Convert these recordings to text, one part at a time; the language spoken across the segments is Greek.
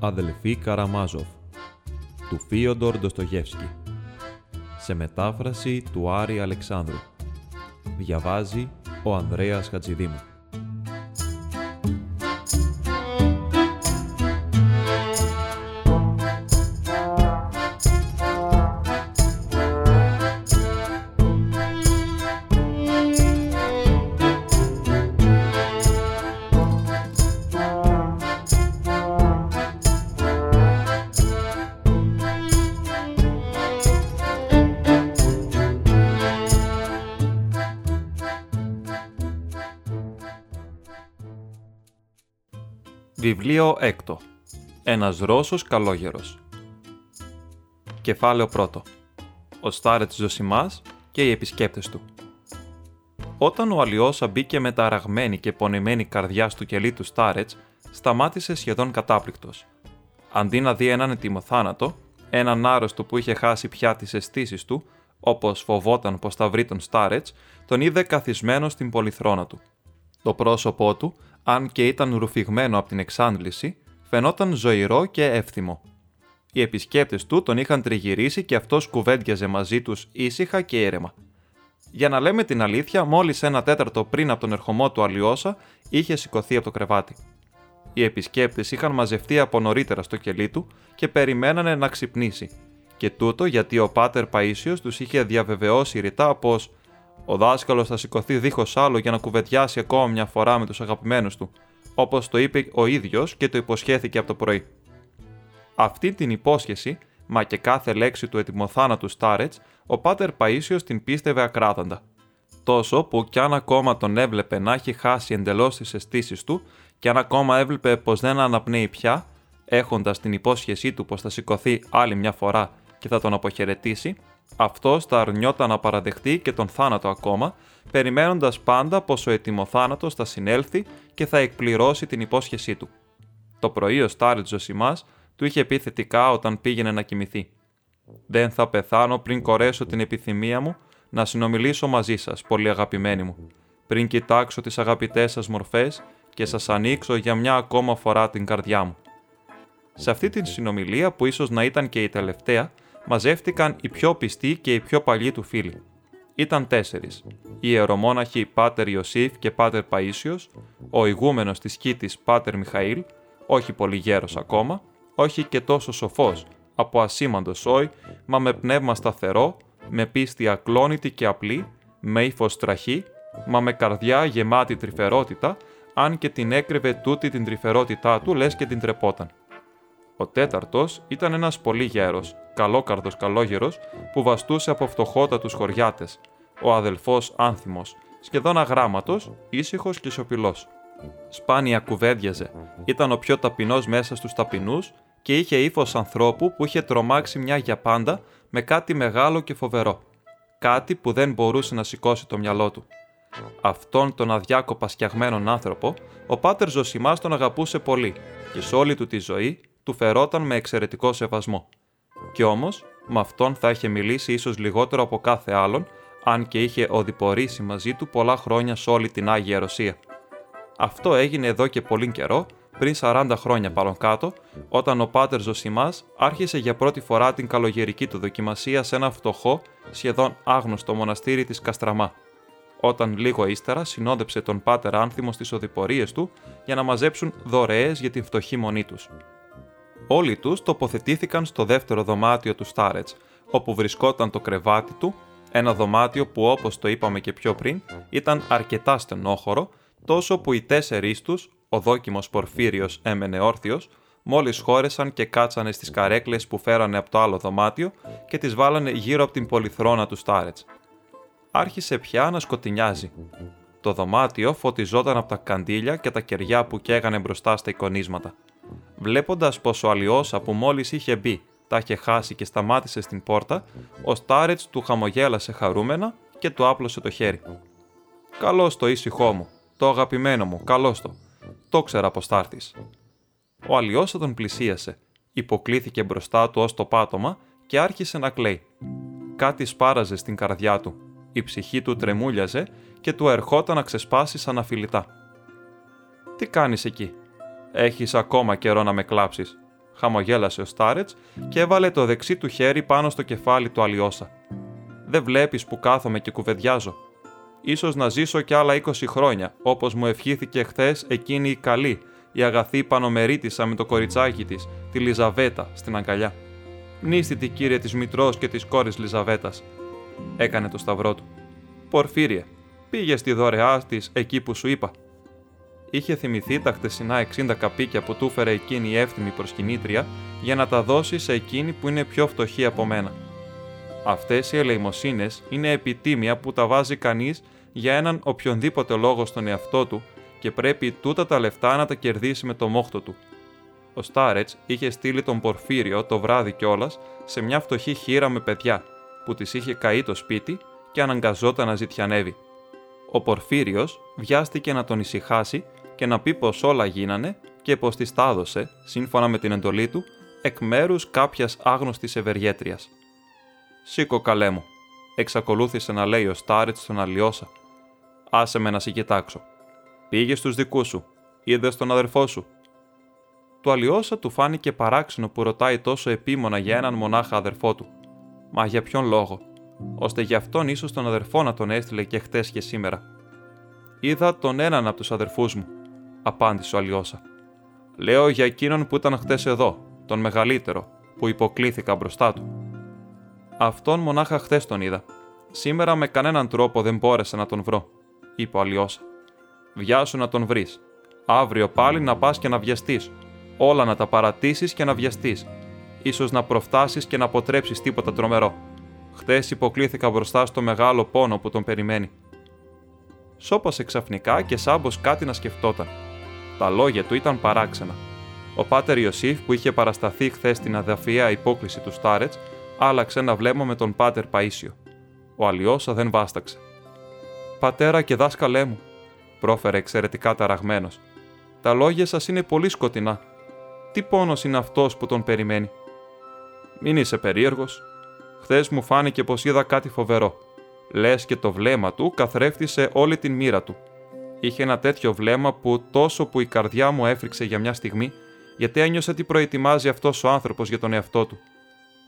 Αδελφοί Καραμάζοβ του Φίοντορ Ντοστογιέφσκι, σε μετάφραση του Άρη Αλεξάνδρου. Διαβάζει ο Ανδρέας Χατζηδήμου. Βιβλίο 6. Ένας Ρώσος καλόγερος. Κεφάλαιο 1. Ο Στάρετς Ζωσιμάς και οι επισκέπτες του. Όταν ο Αλιώσα μπήκε με τα αραγμένη και πονημένη καρδιά στο κελί του Στάρετς, σταμάτησε σχεδόν κατάπληκτος. Αντί να δει έναν ετοιμοθάνατο, έναν άρρωστο που είχε χάσει πια τις αισθήσεις του, όπως φοβόταν πως θα βρει τον Στάρετς, τον είδε καθισμένο στην πολυθρόνα του. Το πρόσωπό του, αν και ήταν ρουφηγμένο από την εξάντληση, φαινόταν ζωηρό και εύθυμο. Οι επισκέπτες του τον είχαν τριγυρίσει και αυτός κουβέντιαζε μαζί τους ήσυχα και ήρεμα. Για να λέμε την αλήθεια, μόλις 1/4 πριν από τον ερχομό του Αλιώσα είχε σηκωθεί από το κρεβάτι. Οι επισκέπτες είχαν μαζευτεί από νωρίτερα στο κελί του και περιμένανε να ξυπνήσει, και τούτο γιατί ο Πάτερ Παΐσιος τους είχε διαβεβαιώσει ρητά πως «Ο δάσκαλος θα σηκωθεί δίχως άλλο για να κουβεντιάσει ακόμα μια φορά με τους αγαπημένους του», όπως το είπε ο ίδιος και το υποσχέθηκε από το πρωί. Αυτή την υπόσχεση, μα και κάθε λέξη του ετοιμοθάνατου Στάρετς, ο Πάτερ Παΐσιος την πίστευε ακράδαντα. Τόσο που κι αν ακόμα τον έβλεπε να έχει χάσει εντελώς τις αισθήσεις του και αν ακόμα έβλεπε πως δεν αναπνέει πια, έχοντας την υπόσχεσή του πως θα σηκωθεί άλλη μια φορά και θα τον αποχαιρετήσει, αυτός θα αρνιόταν να παραδεχτεί και τον θάνατο ακόμα, περιμένοντας πάντα πως ο ετοιμοθάνατος θα συνέλθει και θα εκπληρώσει την υπόσχεσή του. Το πρωί ο Στάρετς Ζωσιμάς του είχε πει θετικά όταν πήγαινε να κοιμηθεί. «Δεν θα πεθάνω πριν κορέσω την επιθυμία μου να συνομιλήσω μαζί σας, πολύ αγαπημένοι μου, πριν κοιτάξω τις αγαπητές σας μορφές και σας ανοίξω για μια ακόμα φορά την καρδιά μου». Σε αυτή την συνομιλία, που ίσως να ήταν και η τελευταία, μαζεύτηκαν οι πιο πιστοί και οι πιο παλιοί του φίλοι. Ήταν 4: οι ιερομόναχοι Πάτερ Ιωσήφ και Πάτερ Παΐσιος, ο ηγούμενος της Κήτης Πάτερ Μιχαήλ, όχι πολύ γέρος ακόμα, όχι και τόσο σοφός, από ασήμαντο σόι, μα με πνεύμα σταθερό, με πίστη ακλόνητη και απλή, με ύφος τραχή, μα με καρδιά γεμάτη τρυφερότητα, αν και την έκρυβε τούτη την τρυφερότητά του, λες και την τρεπόταν. Ο 4ος ήταν ένας πολύ γέρος, καλόκαρδος καλόγερος, που βαστούσε από φτωχότατους χωριάτες, ο αδελφός Άνθιμος, σχεδόν αγράμματος, ήσυχος και σιωπηλός. Σπάνια κουβέντιαζε, ήταν ο πιο ταπεινός μέσα στους ταπεινούς και είχε ύφος ανθρώπου που είχε τρομάξει μια για πάντα με κάτι μεγάλο και φοβερό, κάτι που δεν μπορούσε να σηκώσει το μυαλό του. Αυτόν τον αδιάκοπα σκιαγμένον άνθρωπο, ο Πάτερ Ζωσιμάς τον αγαπούσε πολύ και σε όλη του τη ζωή του φερόταν με εξαιρετικό σεβασμό. Κι όμως, με αυτόν θα είχε μιλήσει ίσως λιγότερο από κάθε άλλον, αν και είχε οδηπορήσει μαζί του πολλά χρόνια σε όλη την Άγια Ρωσία. Αυτό έγινε εδώ και πολύ καιρό, πριν 40 χρόνια πάνω κάτω, όταν ο Πάτερ Ζωσιμάς άρχισε για πρώτη φορά την καλογερική του δοκιμασία σε ένα φτωχό, σχεδόν άγνωστο μοναστήρι της Καστραμά. Όταν λίγο ύστερα συνόδεψε τον Πάτερ Άνθιμο στις οδηπορίες του για να μαζέψουν δωρεές για την φτωχή μονή τους. Όλοι τους τοποθετήθηκαν στο 2ο δωμάτιο του Στάρετς, όπου βρισκόταν το κρεβάτι του, ένα δωμάτιο που, όπως το είπαμε και πιο πριν, ήταν αρκετά στενόχωρο, τόσο που οι 4 τους, ο δόκιμος Πορφύριος έμενε όρθιος, μόλις χώρεσαν και κάτσανε στις καρέκλες που φέρανε από το άλλο δωμάτιο και τις βάλανε γύρω από την πολυθρόνα του Στάρετς. Άρχισε πια να σκοτεινιάζει. Το δωμάτιο φωτιζόταν από τα καντήλια και τα κεριά που καίγανε μπροστά στα εικονίσματα. Βλέποντας πως ο Αλιώσα που μόλις είχε μπει τα είχε χάσει και σταμάτησε στην πόρτα, ο Στάρετς του χαμογέλασε χαρούμενα και του άπλωσε το χέρι. «Καλώς το ήσυχό μου, το αγαπημένο μου, καλώς το. Το ξέρα πως θα έρθεις». Ο Αλιώσα τον πλησίασε, υποκλήθηκε μπροστά του ως το πάτωμα και άρχισε να κλαίει. Κάτι σπάραζε στην καρδιά του, η ψυχή του τρεμούλιαζε και του ερχόταν να ξεσπάσει σαν αφιλητά. «Τι κάνεις εκεί? Έχεις ακόμα καιρό να με κλάψεις. χαμογέλασε ο Στάρετς και έβαλε το δεξί του χέρι πάνω στο κεφάλι του Αλιώσα. «Δεν βλέπεις που κάθομαι και κουβεντιάζω. Ίσως να ζήσω κι άλλα 20 χρόνια, όπως μου ευχήθηκε χθες εκείνη η καλή, η αγαθή πανομερίτησα με το κοριτσάκι της, τη Λιζαβέτα, στην αγκαλιά. Νίστητη κύριε της μητρός και της κόρης Λιζαβέτας», έκανε το σταυρό του. «Πορφύριε, πήγε στη δωρεά της εκεί που σου είπα». Είχε θυμηθεί τα χτεσινά 60 καπίκια που του έφερε εκείνη η εύθυμη προσκυνήτρια για να τα δώσει σε εκείνη που είναι πιο φτωχή από μένα. Αυτές οι ελεημοσύνες είναι επιτήμια που τα βάζει κανείς για έναν οποιονδήποτε λόγο στον εαυτό του και πρέπει τούτα τα λεφτά να τα κερδίσει με το μόχτο του. Ο Στάρετς είχε στείλει τον Πορφύριο το βράδυ κιόλας σε μια φτωχή χήρα με παιδιά, που της είχε καεί το σπίτι και αναγκαζόταν να ζητιανεύει. Ο Πορφύριος βιάστηκε να τον ησυχάσει και να πει πως όλα γίνανε και πως της τα έδωσε, σύμφωνα με την εντολή του, εκ μέρους κάποιας άγνωστης ευεργέτριας. «Σήκω καλέ μου», εξακολούθησε να λέει ο Στάρετς στον Αλιώσα. «Άσε με να σε κοιτάξω. Πήγε στους δικούς σου. Είδες τον αδερφό σου». Του Αλιώσα του φάνηκε παράξενο που ρωτάει τόσο επίμονα για έναν μονάχα αδερφό του. Μα για ποιον λόγο, ώστε γι' αυτόν ίσως τον αδερφό να τον έστειλε και χτες και σήμερα. «Είδα τον έναν από τους αδερφούς μου», απάντησε ο Αλιώσα. «Λέω για εκείνον που ήταν χτες εδώ, τον μεγαλύτερο, που υποκλήθηκα μπροστά του». «Αυτόν μονάχα χτες τον είδα. Σήμερα με κανέναν τρόπο δεν μπόρεσα να τον βρω», είπε ο Αλιώσα. «Βιάσου να τον βρεις. Αύριο πάλι να πας και να βιαστείς. Όλα να τα παρατήσεις και να βιαστείς. Ίσως να προφτάσεις και να αποτρέψεις τίποτα τρομερό. Χτες υποκλήθηκα μπροστά στο μεγάλο πόνο που τον περιμένει». Σώπασε ξαφνικά και σαν πως κάτι να σκεφτόταν. Τα λόγια του ήταν παράξενα. Ο πάτερ Ιωσήφ, που είχε παρασταθεί χθες στην αδαφιαία υπόκληση του Στάρετς, άλλαξε ένα βλέμμα με τον πάτερ Παΐσιο. Ο Αλιώσα δεν βάσταξε. «Πατέρα και δάσκαλέ μου», πρόφερε εξαιρετικά ταραγμένος, «τα λόγια σας είναι πολύ σκοτεινά. Τι πόνος είναι αυτός που τον περιμένει?» «Μην είσαι περίεργος. Χθες μου φάνηκε πως είδα κάτι φοβερό. Λες και το βλέμμα του καθρέφτησε όλη την μοίρα του. Είχε ένα τέτοιο βλέμμα που τόσο που η καρδιά μου έφρυξε για μια στιγμή, γιατί ένιωσα τι προετοιμάζει αυτός ο άνθρωπος για τον εαυτό του.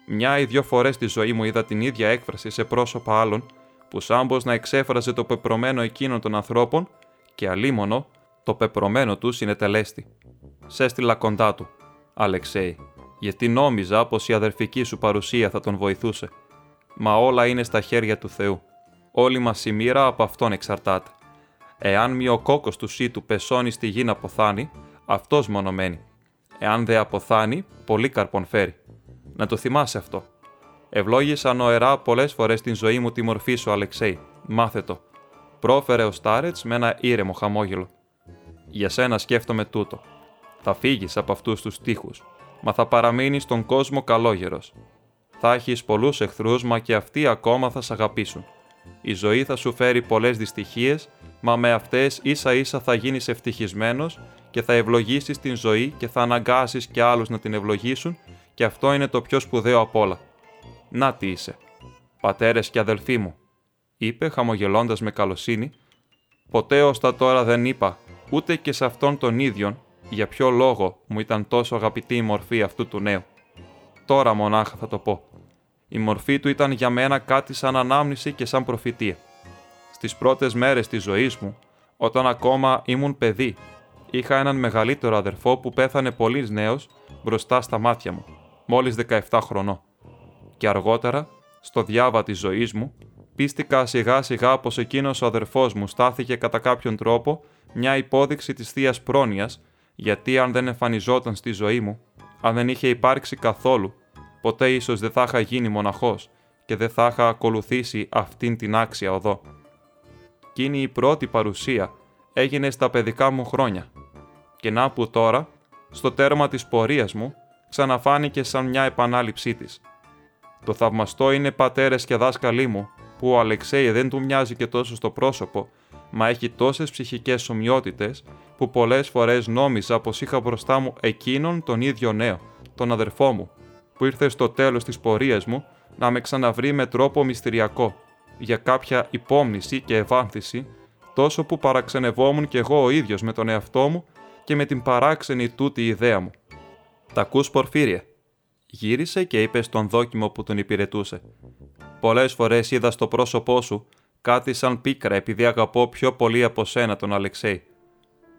Μια ή δυο φορές στη ζωή μου είδα την ίδια έκφραση σε πρόσωπα άλλων, που σαν πως να εξέφραζε το πεπρωμένο εκείνων των ανθρώπων και αλίμονο το πεπρωμένο του συνετελέστη. Σε έστειλα κοντά του, Αλεξέι, γιατί νόμιζα πως η αδερφική σου παρουσία θα τον βοηθούσε. Μα όλα είναι στα χέρια του Θεού. Όλη μας η μοίρα από Αυτόν εξαρτάται. Εάν μυοκόκος του σύτου πεσώνει στη γη να αποθάνει, Αυτός μονομένει. Εάν δε αποθάνει, πολύ καρπον φέρει. Να το θυμάσαι αυτό. Ευλόγησα νοερά πολλές φορές στην ζωή μου τη μορφή σου, Αλεξέι. Μάθε το», πρόφερε ο Στάρετς με ένα ήρεμο χαμόγελο. «Για σένα σκέφτομαι τούτο. Θα φύγεις από αυτούς τους τοίχους, μα θα παραμείνεις στον κόσμο καλόγερος. Θα έχεις πολλούς εχθρούς, μα και αυτοί ακόμα θα σ' αγαπήσουν. Η ζωή θα σου φέρει πολλές δυστυχίες, μα με αυτές ίσα ίσα θα γίνεις ευτυχισμένος και θα ευλογήσεις την ζωή και θα αναγκάσεις και άλλους να την ευλογήσουν και αυτό είναι το πιο σπουδαίο απ' όλα. Να τι είσαι, πατέρες και αδελφοί μου», είπε χαμογελώντας με καλοσύνη, «ποτέ ως τα τώρα δεν είπα, ούτε και σε αυτόν τον ίδιον, για ποιο λόγο μου ήταν τόσο αγαπητή η μορφή αυτού του νέου. Τώρα μονάχα θα το πω. Η μορφή του ήταν για μένα κάτι σαν ανάμνηση και σαν προφητεία. Στις πρώτες μέρες της ζωής μου, όταν ακόμα ήμουν παιδί, είχα έναν μεγαλύτερο αδερφό που πέθανε πολύ νέος μπροστά στα μάτια μου, μόλις 17 χρονών. Και αργότερα, στο διάβα της ζωής μου, πίστηκα σιγά σιγά πως εκείνος ο αδερφός μου στάθηκε κατά κάποιον τρόπο μια υπόδειξη της θείας πρόνοιας, γιατί αν δεν εμφανιζόταν στη ζωή μου, αν δεν είχε υπάρξει καθόλου, ποτέ ίσως δεν θα είχα γίνει μοναχός και δεν θα είχα ακολουθήσει αυτήν την άξια οδό. Εκείνη η πρώτη παρουσία έγινε στα παιδικά μου χρόνια. Και να που τώρα, στο τέρμα της πορείας μου, ξαναφάνηκε σαν μια επανάληψή της. Το θαυμαστό είναι, πατέρες και δάσκαλοι μου, που ο Αλεξέι δεν του μοιάζει και τόσο στο πρόσωπο, μα έχει τόσες ψυχικές ομοιότητες που πολλές φορές νόμιζα πως είχα μπροστά μου εκείνον τον ίδιο νέο, τον αδερφό μου, που ήρθε στο τέλος της πορείας μου να με ξαναβρει με τρόπο μυστηριακό, για κάποια υπόμνηση και ευάνθηση, τόσο που παραξενευόμουν κι εγώ ο ίδιος με τον εαυτό μου και με την παράξενη τούτη ιδέα μου. «Τα ακούς, Πορφύριε?» Γύρισε και είπε στον δόκιμο που τον υπηρετούσε. «Πολλές φορές είδα στο πρόσωπό σου κάτι σαν πίκρα επειδή αγαπώ πιο πολύ από σένα τον Αλεξέη.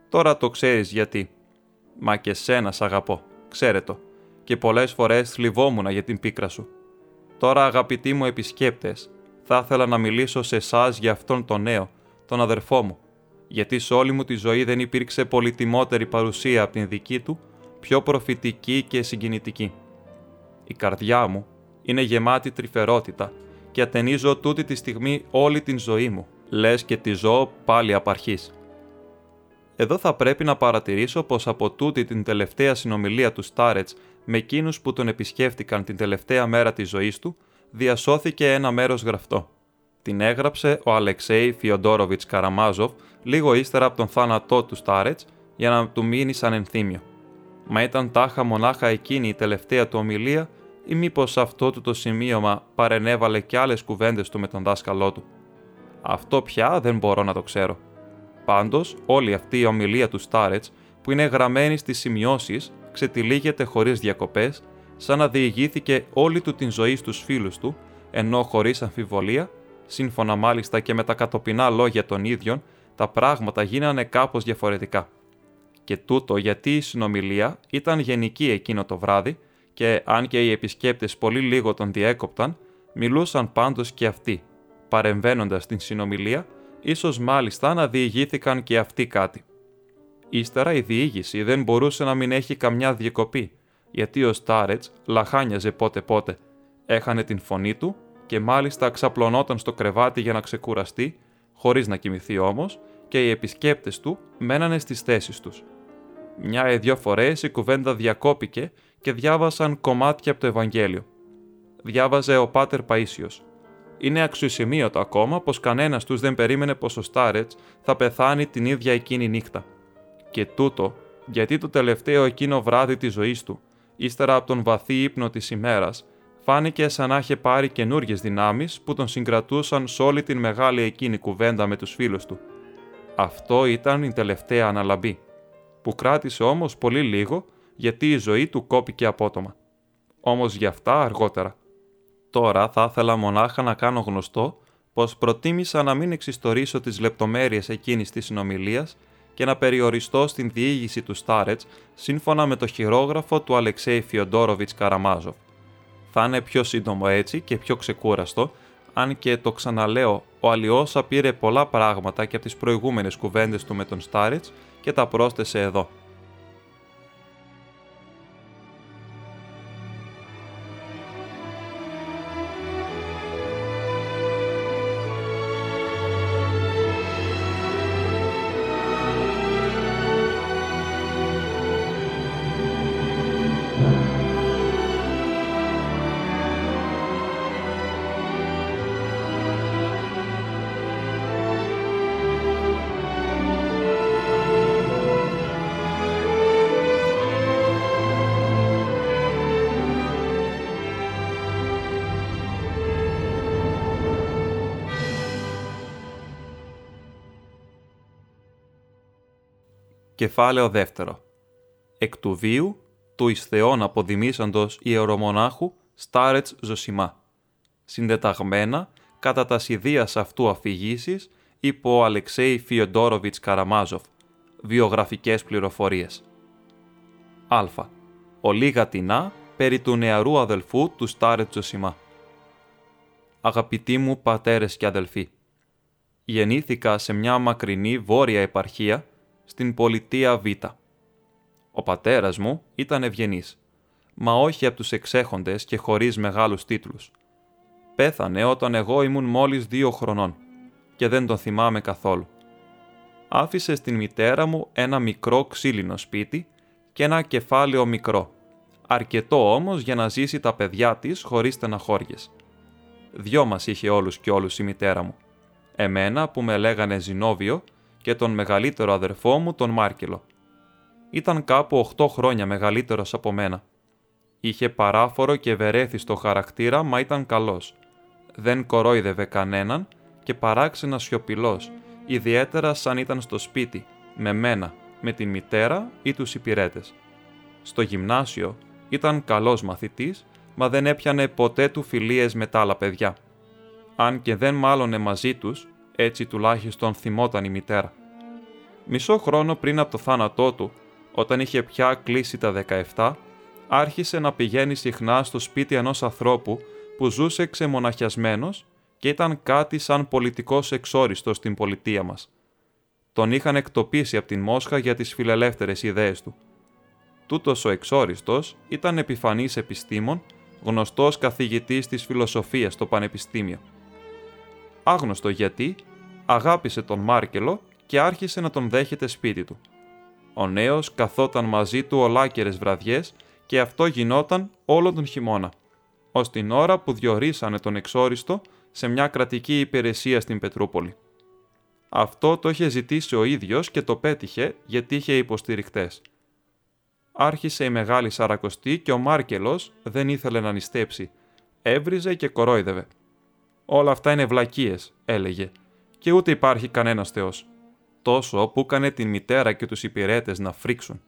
Τώρα το ξέρεις γιατί. Μα και σένα σ' αγαπώ, ξέρε το. Και πολλές φορές θλιβόμουνα για την πίκρα σου. Τώρα, αγαπητοί μου επισκέπτες, θα ήθελα να μιλήσω σε εσάς για αυτόν τον νέο, τον αδερφό μου, γιατί σε όλη μου τη ζωή δεν υπήρξε πολυτιμότερη παρουσία από την δική του, πιο προφητική και συγκινητική. Η καρδιά μου είναι γεμάτη τρυφερότητα και ατενίζω τούτη τη στιγμή όλη την ζωή μου, λες και τη ζω πάλι απ' αρχής». Εδώ θα πρέπει να παρατηρήσω πως από τούτη την τελευταία συνομιλία του Στάρετς με εκείνους που τον επισκέφτηκαν την τελευταία μέρα της ζωής του, διασώθηκε ένα μέρος γραπτό. Την έγραψε ο Αλεξέι Φιοντόροβιτς Καραμάζοβ λίγο ύστερα από τον θάνατό του Στάρετς για να του μείνει σαν ενθύμιο. Μα ήταν τάχα μονάχα εκείνη η τελευταία του ομιλία ή μήπως αυτό του το σημείωμα παρενέβαλε και άλλες κουβέντες του με τον δάσκαλό του? Αυτό πια δεν μπορώ να το ξέρω. Πάντως, όλη αυτή η ομιλία του Στάρετς, που είναι γραμμένη στις σημειώσεις, ξετυλίγεται χωρίς διακοπές, σαν να διηγήθηκε όλη του την ζωή στους φίλους του, ενώ χωρίς αμφιβολία, σύμφωνα μάλιστα και με τα κατοπινά λόγια των ίδιων, τα πράγματα γίνανε κάπως διαφορετικά. Και τούτο γιατί η συνομιλία ήταν γενική εκείνο το βράδυ και, αν και οι επισκέπτες πολύ λίγο τον διέκοπταν, μιλούσαν πάντως και αυτοί, παρεμβαίνοντας την συνομιλία, ίσως μάλιστα να διηγήθηκαν και αυτοί κάτι. Ύστερα η διήγηση δεν μπορούσε να μην έχει καμιά διακοπή, γιατί ο Στάρετς λαχάνιαζε πότε-πότε, έχανε την φωνή του και μάλιστα ξαπλωνόταν στο κρεβάτι για να ξεκουραστεί, χωρίς να κοιμηθεί όμως, και οι επισκέπτες του μένανε στις θέσεις τους. Μια ή δυο φορές η κουβέντα διακόπηκε και διάβασαν κομμάτια από το Ευαγγέλιο. Διάβαζε ο Πάτερ Παΐσιος. Είναι αξιοσημείωτο ακόμα πως κανένας τους δεν περίμενε πως ο Στάρετς θα πεθάνει την ίδια εκείνη νύχτα. Και τούτο, γιατί το τελευταίο εκείνο βράδυ της ζωής του, ύστερα από τον βαθύ ύπνο της ημέρας, φάνηκε σαν να είχε πάρει καινούργιες δυνάμεις που τον συγκρατούσαν σε όλη την μεγάλη εκείνη κουβέντα με τους φίλους του. Αυτό ήταν η τελευταία αναλαμπή, που κράτησε όμως πολύ λίγο γιατί η ζωή του κόπηκε απότομα. Όμως γι' αυτά αργότερα. Τώρα θα ήθελα μονάχα να κάνω γνωστό πως προτίμησα να μην εξιστορήσω τις λεπτομέρειες εκείνης της συνομιλίας και να περιοριστώ στην διήγηση του Στάρετς σύμφωνα με το χειρόγραφο του Αλεξέι Φιοντόροβιτς Καραμάζοβ. Θα είναι πιο σύντομο έτσι και πιο ξεκούραστο, αν και το ξαναλέω, ο Αλιώσα πήρε πολλά πράγματα και από τις προηγούμενες κουβέντες του με τον Στάρετς και τα πρόσθεσε εδώ. Κεφάλαιο δεύτερο. Εκ του βίου του εις Θεόν αποδημήσαντος ιερομονάχου Στάρετς Ζωσιμά. Συντεταγμένα κατά τας ιδείας αυτού αφηγήσεις υπό Αλεξέι Φιοντόροβιτς Καραμάζοβ. Βιογραφικές πληροφορίες. Α. Ολίγα τινά περί του νεαρού αδελφού του Στάρετς Ζωσιμά. Αγαπητοί μου πατέρες και αδελφοί, γεννήθηκα σε μια μακρινή βόρεια επαρχία στην πολιτεία Β. Ο πατέρας μου ήταν ευγενής, μα όχι από τους εξέχοντες και χωρίς μεγάλους τίτλους. Πέθανε όταν εγώ ήμουν μόλις 2 χρονών και δεν τον θυμάμαι καθόλου. Άφησε στην μητέρα μου ένα μικρό ξύλινο σπίτι και ένα κεφάλαιο μικρό, αρκετό όμως για να ζήσει τα παιδιά της χωρίς στεναχώριες. 2 μας είχε όλους και όλους η μητέρα μου. Εμένα που με λέγανε Ζηνόβιο και τον μεγαλύτερο αδερφό μου, τον Μάρκελο. Ήταν κάπου 8 χρόνια μεγαλύτερος από μένα. Είχε παράφορο και ευερέθιστο χαρακτήρα, μα ήταν καλός. Δεν κορόιδευε κανέναν και παράξενα σιωπηλός, ιδιαίτερα σαν ήταν στο σπίτι, με μένα, με την μητέρα ή τους υπηρέτες. Στο γυμνάσιο ήταν καλός μαθητής, μα δεν έπιανε ποτέ του φιλίες με τα άλλα παιδιά. Αν και δεν μάλωνε μαζί τους, έτσι τουλάχιστον θυμόταν η μητέρα. Μισό χρόνο πριν από το θάνατό του, όταν είχε πια κλείσει τα 17, άρχισε να πηγαίνει συχνά στο σπίτι ενός ανθρώπου που ζούσε ξεμοναχιασμένος και ήταν κάτι σαν πολιτικός εξόριστος στην πολιτεία μας. Τον είχαν εκτοπίσει από την Μόσχα για τις φιλελεύθερες ιδέες του. Τούτος ο εξόριστος ήταν επιφανής επιστήμων, γνωστός καθηγητής της φιλοσοφίας στο Πανεπιστήμιο. Άγνωστο γιατί, αγάπησε τον Μάρκελο και άρχισε να τον δέχεται σπίτι του. Ο νέος καθόταν μαζί του ολάκερες βραδιές και αυτό γινόταν όλο τον χειμώνα, ως την ώρα που διορίσανε τον εξόριστο σε μια κρατική υπηρεσία στην Πετρούπολη. Αυτό το είχε ζητήσει ο ίδιος και το πέτυχε γιατί είχε υποστηρικτές. Άρχισε η μεγάλη σαρακοστή και ο Μάρκελος δεν ήθελε να νηστέψει. Έβριζε και κορόιδευε. «Όλα αυτά είναι βλακίες», έλεγε, «και ούτε υπάρχει κανένας Θεός». Τόσο που έκανε την μητέρα και τους υπηρέτες να φρίξουν.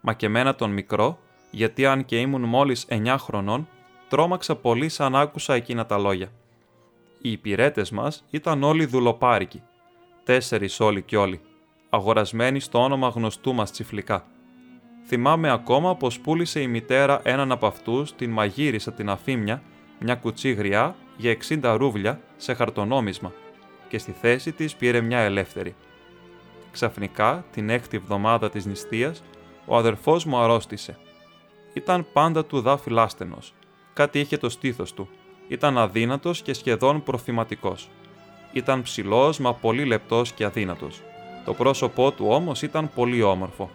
Μα και μένα τον μικρό, γιατί αν και ήμουν μόλις 9 χρονών, τρόμαξα πολύ σαν άκουσα εκείνα τα λόγια. Οι υπηρέτες μας ήταν όλοι δουλοπάρικοι. 4 όλοι κι όλοι, αγορασμένοι στο όνομα γνωστού μας τσιφλικά. Θυμάμαι ακόμα πως πούλησε η μητέρα έναν από αυτούς, την μαγείρισα την αφήμια, μια κουτσή γριά, για 60 ρούβλια σε χαρτονόμισμα και στη θέση της πήρε μια ελεύθερη. Ξαφνικά, την 6η εβδομάδα της νηστείας, ο αδερφός μου αρρώστησε. Ήταν πάντα του δάφυλάστενος. Κάτι είχε το στήθος του. Ήταν αδύνατος και σχεδόν προφηματικός. Ήταν ψηλός, μα πολύ λεπτός και αδύνατος. Το πρόσωπό του όμως ήταν πολύ όμορφο.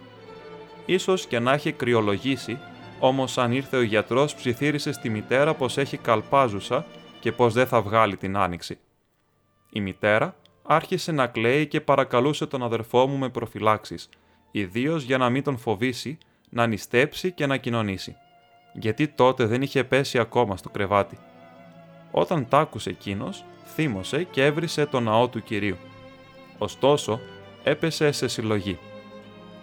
Ίσως και να είχε κρυολογήσει, όμως αν ήρθε ο γιατρός ψιθύρισε στη μητέρα πως έχει καλπάζουσα και πως δεν θα βγάλει την άνοιξη. Η μητέρα άρχισε να κλαίει και παρακαλούσε τον αδερφό μου με προφυλάξεις, ιδίως για να μην τον φοβήσει, να νηστέψει και να κοινωνήσει. Γιατί τότε δεν είχε πέσει ακόμα στο κρεβάτι. Όταν τ' άκουσε εκείνος, θύμωσε και έβρισε το ναό του Κυρίου. Ωστόσο, έπεσε σε συλλογή.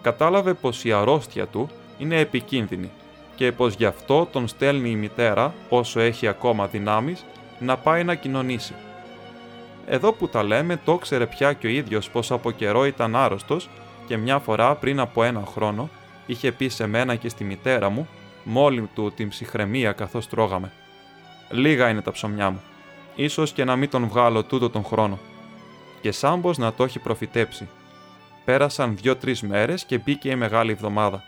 Κατάλαβε πως η αρρώστια του είναι επικίνδυνη και πως γι' αυτό τον στέλνει η μητέρα, όσο έχει ακόμα δυνάμεις, να πάει να κοινωνήσει. Εδώ που τα λέμε, το ήξερε πια και ο ίδιος πως από καιρό ήταν άρρωστος και μια φορά πριν από 1 χρόνο είχε πει σε μένα και στη μητέρα μου, μόλι του την ψυχραιμία καθώς τρώγαμε. «Λίγα είναι τα ψωμιά μου. Ίσως και να μην τον βγάλω τούτο τον χρόνο». Και σαν πως να το έχει προφητέψει. Πέρασαν 2-3 μέρες και μπήκε η μεγάλη εβδομάδα.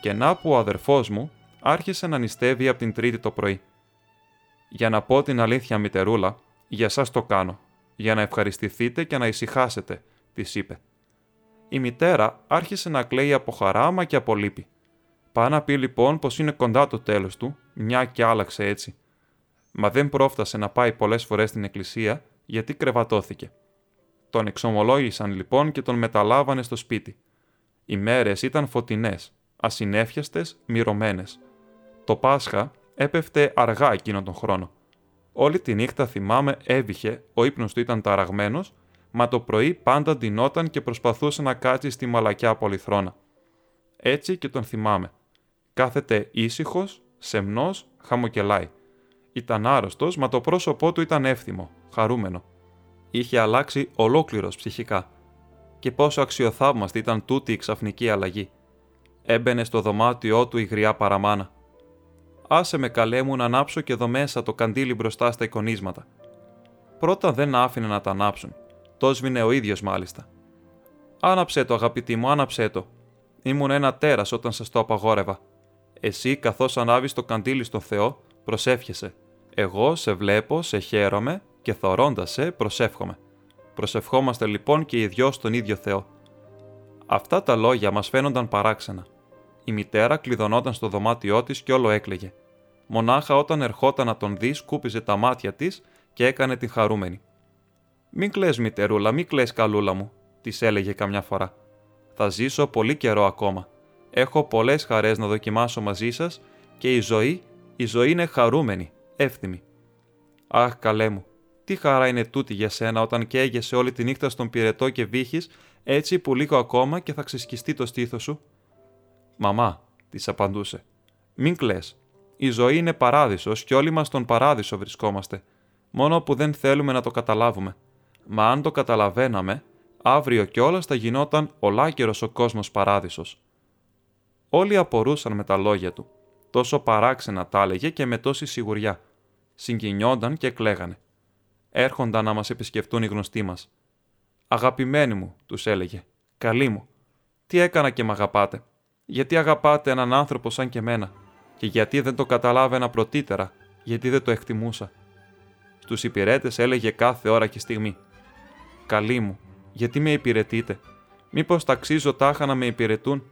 Και να που ο αδερφός μου άρχισε να νηστεύει από την 3η το πρωί. «Για να πω την αλήθεια, μητερούλα, για σας το κάνω. Για να ευχαριστηθείτε και να ησυχάσετε», της είπε. Η μητέρα άρχισε να κλαίει από χαρά μα και από λύπη. Πά να πει λοιπόν πως είναι κοντά το τέλος του, μια και άλλαξε έτσι. Μα δεν πρόφτασε να πάει πολλές φορές στην εκκλησία γιατί κρεβατώθηκε. Τον εξομολόγησαν λοιπόν και τον μεταλάβανε στο σπίτι. Οι μέρες ήταν φωτεινές, ασυνέφιαστες, μυρωμένες. Το Πάσχα έπεφτε αργά εκείνον τον χρόνο. Όλη τη νύχτα θυμάμαι έβηχε, ο ύπνος του ήταν ταραγμένος, μα το πρωί πάντα ντυνόταν και προσπαθούσε να κάτσει στη μαλακιά πολυθρόνα. Έτσι και τον θυμάμαι. Κάθεται ήσυχος, σεμνός, χαμοκελάει. Ήταν άρρωστος, μα το πρόσωπό του ήταν εύθυμο, χαρούμενο. Είχε αλλάξει ολόκληρος ψυχικά. Και πόσο αξιοθαύμαστη ήταν τούτη η ξαφνική αλλαγή. Έμπαινε στο δωμάτιό του η γριά παραμάνα. «Άσε με καλέ μου να ανάψω και εδώ μέσα το καντήλι μπροστά στα εικονίσματα». Πρώτα δεν άφηνε να τα ανάψουν. Το σβήνε ο ίδιος μάλιστα. «Άναψέ το, αγαπητή μου, άναψέ το. Ήμουν ένα τέρας όταν σας το απαγόρευα. Εσύ, καθώς ανάβεις το καντήλι στον Θεό, προσεύχεσαι. Εγώ σε βλέπω, σε χαίρομαι και θωρώντας σε, προσεύχομαι. Προσευχόμαστε λοιπόν και οι δυο στον ίδιο Θεό». Αυτά τα λόγια μας φαίνονταν παράξενα. Η μητέρα κλειδωνόταν στο δωμάτιό της και όλο έκλαιγε. Μονάχα όταν ερχόταν να τον δει, σκούπιζε τα μάτια της και έκανε τη χαρούμενη. «Μην κλαις, μητερούλα, μην κλαις, καλούλα μου», της έλεγε καμιά φορά. «Θα ζήσω πολύ καιρό ακόμα. Έχω πολλές χαρές να δοκιμάσω μαζί σας και η ζωή είναι χαρούμενη, εύθυμη». «Αχ, καλέ μου, τι χαρά είναι τούτη για σένα όταν καίγεσαι όλη τη νύχτα στον πυρετό και βύχεις, έτσι που λίγο ακόμα και θα ξεσκιστεί το στήθος σου». «Μαμά», της απαντούσε, Μην κλαις. Η ζωή είναι παράδεισος και όλοι μας στον παράδεισο βρισκόμαστε. Μόνο που δεν θέλουμε να το καταλάβουμε. Μα αν το καταλαβαίναμε, αύριο κιόλας θα γινόταν ολάκερος ο κόσμος παράδεισος. Όλοι απορούσαν με τα λόγια του. Τόσο παράξενα τα έλεγε και με τόση σιγουριά. Συγκινιόνταν και κλαίγανε. Έρχονταν να μας επισκεφτούν οι γνωστοί μας. «Αγαπημένοι μου», τους έλεγε, «καλοί μου, τι έκανα και μ' αγαπάτε? Γιατί αγαπάτε έναν άνθρωπο σαν και εμένα? Και γιατί δεν το καταλάβαινα πρωτύτερα? Γιατί δεν το εκτιμούσα?» Στους υπηρέτες έλεγε κάθε ώρα και στιγμή. «Καλοί μου, γιατί με υπηρετείτε? Μήπως ταξίζω τάχα να με υπηρετούν?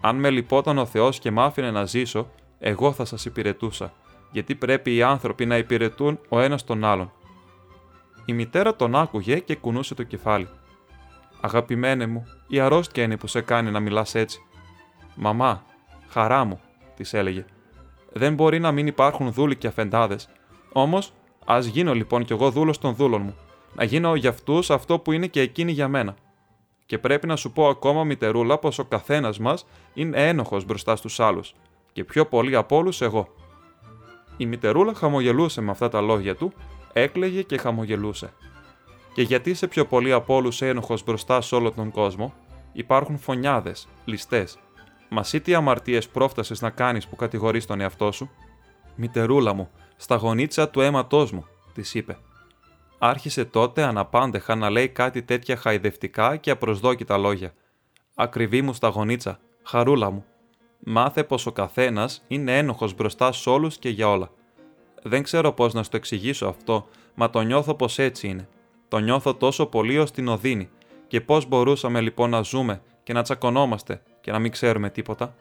Αν με λυπόταν ο Θεός και μ' άφηνε να ζήσω, εγώ θα σας υπηρετούσα, γιατί πρέπει οι άνθρωποι να υπηρετούν ο ένας τον άλλον». Η μητέρα τον άκουγε και κουνούσε το κεφάλι. «Αγαπημένε μου, η αρρώστια είναι που σε κάνει να μιλάς έτσι». «Μαμά, χαρά μου», της έλεγε. «Δεν μπορεί να μην υπάρχουν δούλοι και αφεντάδες. Όμως, ας γίνω λοιπόν κι εγώ δούλος των δούλων μου. Να γίνω για αυτούς αυτό που είναι και εκείνοι για μένα. Και πρέπει να σου πω ακόμα, μητερούλα, πως ο καθένας μας είναι ένοχος μπροστά στους άλλους. Και πιο πολύ από όλους εγώ». Η μητερούλα χαμογελούσε με αυτά τα λόγια του, έκλαιγε και χαμογελούσε. «Και γιατί είσαι πιο πολύ από όλους ένοχος μπροστά σε όλο τον κόσμο? Υπάρχουν φωνιάδες, ληστές. Μα ή τι αμαρτίες πρόφτασες να κάνεις που κατηγορείς τον εαυτό σου?» «Μητερούλα μου, στα γονίτσα του αίματός μου», της είπε. Άρχισε τότε αναπάντεχα να λέει κάτι τέτοια χαϊδευτικά και απροσδόκητα λόγια. «Ακριβή μου στα γονίτσα, χαρούλα μου, μάθε πως ο καθένας είναι ένοχος μπροστά σ' όλους και για όλα. Δεν ξέρω πώς να σου το εξηγήσω αυτό, μα το νιώθω πως έτσι είναι. Το νιώθω τόσο πολύ ως την οδύνη. Και πώς μπορούσαμε λοιπόν να ζούμε και να τσακωνόμαστε και να μην ξέρουμε τίποτα?»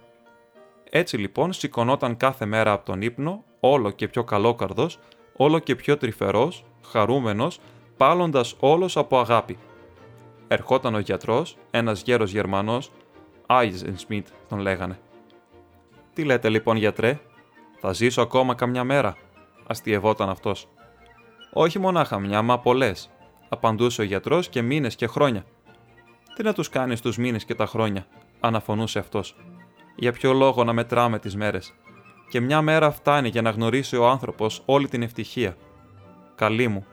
Έτσι λοιπόν σηκωνόταν κάθε μέρα από τον ύπνο, όλο και πιο καλόκαρδος, όλο και πιο τρυφερός, χαρούμενος, πάλλοντας όλος από αγάπη. Ερχόταν ο γιατρός, ένας γέρος Γερμανός, Eisenschmidt τον λέγανε. «Τι λέτε λοιπόν, γιατρέ, θα ζήσω ακόμα καμιά μέρα?» αστειευόταν αυτός. «Όχι μονάχα μια, μα πολλές», απαντούσε ο γιατρός, «και μήνες και χρόνια». «Τι να τους κάνεις τους μήνες και τα χρόνια?» αναφωνούσε αυτός. «Για ποιο λόγο να μετράμε τις μέρες? Και μια μέρα φτάνει για να γνωρίσει ο άνθρωπος όλη την ευτυχία. Καλή μου,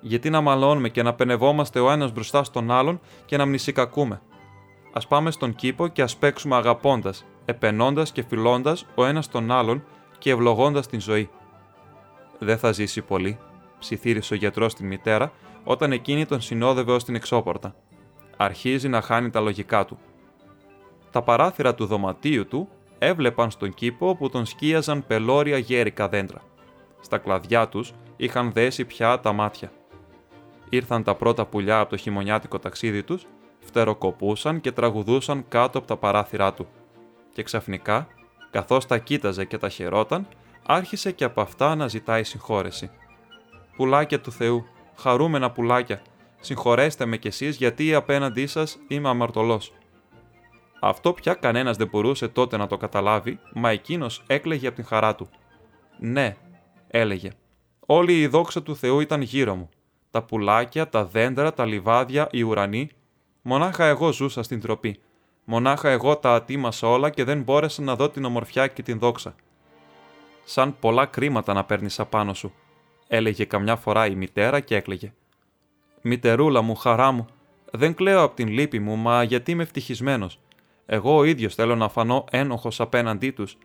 γιατί να μαλώνουμε και να πενευόμαστε ο ένας μπροστά στον άλλον και να μνησικακούμε? Ας πάμε στον κήπο και ας παίξουμε αγαπώντας, επενώντας και φιλώντας ο ένας τον άλλον και ευλογώντας την ζωή». «Δεν θα ζήσει πολύ», ψιθύρισε ο γιατρός τη μητέρα, όταν εκείνη τον συνόδευε ως την εξώπορτα. «Αρχίζει να χάνει τα λογικά του». Τα παράθυρα του δωματίου του έβλεπαν στον κήπο όπου τον σκίαζαν πελώρια γέρικα δέντρα. Στα κλαδιά τους είχαν δέσει πια τα μάτια. Ήρθαν τα πρώτα πουλιά από το χειμωνιάτικο ταξίδι τους, φτεροκοπούσαν και τραγουδούσαν κάτω από τα παράθυρά του. Και ξαφνικά, καθώς τα κοίταζε και τα χαιρόταν, άρχισε και από αυτά να ζητάει συγχώρεση. «Πουλάκια του Θεού, χαρούμενα πουλάκια, συγχωρέστε με κι εσείς, γιατί απέναντί σας είμαι αμαρτωλός». Αυτό πια κανένας δεν μπορούσε τότε να το καταλάβει, μα εκείνος έκλαιγε από την χαρά του. «Ναι», έλεγε, «όλη η δόξα του Θεού ήταν γύρω μου. Τα πουλάκια, τα δέντρα, τα λιβάδια, οι ουρανοί. Μονάχα εγώ ζούσα στην τροπή. Μονάχα εγώ τα ατίμασα όλα και δεν μπόρεσα να δω την ομορφιά και την δόξα». «Σαν πολλά κρίματα να παίρνεις απάνω σου», έλεγε καμιά φορά η μητέρα και έκλαιγε. «Μητερούλα μου, χαρά μου, δεν κλαίω από την λύπη μου, μα γιατί είμαι ευτυχισμένος. Εγώ ο ίδιος θέλω να φανώ ένοχος απέναντί τους.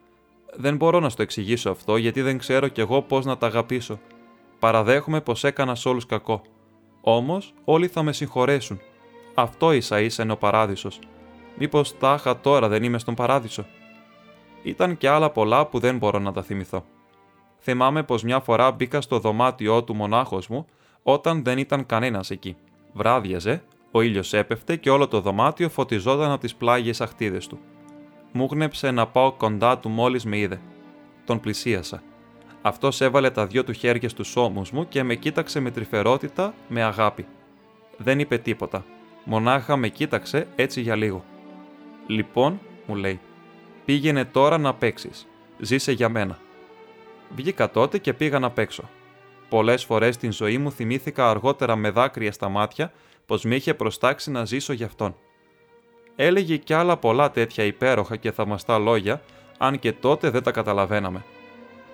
Δεν μπορώ να στο εξηγήσω αυτό, γιατί δεν ξέρω κι εγώ πώς να τα αγαπήσω. Παραδέχομαι πως έκανα σ' όλους κακό. Όμως όλοι θα με συγχωρέσουν. Αυτό ίσα ίσα είναι ο παράδεισος. Μήπως τάχα τώρα δεν είμαι στον παράδεισο?» Ήταν και άλλα πολλά που δεν μπορώ να τα θυμηθώ. Θυμάμαι πως μια φορά μπήκα στο δωμάτιό του μονάχος μου, όταν δεν ήταν κανένας εκεί. Βράδιαζε, ο ήλιος έπεφτε και όλο το δωμάτιο φωτιζόταν από τις πλάγιες αχτίδες του. Μου γνέψε να πάω κοντά του μόλις με είδε. Τον πλησίασα. Αυτός έβαλε τα δυο του χέρια στους ώμους μου και με κοίταξε με τρυφερότητα, με αγάπη. Δεν είπε τίποτα. Μονάχα με κοίταξε έτσι για λίγο. «Λοιπόν», μου λέει, «πήγαινε τώρα να παίξεις. Ζήσε για μένα». Βγήκα τότε και πήγα να παίξω. Πολλές φορές στην ζωή μου θυμήθηκα αργότερα με δάκρυα στα μάτια πως με είχε προστάξει να ζήσω γι' αυτόν. Έλεγε κι άλλα πολλά τέτοια υπέροχα και θαυμαστά λόγια, αν και τότε δεν τα καταλαβαίναμε.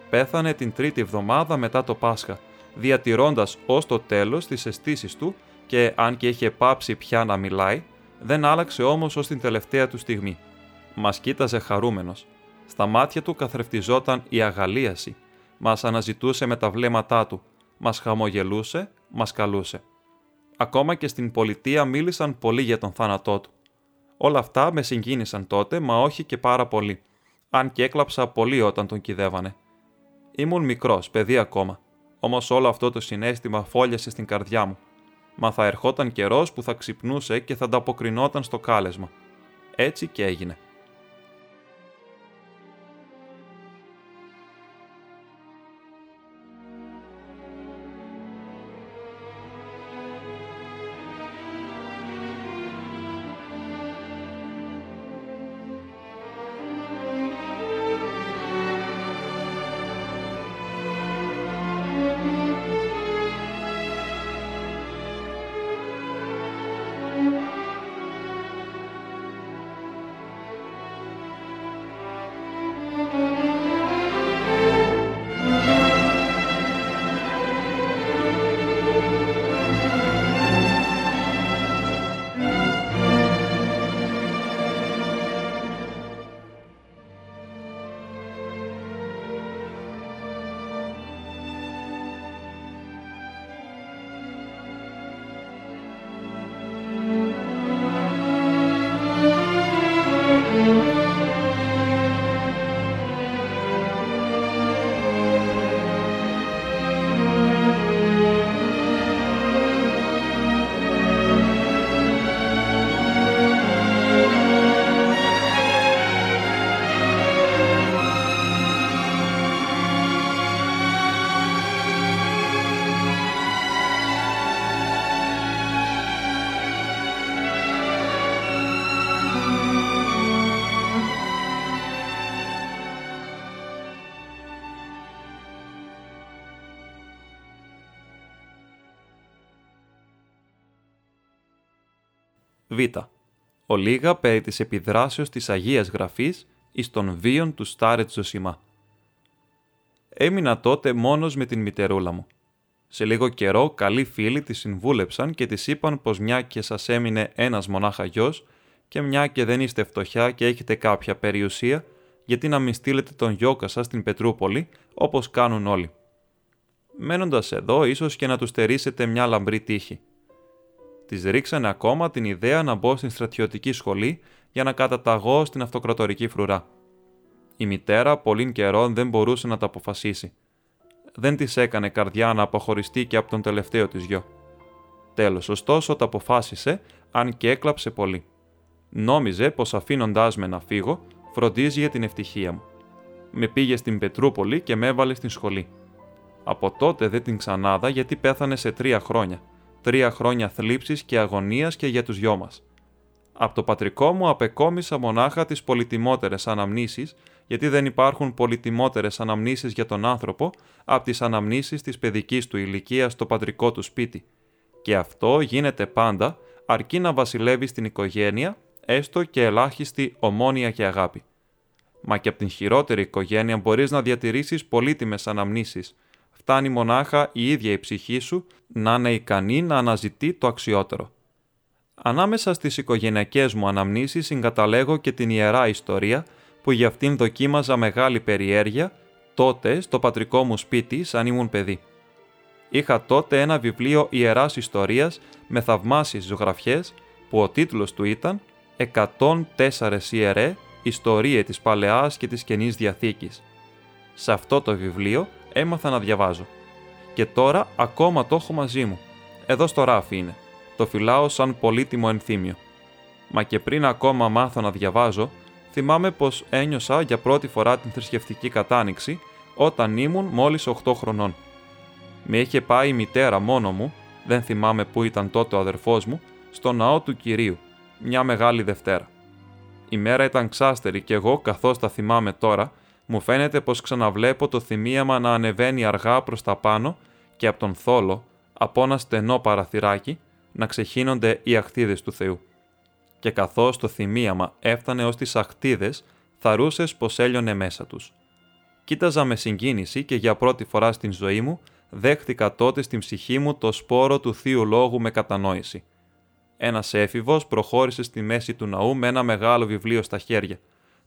Πέθανε την τρίτη εβδομάδα μετά το Πάσχα, διατηρώντας ως το τέλος τις αισθήσεις του και αν και είχε πάψει πια να μιλάει, δεν άλλαξε όμως ως την τελευταία του στιγμή. Μας κοίταζε χαρούμενος. Στα μάτια του καθρεφτιζόταν η αγαλίαση. Μας αναζητούσε με τα βλέμματά του. Μας χαμογελούσε, μας καλούσε. Ακόμα και στην πολιτεία μίλησαν πολύ για τον θάνατό του. Όλα αυτά με συγκίνησαν τότε, μα όχι και πάρα πολύ. Αν και έκλαψα πολύ όταν τον κηδεύανε. Ήμουν μικρός, παιδί ακόμα. Όμως όλο αυτό το συναίσθημα φόλιασε στην καρδιά μου. Μα θα ερχόταν καιρός που θα ξυπνούσε και θα ανταποκρινόταν στο κάλεσμα. Έτσι και έγινε. Β. Ολίγα περί της επιδράσεως της Αγίας Γραφής εις των βίων του Στάρετς Ζωσιμά. Έμεινα τότε μόνος με την μητερούλα μου. Σε λίγο καιρό καλοί φίλοι τη συμβούλεψαν και τη είπαν πως μια και σας έμεινε ένας μονάχα γιος και μια και δεν είστε φτωχιά και έχετε κάποια περιουσία, γιατί να μην στείλετε τον γιώκα σας στην Πετρούπολη όπως κάνουν όλοι. Μένοντας εδώ ίσως και να του στερήσετε μια λαμπρή τύχη. Της ρίξανε ακόμα την ιδέα να μπω στην στρατιωτική σχολή για να καταταγώ στην αυτοκρατορική φρουρά. Η μητέρα πολλήν καιρών δεν μπορούσε να τα αποφασίσει. Δεν της έκανε καρδιά να αποχωριστεί και από τον τελευταίο της γιο. Τέλος, ωστόσο, τα αποφάσισε, αν και έκλαψε πολύ. Νόμιζε πως αφήνοντάς με να φύγω, φροντίζει για την ευτυχία μου. Με πήγε στην Πετρούπολη και με έβαλε στην σχολή. Από τότε δεν την ξανάδα γιατί πέθανε σε 3 χρόνια. 3 χρόνια θλίψης και αγωνίας και για τους δυο μας. Από το πατρικό μου απεκόμισα μονάχα τις πολυτιμότερες αναμνήσεις, γιατί δεν υπάρχουν πολυτιμότερες αναμνήσεις για τον άνθρωπο από τις αναμνήσεις της παιδικής του ηλικίας στο πατρικό του σπίτι. Και αυτό γίνεται πάντα, αρκεί να βασιλεύει στην οικογένεια, έστω και ελάχιστη ομόνοια και αγάπη. Μα και από την χειρότερη οικογένεια μπορείς να διατηρήσεις πολύτιμες αναμνήσεις. Φτάνει μονάχα η ίδια η ψυχή σου να είναι ικανή να αναζητεί το αξιότερο. Ανάμεσα στις οικογενειακές μου αναμνήσεις συγκαταλέγω και την Ιερά Ιστορία, που για αυτήν δοκίμαζα μεγάλη περιέργεια, τότε στο πατρικό μου σπίτι σαν ήμουν παιδί. Είχα τότε ένα βιβλίο Ιεράς Ιστορίας με θαυμάσιες ζωγραφιές, που ο τίτλος του ήταν «104 Ιερέ, Ιστορία της Παλαιάς και της Καινής Διαθήκης». Σε αυτό το βιβλίο έμαθα να διαβάζω. Και τώρα ακόμα το έχω μαζί μου. Εδώ στο ράφι είναι. Το φυλάω σαν πολύτιμο ενθύμιο. Μα και πριν ακόμα μάθω να διαβάζω, θυμάμαι πως ένιωσα για πρώτη φορά την θρησκευτική κατάνοιξη όταν ήμουν μόλις 8 χρονών. Με είχε πάει η μητέρα μόνο μου, δεν θυμάμαι πού ήταν τότε ο αδερφός μου, στο ναό του Κυρίου, μια μεγάλη Δευτέρα. Η μέρα ήταν ξάστερη και εγώ, καθώς τα θυμάμαι τώρα, μου φαίνεται πως ξαναβλέπω το θυμίαμα να ανεβαίνει αργά προς τα πάνω και από τον θόλο, από ένα στενό παραθυράκι, να ξεχύνονται οι ακτίδες του Θεού. Και καθώς το θυμίαμα έφτανε ως τις ακτίδες, θαρούσες πως έλειωνε μέσα τους. Κοίταζα με συγκίνηση και για πρώτη φορά στην ζωή μου δέχτηκα τότε στην ψυχή μου το σπόρο του θείου λόγου με κατανόηση. Ένας έφηβος προχώρησε στη μέση του ναού με ένα μεγάλο βιβλίο στα χέρια.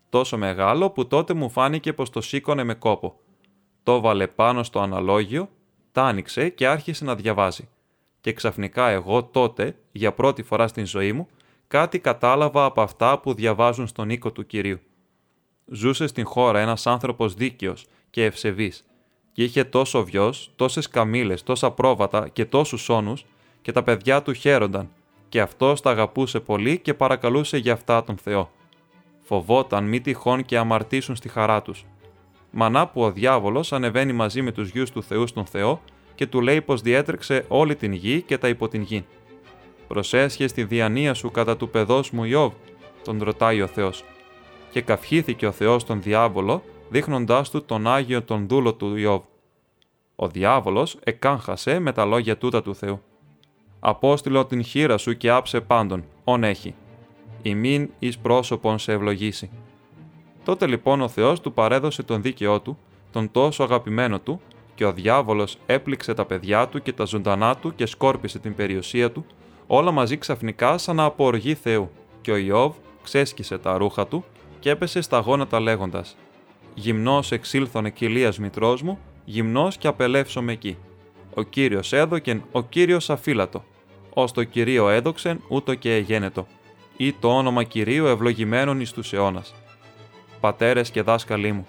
Τόσο μεγάλο που τότε μου φάνηκε πως το σήκωνε με κόπο. Το βάλε πάνω στο αναλόγιο, τ' άνοιξε και άρχισε να διαβάζει. Και ξαφνικά εγώ τότε, για πρώτη φορά στην ζωή μου, κάτι κατάλαβα από αυτά που διαβάζουν στον οίκο του Κυρίου. Ζούσε στην χώρα ένας άνθρωπος δίκαιος και ευσεβής και είχε τόσο βιος, τόσες καμήλες, τόσα πρόβατα και τόσους όνους και τα παιδιά του χαίρονταν και αυτός τα αγαπούσε πολύ και παρακαλούσε για αυτά τον Θεό. Φοβόταν μη τυχόν και αμαρτήσουν στη χαρά τους. Μανά που ο διάβολος ανεβαίνει μαζί με τους γιους του Θεού στον Θεό και του λέει πως διέτρεξε όλη την γη και τα υπό την γη. «Προσέσχες τη διανία σου κατά του παιδός μου Ιώβ», τον ρωτάει ο Θεός. Και καυχήθηκε ο Θεός τον διάβολο, δείχνοντάς του τον Άγιο τον δούλο του Ιώβ. Ο διάβολος εκάγχασε με τα λόγια τούτα του Θεού. «Απόστειλω την χείρα σου και άψε πάντων, ον έχει. Ημίν εις πρόσωπον σε ευλογήσει». Τότε λοιπόν ο Θεός του παρέδωσε τον δίκαιό του, τον τόσο αγαπημένο του, και ο διάβολος έπληξε τα παιδιά του και τα ζωντανά του και σκόρπισε την περιουσία του, όλα μαζί ξαφνικά σαν να αποοργεί Θεού, και ο Ιώβ ξέσκησε τα ρούχα του και έπεσε στα γόνατα λέγοντας «Γυμνός εξήλθωνε κοιλίας μητρός μου, γυμνός και απελεύσομαι εκεί. Ο Κύριος έδωκεν, ο Κύριος αφύλατο. Ως το Κυρίο έδοξεν, ούτω και εγένετο. Ή το όνομα Κυρίου ευλογημένον εις τους αιώνας. Πατέρες και δάσκαλοι μου,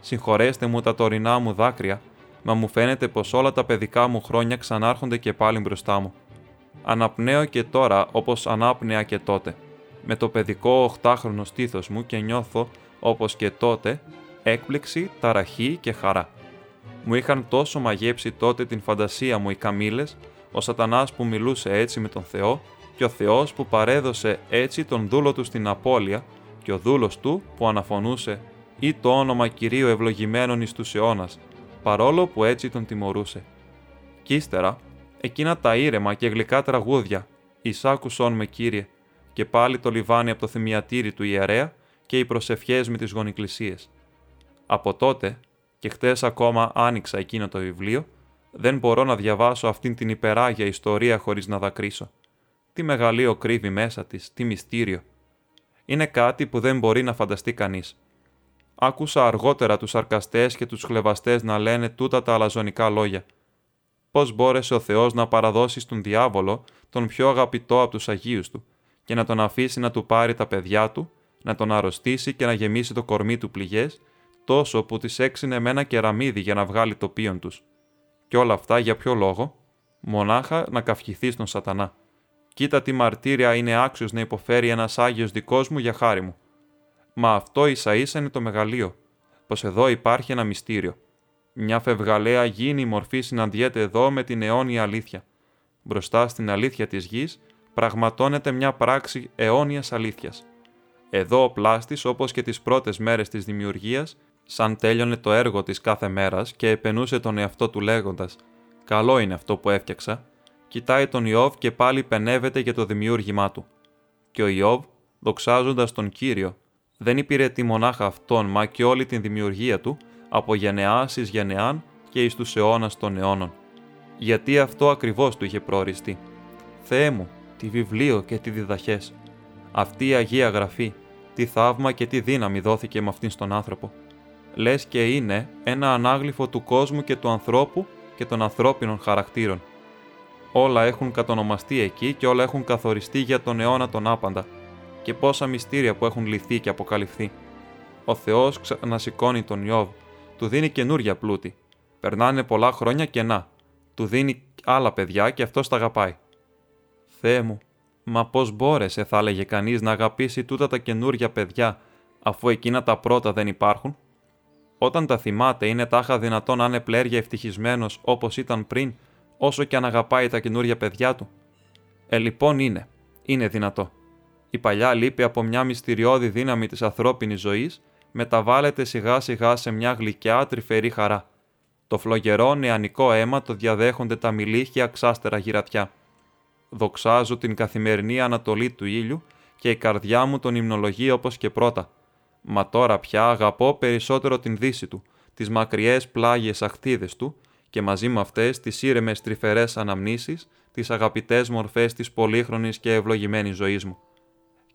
συγχωρέστε μου τα τωρινά μου δάκρυα, μα μου φαίνεται πως όλα τα παιδικά μου χρόνια ξανάρχονται και πάλι μπροστά μου. Αναπνέω και τώρα όπως ανάπνεα και τότε. Με το παιδικό οχτάχρονο στήθος μου και νιώθω, όπως και τότε, έκπληξη, ταραχή και χαρά. Μου είχαν τόσο μαγέψει τότε την φαντασία μου οι καμήλες, ο σατανάς που μιλούσε έτσι με τον Θεό και ο Θεός που παρέδωσε έτσι τον δούλο του στην απώλεια και ο δούλος του που αναφωνούσε «Ή το όνομα Κυρίου ευλογημένον εις τους αιώνας», παρόλο που έτσι τον τιμωρούσε. Κι ύστερα, εκείνα τα ήρεμα και γλυκά τραγούδια «Εις άκουσον με Κύριε» και πάλι το λιβάνι από το θυμιατήρι του ιερέα και οι προσευχές με τις γονικλησίες. Από τότε, και χτες ακόμα άνοιξα εκείνο το βιβλίο, δεν μπορώ να διαβάσω αυτήν την υπεράγια ιστορία χωρίς να δακρύσω. Τι μεγαλείο κρύβει μέσα της, τι μυστήριο. Είναι κάτι που δεν μπορεί να φανταστεί κανείς. Άκουσα αργότερα τους αρκαστές και τους χλευαστές να λένε τούτα τα αλαζονικά λόγια. Πώς μπόρεσε ο Θεός να παραδώσει στον διάβολο τον πιο αγαπητό από τους Αγίους του και να τον αφήσει να του πάρει τα παιδιά του, να τον αρρωστήσει και να γεμίσει το κορμί του πληγές, τόσο που τις έξινε με ένα κεραμίδι για να βγάλει το πείον τους. Και όλα αυτά για ποιο λόγο? Μονάχα να καυχηθεί στον σατανά. Κοίτα τι μαρτύρια είναι άξιος να υποφέρει ένας Άγιος δικός μου για χάρη μου. Μα αυτό ίσα ίσα είναι το μεγαλείο, πως εδώ υπάρχει ένα μυστήριο. Μια φευγαλαία γήινη μορφή συναντιέται εδώ με την αιώνια αλήθεια. Μπροστά στην αλήθεια της γης πραγματώνεται μια πράξη αιώνιας αλήθειας. Εδώ ο πλάστης, όπως και τις πρώτες μέρες της δημιουργίας, σαν τέλειωνε το έργο της κάθε μέρας και επενούσε τον εαυτό του λέγοντας «Καλό είναι αυτό που έφτιαξα», κοιτάει τον Ιώβ και πάλι πενεύεται για το δημιούργημά του. Και ο Ιώβ, δοξάζοντας τον Κύριο, δεν υπηρετεί μονάχα αυτόν μα και όλη την δημιουργία του, από γενεάς εις γενεάν και εις τους αιώνας των αιώνων. Γιατί αυτό ακριβώς του είχε προοριστεί. «Θεέ μου, τι βιβλίο και τι διδαχές! Αυτή η Αγία Γραφή, τι θαύμα και τι δύναμη δόθηκε με αυτήν στον άνθρωπο. Λες και είναι ένα ανάγλυφο του κόσμου και του ανθρώπου και των ανθρώπινων χαρακτήρων. Όλα έχουν κατονομαστεί εκεί και όλα έχουν καθοριστεί για τον αιώνα τον άπαντα. Και πόσα μυστήρια που έχουν λυθεί και αποκαλυφθεί. Ο Θεός ξανασηκώνει τον Ιώβ, του δίνει καινούρια πλούτη. Περνάνε πολλά χρόνια κενά. Του δίνει άλλα παιδιά και αυτός τα αγαπάει. Θεέ μου, μα πώς μπόρεσε, θα έλεγε κανείς, να αγαπήσει τούτα τα καινούρια παιδιά, αφού εκείνα τα πρώτα δεν υπάρχουν. Όταν τα θυμάται, είναι τάχα δυνατόν να είναι πλέρια ευτυχισμένος όπως ήταν πριν, όσο και αν αγαπάει τα καινούρια παιδιά του. Λοιπόν είναι δυνατό. Η παλιά λύπη από μια μυστηριώδη δύναμη της ανθρώπινης ζωής μεταβάλλεται σιγά σιγά σε μια γλυκιά τρυφερή χαρά. Το φλογερό νεανικό αίμα το διαδέχονται τα μιλίχια ξάστερα γυρατιά. Δοξάζω την καθημερινή ανατολή του ήλιου και η καρδιά μου τον υμνολογεί όπως και πρώτα. Μα τώρα πια αγαπώ περισσότερο την δύση του, τις μακριές πλάγιες αχτίδες του και μαζί με αυτές τις ήρεμες τρυφερές αναμνήσεις, τις αγαπητές μορφές της πολύχρονης και ευλογημένης ζωής μου.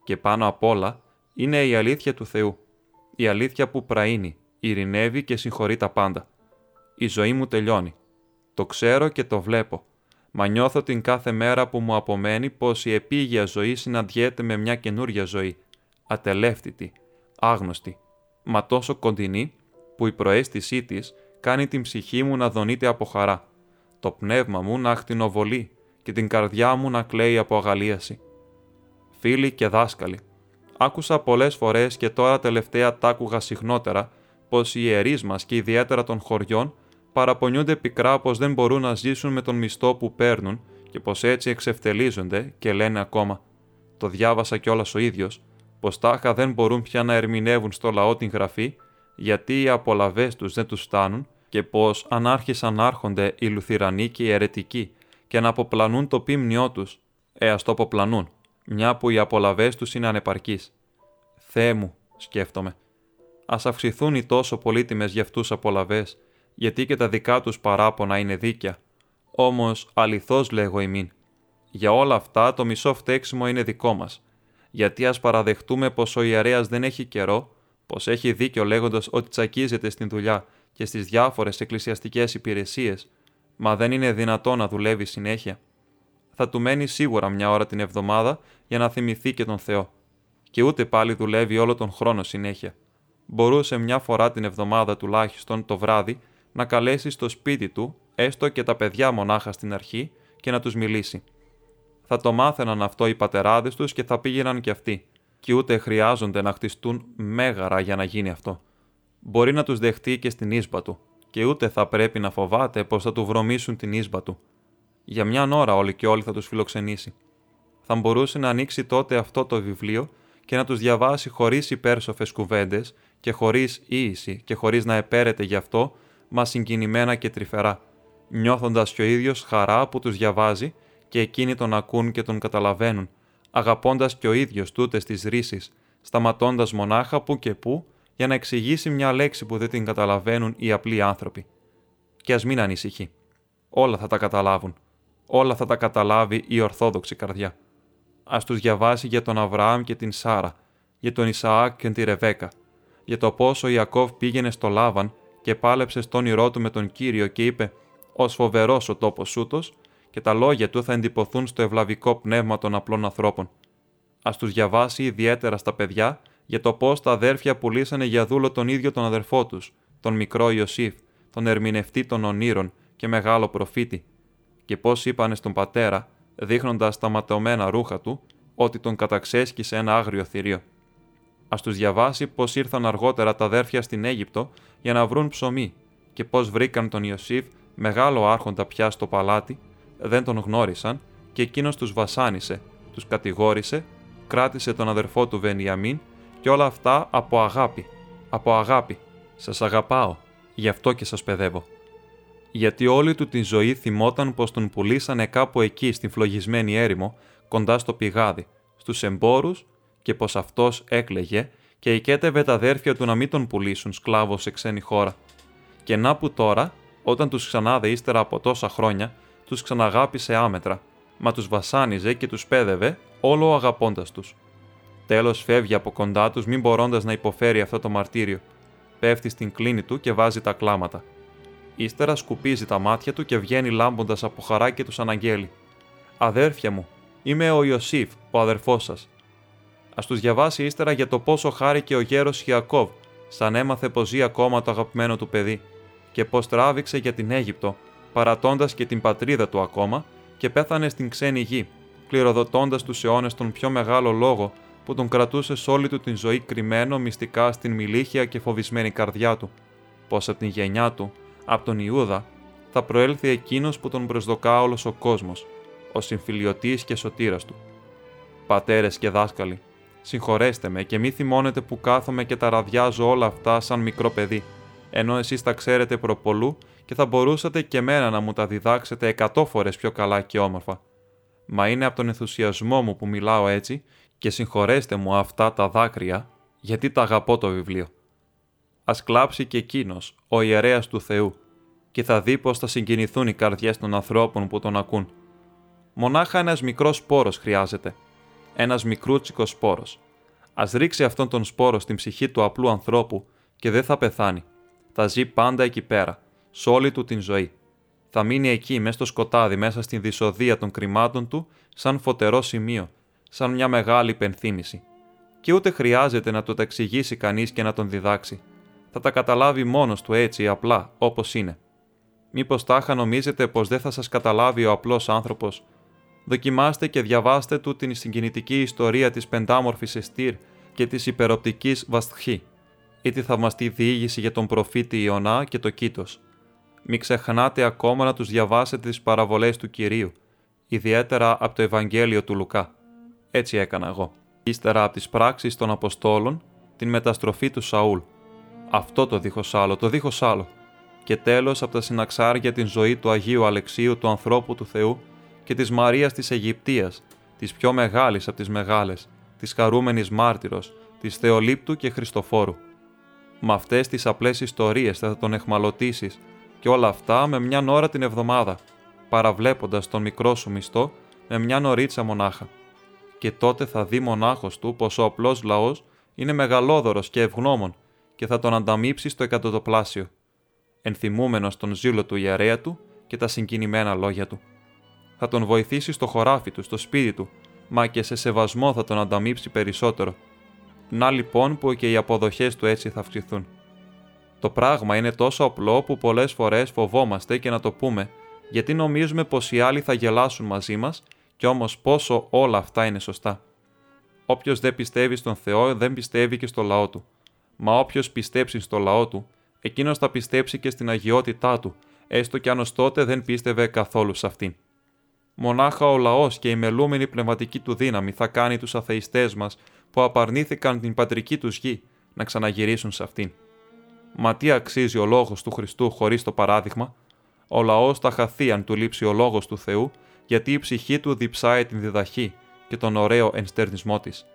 Και πάνω απ' όλα είναι η αλήθεια του Θεού, η αλήθεια που πραΐνει, ειρηνεύει και συγχωρεί τα πάντα. Η ζωή μου τελειώνει. Το ξέρω και το βλέπω. Μα νιώθω την κάθε μέρα που μου απομένει πως η επίγεια ζωή συναντιέται με μια καινούργια ζωή, ατελεύτητη, άγνωστη, μα τόσο κοντινή που η προαίσθησή της κάνει την ψυχή μου να δονείται από χαρά, το πνεύμα μου να ακτινοβολεί και την καρδιά μου να κλαίει από αγαλίαση. Φίλοι και δάσκαλοι, άκουσα πολλές φορές και τώρα τελευταία τ' άκουγα συχνότερα πως οι ιερείς μας και ιδιαίτερα των χωριών παραπονιούνται πικρά πως δεν μπορούν να ζήσουν με τον μισθό που παίρνουν και πως έτσι εξευτελίζονται και λένε ακόμα. Το διάβασα κιόλας ο ίδιος, πως τάχα δεν μπορούν πια να ερμηνεύουν στο λαό την γραφή γιατί οι απολαβές τους δεν τους φτάνουν και πως αν άρχισαν να άρχονται οι λουθυρανοί και οι αιρετικοί και να αποπλανούν το πίμνιό τους, ας το αποπλανούν, μια που οι απολαβές τους είναι ανεπαρκείς. Θεέ μου, σκέφτομαι, ας αυξηθούν οι τόσο πολύτιμες για αυτούς απολαβές, γιατί και τα δικά τους παράπονα είναι δίκαια. Όμως αληθώς λέγω ημίν. Για όλα αυτά το μισό φταίξιμο είναι δικό μας. Γιατί ας παραδεχτούμε πως ο ιερέας δεν έχει καιρό, πως έχει δίκιο λέγοντας ότι τσακίζεται στην δουλειά και στις διάφορες εκκλησιαστικές υπηρεσίες, μα δεν είναι δυνατό να δουλεύει συνέχεια. Θα του μένει σίγουρα μια ώρα την εβδομάδα για να θυμηθεί και τον Θεό. Και ούτε πάλι δουλεύει όλο τον χρόνο συνέχεια. Μπορούσε μια φορά την εβδομάδα τουλάχιστον το βράδυ να καλέσει στο σπίτι του, έστω και τα παιδιά μονάχα στην αρχή, και να τους μιλήσει. Θα το μάθαιναν αυτό οι πατεράδες τους και θα πήγαιναν κι αυτοί, και ούτε χρειάζονται να χτιστούν μέγαρα για να γίνει αυτό. Μπορεί να τους δεχτεί και στην ίσπα του, και ούτε θα πρέπει να φοβάται πως θα του βρωμήσουν την ίσπα του. Για μιαν ώρα όλοι και όλοι θα τους φιλοξενήσει. Θα μπορούσε να ανοίξει τότε αυτό το βιβλίο και να τους διαβάσει χωρίς υπέρσοφες κουβέντες και χωρίς ίηση και χωρίς να επέρεται γι' αυτό, μα συγκινημένα και τρυφερά, νιώθοντας και ο ίδιος χαρά που τους διαβάζει και εκείνοι τον ακούν και τον καταλαβαίνουν, αγαπώντας και ο ίδιος τούτες τις ρίσεις, σταματώντας μονάχα που και που για να εξηγήσει μια λέξη που δεν την καταλαβαίνουν οι απλοί άνθρωποι. Και ας μην ανησυχεί. Όλα θα τα καταλάβουν. Όλα θα τα καταλάβει η ορθόδοξη καρδιά. Ας τους διαβάσει για τον Αβραάμ και την Σάρα, για τον Ισαάκ και τη Ρεβέκα, για το πόσο Ιακώβ πήγαινε στο Λάβαν και πάλεψε στον όνειρό του με τον Κύριο και είπε «Ως φοβερός ο τόπος ούτος» και τα λόγια του θα εντυπωθούν στο ευλαβικό πνεύμα των απλών ανθρώπων. Ας τους διαβάσει ιδιαίτερα στα παιδιά για το πώς τα αδέρφια πουλήσανε για δούλο τον ίδιο τον αδερφό τους, τον μικρό Ιωσήφ, τον ερμηνευτή των ονείρων και μεγάλο προφήτη, και πώς είπανε στον πατέρα, δείχνοντας τα ματαιωμένα ρούχα του, ότι τον καταξέσκησε ένα άγριο θηρίο. Ας τους διαβάσει πως ήρθαν αργότερα τα αδέρφια στην Αίγυπτο για να βρουν ψωμί και πως βρήκαν τον Ιωσήφ μεγάλο άρχοντα πια στο παλάτι, δεν τον γνώρισαν και εκείνος τους βασάνισε, τους κατηγόρησε, κράτησε τον αδερφό του Βενιαμίν και όλα αυτά από αγάπη, από αγάπη. Σας αγαπάω, γι' αυτό και σας παιδεύω. Γιατί όλη του τη ζωή θυμόταν πως τον πουλήσανε κάπου εκεί στην φλογισμένη έρημο, κοντά στο πηγάδι, στους εμπόρους, και πως αυτός έκλαιγε και οικέτευε τα αδέρφια του να μην τον πουλήσουν σκλάβο σε ξένη χώρα. Και να που τώρα, όταν τους ξανάδε ύστερα από τόσα χρόνια, τους ξαναγάπησε άμετρα, μα τους βασάνιζε και τους πέδευε, όλο αγαπώντας τους. Τέλος φεύγει από κοντά τους μην μπορώντας να υποφέρει αυτό το μαρτύριο. Πέφτει στην κλίνη του και βάζει τα κλάματα. Ύστερα σκουπίζει τα μάτια του και βγαίνει λάμποντας από χαρά και τους αναγγέλει. «Αδέρφια μου, είμαι ο Ιωσήφ, ο αδερφός σας». Ας τους διαβάσει ύστερα για το πόσο χάρηκε ο γέρος Ιακώβ, σαν έμαθε πως ζει ακόμα το αγαπημένο του παιδί, και πως τράβηξε για την Αίγυπτο, παρατώντας και την πατρίδα του ακόμα, και πέθανε στην ξένη γη, κληροδοτώντας τους αιώνες τον πιο μεγάλο λόγο που τον κρατούσε σ' όλη του την ζωή κρυμμένο μυστικά στην μιλήχια και φοβισμένη καρδιά του, πως από την γενιά του, από τον Ιούδα, θα προέλθει εκείνος που τον προσδοκά όλος ο κόσμος, ο συμφιλιωτής και σωτήρας του. Πατέρες και δάσκαλοι, συγχωρέστε με και μη θυμώνετε που κάθομαι και τα ραδιάζω όλα αυτά σαν μικρό παιδί, ενώ εσείς τα ξέρετε προπολού και θα μπορούσατε και εμένα να μου τα διδάξετε 100 φορές πιο καλά και όμορφα. Μα είναι από τον ενθουσιασμό μου που μιλάω έτσι και συγχωρέστε μου αυτά τα δάκρυα, γιατί τα αγαπώ το βιβλίο. Ας κλάψει και εκείνος, ο ιερέας του Θεού, και θα δει πως θα συγκινηθούν οι καρδιές των ανθρώπων που τον ακούν. Μονάχα ένας μικρός σπόρος χρειάζεται. Ένας μικρούτσικος σπόρος. Ας ρίξει αυτόν τον σπόρο στην ψυχή του απλού ανθρώπου και δεν θα πεθάνει. Θα ζει πάντα εκεί πέρα, σ' όλη του την ζωή. Θα μείνει εκεί μέσα στο σκοτάδι, μέσα στην δυσοδεία των κρυμάτων του, σαν φωτερό σημείο, σαν μια μεγάλη υπενθύμηση. Και ούτε χρειάζεται να του τα εξηγήσει κανείς και να τον διδάξει. Θα τα καταλάβει μόνος του έτσι, απλά, όπως είναι. Μήπως τάχα νομίζετε πως δεν θα σας καταλάβει ο απλός άνθρωπος? Δοκιμάστε και διαβάστε του την συγκινητική ιστορία της πεντάμορφης Εστήρ και της υπεροπτικής Βαστχή, ή τη θαυμαστή διήγηση για τον προφήτη Ιωνά και το Κήτος. Μην ξεχνάτε ακόμα να τους διαβάσετε τις παραβολές του Κυρίου, ιδιαίτερα από το Ευαγγέλιο του Λουκά. Έτσι έκανα εγώ. Ύστερα από τις πράξεις των Αποστόλων, την μεταστροφή του Σαούλ. Αυτό το δίχως άλλο, το δίχως άλλο. Και τέλος από τα συναξάρια την ζωή του Αγίου Αλεξίου, του ανθρώπου του Θεού, και της Μαρίας της Αιγυπτίας, της πιο μεγάλης από τις μεγάλες, της χαρούμενης μάρτυρος, της Θεολύπτου και Χριστοφόρου. Με αυτές τις απλές ιστορίες θα τον εχμαλωτήσεις, και όλα αυτά με μιαν ώρα την εβδομάδα, παραβλέποντας τον μικρό σου μισθό με μιαν ωρίτσα μονάχα. Και τότε θα δει μονάχος του πως ο απλός λαός είναι μεγαλόδωρος και ευγνώμων και θα τον ανταμείψει στο εκατοντοπλάσιο, ενθυμούμενος τον ζήλο του ιερέα του και τα συγκινημένα λόγια του. Θα τον βοηθήσει στο χωράφι του, στο σπίτι του, μα και σε σεβασμό θα τον ανταμείψει περισσότερο. Να λοιπόν που και οι αποδοχές του έτσι θα αυξηθούν. Το πράγμα είναι τόσο απλό που πολλές φορές φοβόμαστε και να το πούμε, γιατί νομίζουμε πως οι άλλοι θα γελάσουν μαζί μας, κι όμως πόσο όλα αυτά είναι σωστά. Όποιος δεν πιστεύει στον Θεό δεν πιστεύει και στο λαό του. Μα όποιος πιστέψει στο λαό του, εκείνος θα πιστέψει και στην αγιότητά του, έστω κι αν ως τότε δεν πίστευε καθόλου σε αυτήν. Μονάχα ο λαός και η μελούμενη πνευματική του δύναμη θα κάνει τους αθεϊστές μας που απαρνήθηκαν την πατρική τους γη να ξαναγυρίσουν σε αυτήν. Μα τι αξίζει ο λόγος του Χριστού χωρίς το παράδειγμα? Ο λαός θα χαθεί αν του λείψει ο λόγος του Θεού, γιατί η ψυχή του διψάει την διδαχή και τον ωραίο ενστερνισμό της.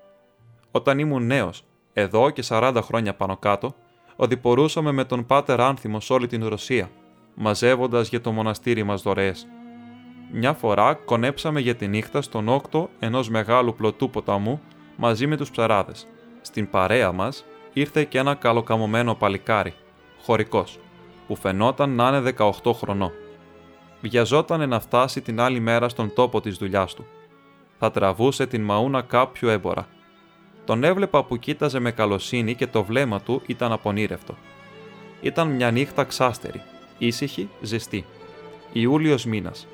Όταν ήμουν νέος, εδώ και 40 χρόνια πάνω κάτω, οδηπορούσαμε με τον Πάτερ Άνθιμο σε όλη την Ρωσία, μαζεύοντας για το μοναστήρι μας δωρεές. Μια φορά κονέψαμε για τη νύχτα στον όκτο ενός μεγάλου πλωτού ποταμού μαζί με τους ψαράδες. Στην παρέα μας ήρθε και ένα καλοκαμωμένο παλικάρι, χωρικός, που φαινόταν να είναι 18 χρονών. Βιαζότανε να φτάσει την άλλη μέρα στον τόπο της δουλειάς του. Θα τραβούσε την μαούνα κάποιου έμπορα. Τον έβλεπα που κοίταζε με καλοσύνη και το βλέμμα του ήταν απονήρευτο. Ήταν μια νύχτα ξάστερη, ήσυχη, ζεστή. Ιούλιος μήνας.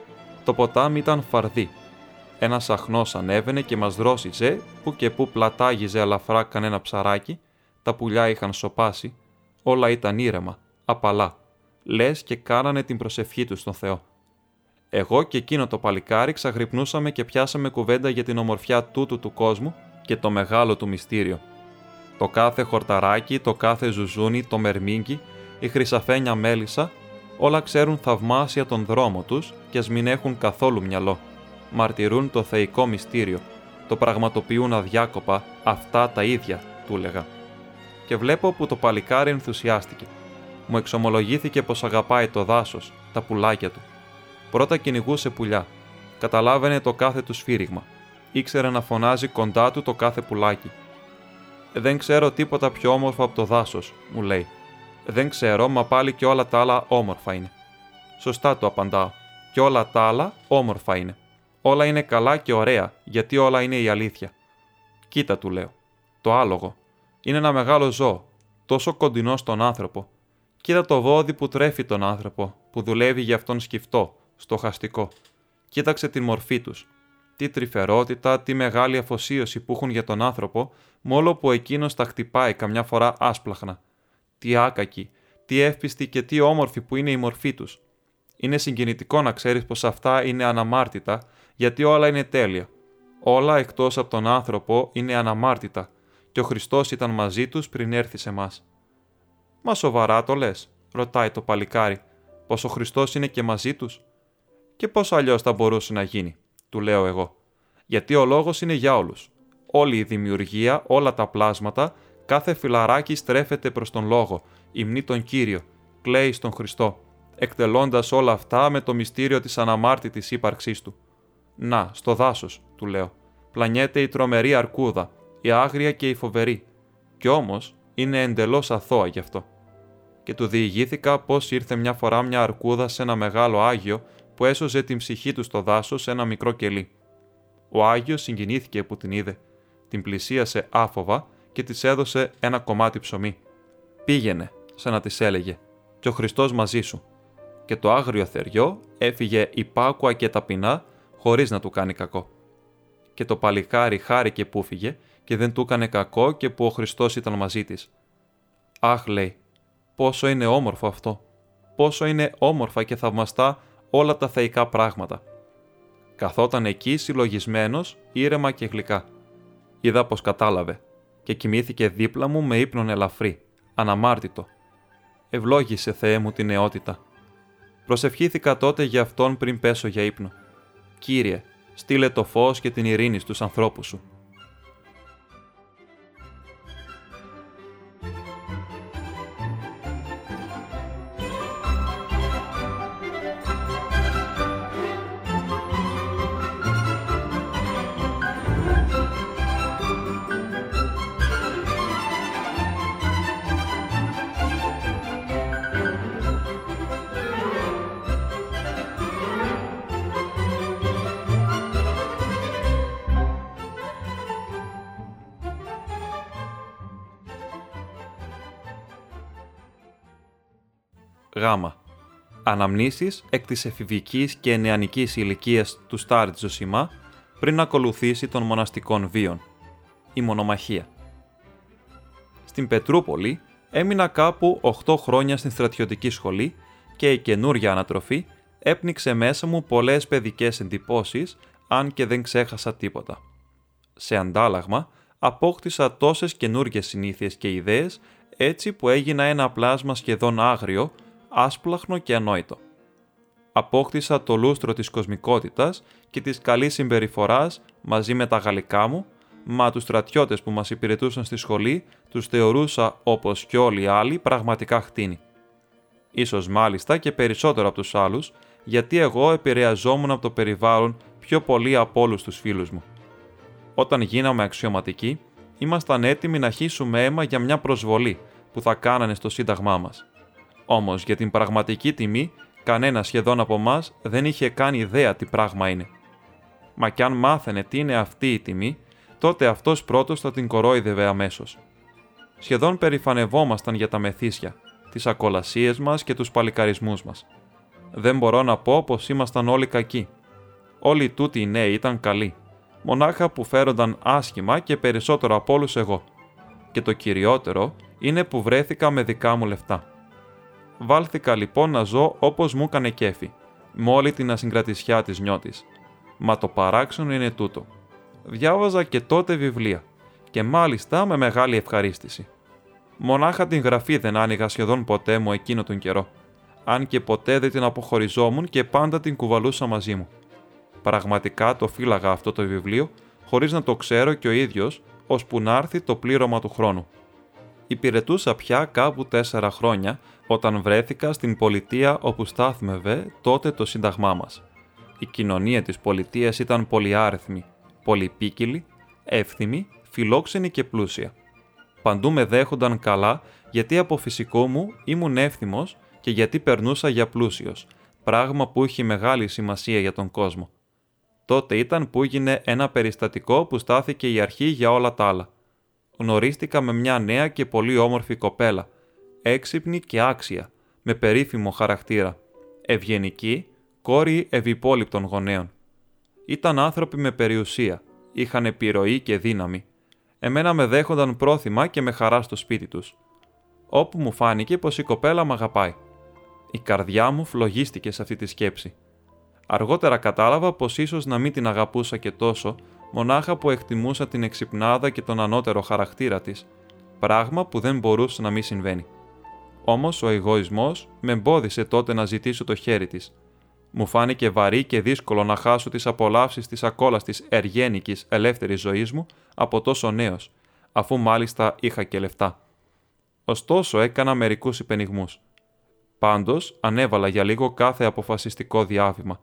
Το ποτάμι ήταν φαρδί. Ένας αχνός ανέβαινε και μας δρόσιζε, που και που πλατάγιζε αλαφρά κανένα ψαράκι, τα πουλιά είχαν σοπάσει, όλα ήταν ήρεμα, απαλά, λες και κάνανε την προσευχή τους στον Θεό. Εγώ και εκείνο το παλικάρι ξαγρυπνούσαμε και πιάσαμε κουβέντα για την ομορφιά τούτου του κόσμου και το μεγάλο του μυστήριο. Το κάθε χορταράκι, το κάθε ζουζούνι, το μερμίγκι, η χρυσαφένια μέλισσα, όλα ξέρουν θαυμάσια τον δρόμο τους και ας μην έχουν καθόλου μυαλό. Μαρτυρούν το θεϊκό μυστήριο, το πραγματοποιούν αδιάκοπα, αυτά τα ίδια, του έλεγα. Και βλέπω που το παλικάρι ενθουσιάστηκε. Μου εξομολογήθηκε πως αγαπάει το δάσος, τα πουλάκια του. Πρώτα κυνηγούσε πουλιά. Καταλάβαινε το κάθε του σφύριγμα. Ήξερε να φωνάζει κοντά του το κάθε πουλάκι. «Δεν ξέρω τίποτα πιο όμορφο από το δάσος», μου λέει. «Δεν ξέρω, μα πάλι και όλα τα άλλα όμορφα είναι». «Σωστά», του απαντάω. «Και όλα τα άλλα όμορφα είναι. Όλα είναι καλά και ωραία, γιατί όλα είναι η αλήθεια». «Κοίτα», του λέω. «Το άλογο. Είναι ένα μεγάλο ζώο, τόσο κοντινό στον άνθρωπο. Κοίτα το βόδι που τρέφει τον άνθρωπο, που δουλεύει για αυτόν σκυφτό, στοχαστικό. Κοίταξε τη μορφή τους. Τι τρυφερότητα, τι μεγάλη αφοσίωση που έχουν για τον άνθρωπο, μόλο που εκείνος τα χτυπάει καμιά φορά άσπλαχνα. Τι άκακοι, τι εύπιστοι και τι όμορφοι που είναι η μορφή τους. Είναι συγκινητικό να ξέρεις πως αυτά είναι αναμάρτητα, γιατί όλα είναι τέλεια. Όλα εκτός από τον άνθρωπο είναι αναμάρτητα, και ο Χριστός ήταν μαζί τους πριν έρθει σε εμάς». «Μα σοβαρά το λες?» ρωτάει το παλικάρι, «πως ο Χριστός είναι και μαζί τους?» «Και πώς αλλιώς θα μπορούσε να γίνει?» του λέω εγώ. «Γιατί ο λόγος είναι για όλους. Όλη η δημιουργία, όλα τα πλάσματα, Κάθε φιλαράκι στρέφεται προς τον Λόγο, υμνεί τον Κύριο, κλαίει στον Χριστό, εκτελώντας όλα αυτά με το μυστήριο της αναμάρτητης ύπαρξής του. «Να, στο δάσος», του λέω, «πλανιέται η τρομερή αρκούδα, η άγρια και η φοβερή, κι όμως είναι εντελώς αθώα γι' αυτό». Και του διηγήθηκα πώς ήρθε μια φορά μια αρκούδα σε ένα μεγάλο Άγιο που έσωζε την ψυχή του στο δάσος σε ένα μικρό κελί. Ο Άγιος συγκινήθηκε που την είδε, την πλησίασε άφοβα και της έδωσε ένα κομμάτι ψωμί. «Πήγαινε», σαν να της έλεγε, «και ο Χριστός μαζί σου». Και το άγριο θεριό έφυγε υπάκουα και ταπεινά, χωρίς να του κάνει κακό. Και το παλικάρι χάρηκε που φύγε και δεν του έκανε κακό και που ο Χριστός ήταν μαζί της. «Αχ», λέει, «πόσο είναι όμορφο αυτό! Πόσο είναι όμορφα και θαυμαστά όλα τα θεϊκά πράγματα!» Καθόταν εκεί συλλογισμένος, ήρεμα και γλυκά. Είδα πως κατάλαβε και κοιμήθηκε δίπλα μου με ύπνον ελαφρύ, αναμάρτητο. Ευλόγησε, Θεέ μου, την νεότητα. Προσευχήθηκα τότε για αυτόν πριν πέσω για ύπνο. «Κύριε, στείλε το φως και την ειρήνη στους ανθρώπους σου». Γάμα. Αναμνήσεις εκ της εφηβικής και νεανικής ηλικίας του Στάρετς Ζωσιμά πριν ακολουθήσει των μοναστικών βίων. Η μονομαχία. Στην Πετρούπολη έμεινα κάπου 8 χρόνια στην στρατιωτική σχολή και η καινούρια ανατροφή έπνιξε μέσα μου πολλές παιδικές εντυπώσεις, αν και δεν ξέχασα τίποτα. Σε αντάλλαγμα, απόκτησα τόσες καινούργιες συνήθειες και ιδέες, έτσι που έγινα ένα πλάσμα σχεδόν άγριο, άσπλαχνο και ανόητο. Απόκτησα το λούστρο της κοσμικότητας και της καλής συμπεριφοράς μαζί με τα γαλλικά μου, μα τους στρατιώτες που μας υπηρετούσαν στη σχολή τους θεωρούσα, όπως και όλοι οι άλλοι, πραγματικά χτίνοι. Ίσως μάλιστα και περισσότερο από τους άλλους, γιατί εγώ επηρεαζόμουν από το περιβάλλον πιο πολύ από όλους τους φίλους μου. Όταν γίναμε αξιωματικοί, ήμασταν έτοιμοι να χύσουμε αίμα για μια προσβολή που θα κάνανε στο σύνταγμά μας. Όμως για την πραγματική τιμή, κανένα σχεδόν από μας δεν είχε καν ιδέα τι πράγμα είναι. Μα κι αν μάθαινε τι είναι αυτή η τιμή, τότε αυτός πρώτος θα την κορόιδευε αμέσως. Σχεδόν περηφανευόμασταν για τα μεθύσια, τις ακολασίες μας και τους παλικαρισμούς μας. Δεν μπορώ να πω πως ήμασταν όλοι κακοί. Όλοι τούτοι οι νέοι ήταν καλοί, μονάχα που φέρονταν άσχημα και περισσότερο από όλους εγώ. Και το κυριότερο είναι που βρέθηκα με δικά μου λεφτά. Βάλθηκα λοιπόν να ζω όπως μου έκανε κέφι, με όλη την ασυγκρατησιά της νιώτης. Μα το παράξενο είναι τούτο. Διάβαζα και τότε βιβλία, και μάλιστα με μεγάλη ευχαρίστηση. Μονάχα την γραφή δεν άνοιγα σχεδόν ποτέ μου εκείνο τον καιρό, αν και ποτέ δεν την αποχωριζόμουν και πάντα την κουβαλούσα μαζί μου. Πραγματικά το φύλαγα αυτό το βιβλίο, χωρίς να το ξέρω κι ο ίδιος, ώσπου να έρθει το πλήρωμα του χρόνου. Υπηρετούσα πια κάπου 4 χρόνια, όταν βρέθηκα στην πολιτεία όπου στάθμευε τότε το σύνταγμά μας. Η κοινωνία της πολιτείας ήταν πολυάριθμη, πολυπίκυλη, εύθυμη, φιλόξενη και πλούσια. Παντού με δέχονταν καλά, γιατί από φυσικό μου ήμουν εύθυμος και γιατί περνούσα για πλούσιος, πράγμα που είχε μεγάλη σημασία για τον κόσμο. Τότε ήταν που έγινε ένα περιστατικό που στάθηκε η αρχή για όλα τα άλλα. Γνωρίστηκα με μια νέα και πολύ όμορφη κοπέλα, έξυπνη και άξια, με περίφημο χαρακτήρα, ευγενική, κόρη ευυπόληπτων γονέων. Ήταν άνθρωποι με περιουσία, είχαν επιρροή και δύναμη. Εμένα με δέχονταν πρόθυμα και με χαρά στο σπίτι τους, όπου μου φάνηκε πως η κοπέλα μ' αγαπάει. Η καρδιά μου φλογίστηκε σε αυτή τη σκέψη. Αργότερα κατάλαβα πως ίσως να μην την αγαπούσα και τόσο, μονάχα που εκτιμούσα την εξυπνάδα και τον ανώτερο χαρακτήρα της, πράγμα που δεν μπορούσε να μην συμβαίνει. Όμως ο εγωισμός με εμπόδισε τότε να ζητήσω το χέρι της. Μου φάνηκε βαρύ και δύσκολο να χάσω τις απολαύσεις της ακόλαστης εργένικης ελεύθερης ζωής μου από τόσο νέος, αφού μάλιστα είχα και λεφτά. Ωστόσο έκανα μερικούς υπενιγμούς. Πάντως ανέβαλα για λίγο κάθε αποφασιστικό διάβημα.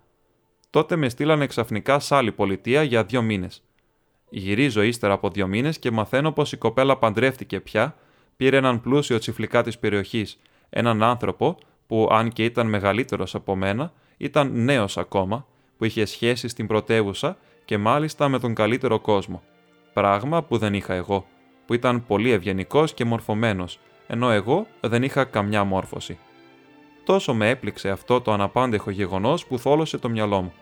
Τότε με στείλανε ξαφνικά σ' άλλη πολιτεία για 2 μήνες. Γυρίζω ύστερα από 2 μήνες και μαθαίνω πως η κοπέλα παντρεύτηκε πια, πήρε έναν πλούσιο τσιφλικά της περιοχής, έναν άνθρωπο που αν και ήταν μεγαλύτερος από μένα, ήταν νέος ακόμα, που είχε σχέση στην πρωτεύουσα και μάλιστα με τον καλύτερο κόσμο. Πράγμα που δεν είχα εγώ, που ήταν πολύ ευγενικός και μορφωμένος, ενώ εγώ δεν είχα καμιά μόρφωση. Τόσο με έπληξε αυτό το αναπάντεχο γεγονός που θόλωσε το μυαλό μου.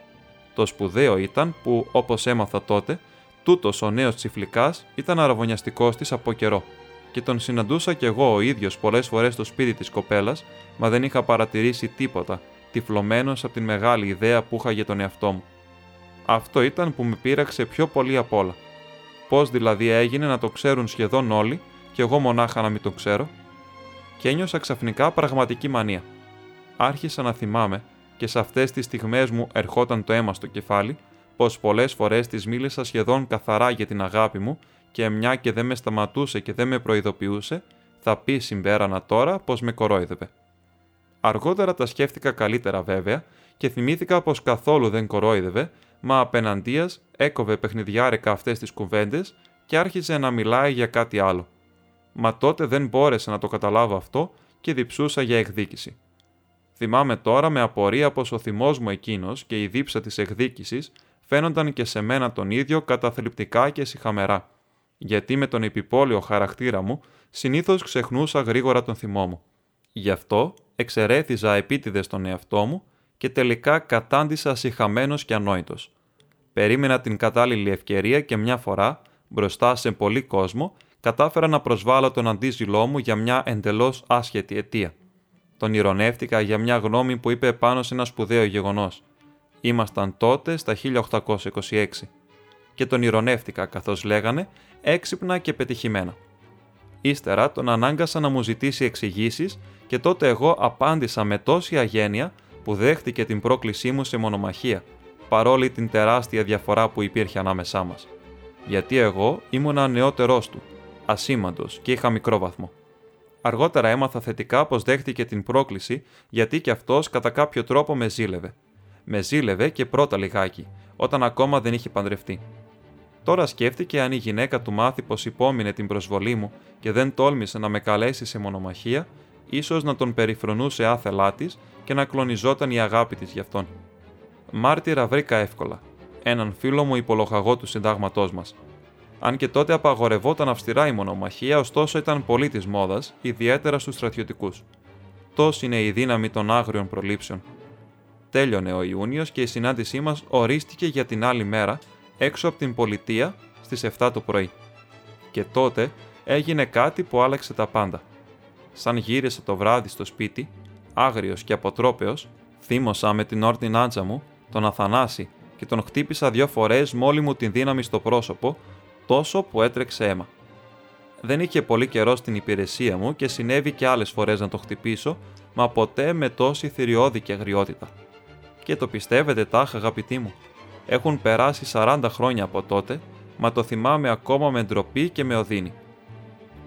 Το σπουδαίο ήταν που, όπως έμαθα τότε, τούτος ο νέος τσιφλικάς ήταν αραβωνιαστικός της από καιρό και τον συναντούσα κι εγώ ο ίδιος πολλές φορές στο σπίτι της κοπέλας, μα δεν είχα παρατηρήσει τίποτα, τυφλωμένος από την μεγάλη ιδέα που είχα για τον εαυτό μου. Αυτό ήταν που με πείραξε πιο πολύ απ' όλα. Πώς δηλαδή έγινε να το ξέρουν σχεδόν όλοι κι εγώ μονάχα να μην το ξέρω? Και ένιωσα ξαφνικά πραγματική μανία. Άρχισα να θυμάμαι, και σε αυτές τις στιγμές μου ερχόταν το αίμα στο κεφάλι, πως πολλές φορές της μίλησα σχεδόν καθαρά για την αγάπη μου και μια και δεν με σταματούσε και δεν με προειδοποιούσε, θα πει συμπέρανα τώρα πως με κορόιδευε. Αργότερα τα σκέφτηκα καλύτερα βέβαια και θυμήθηκα πως καθόλου δεν κορόιδευε, μα απέναντίας έκοβε παιχνιδιάρικα αυτές τις κουβέντες και άρχιζε να μιλάει για κάτι άλλο. Μα τότε δεν μπόρεσα να το καταλάβω αυτό και διψούσα για εκδίκηση. Θυμάμαι τώρα με απορία πως ο θυμός μου εκείνος και η δίψα της εκδίκησης φαίνονταν και σε μένα τον ίδιο καταθλιπτικά και συχαμερά, γιατί με τον επιπόλαιο χαρακτήρα μου συνήθως ξεχνούσα γρήγορα τον θυμό μου. Γι' αυτό εξερέθιζα επίτηδες τον εαυτό μου και τελικά κατάντησα συχαμένος και ανόητος. Περίμενα την κατάλληλη ευκαιρία και μια φορά, μπροστά σε πολύ κόσμο, κατάφερα να προσβάλλω τον αντίζηλό μου για μια εντελώς άσχετη αιτία. Τον ηρωνεύτηκα για μια γνώμη που είπε πάνω σε ένα σπουδαίο γεγονός. Ήμασταν τότε στα 1826 και τον ηρωνεύτηκα, καθώς λέγανε, έξυπνα και πετυχημένα. Ύστερα τον ανάγκασα να μου ζητήσει εξηγήσεις και τότε εγώ απάντησα με τόση αγένεια που δέχτηκε την πρόκλησή μου σε μονομαχία, παρόλη την τεράστια διαφορά που υπήρχε ανάμεσά μας. Γιατί εγώ ήμουνα νεότερός του, ασήμαντος και είχα μικρό βαθμό. Αργότερα έμαθα θετικά πως δέχτηκε την πρόκληση γιατί και αυτός κατά κάποιο τρόπο με ζήλευε. Με ζήλευε και πρώτα λιγάκι, όταν ακόμα δεν είχε παντρευτεί. Τώρα σκέφτηκε αν η γυναίκα του μάθει πως υπόμεινε την προσβολή μου και δεν τόλμησε να με καλέσει σε μονομαχία, ίσως να τον περιφρονούσε άθελά της και να κλονιζόταν η αγάπη της γι' αυτόν. Μάρτυρα βρήκα εύκολα. Έναν φίλο μου υπολοχαγό του συντάγματός μας. Αν και τότε απαγορευόταν αυστηρά η μονομαχία, ωστόσο ήταν πολύ της μόδας, ιδιαίτερα στους στρατιωτικούς. Τόση είναι η δύναμη των άγριων προλήψεων. Τέλειωνε ο Ιούνιος και η συνάντησή μας ορίστηκε για την άλλη μέρα, έξω από την πολιτεία, στις 7 το πρωί. Και τότε έγινε κάτι που άλλαξε τα πάντα. Σαν γύρισα το βράδυ στο σπίτι, άγριος και αποτρόπαιος, θύμωσα με την ορτινάντζα μου, τον Αθανάση, και τον χτύπησα 2 φορές μόλι μου την δύναμη στο πρόσωπο, τόσο που έτρεξε αίμα. Δεν είχε πολύ καιρό στην υπηρεσία μου και συνέβη και άλλες φορές να το χτυπήσω, μα ποτέ με τόση θηριώδη και αγριότητα. Και το πιστεύετε τάχα, αγαπητοί μου, έχουν περάσει 40 χρόνια από τότε, μα το θυμάμαι ακόμα με ντροπή και με οδύνη.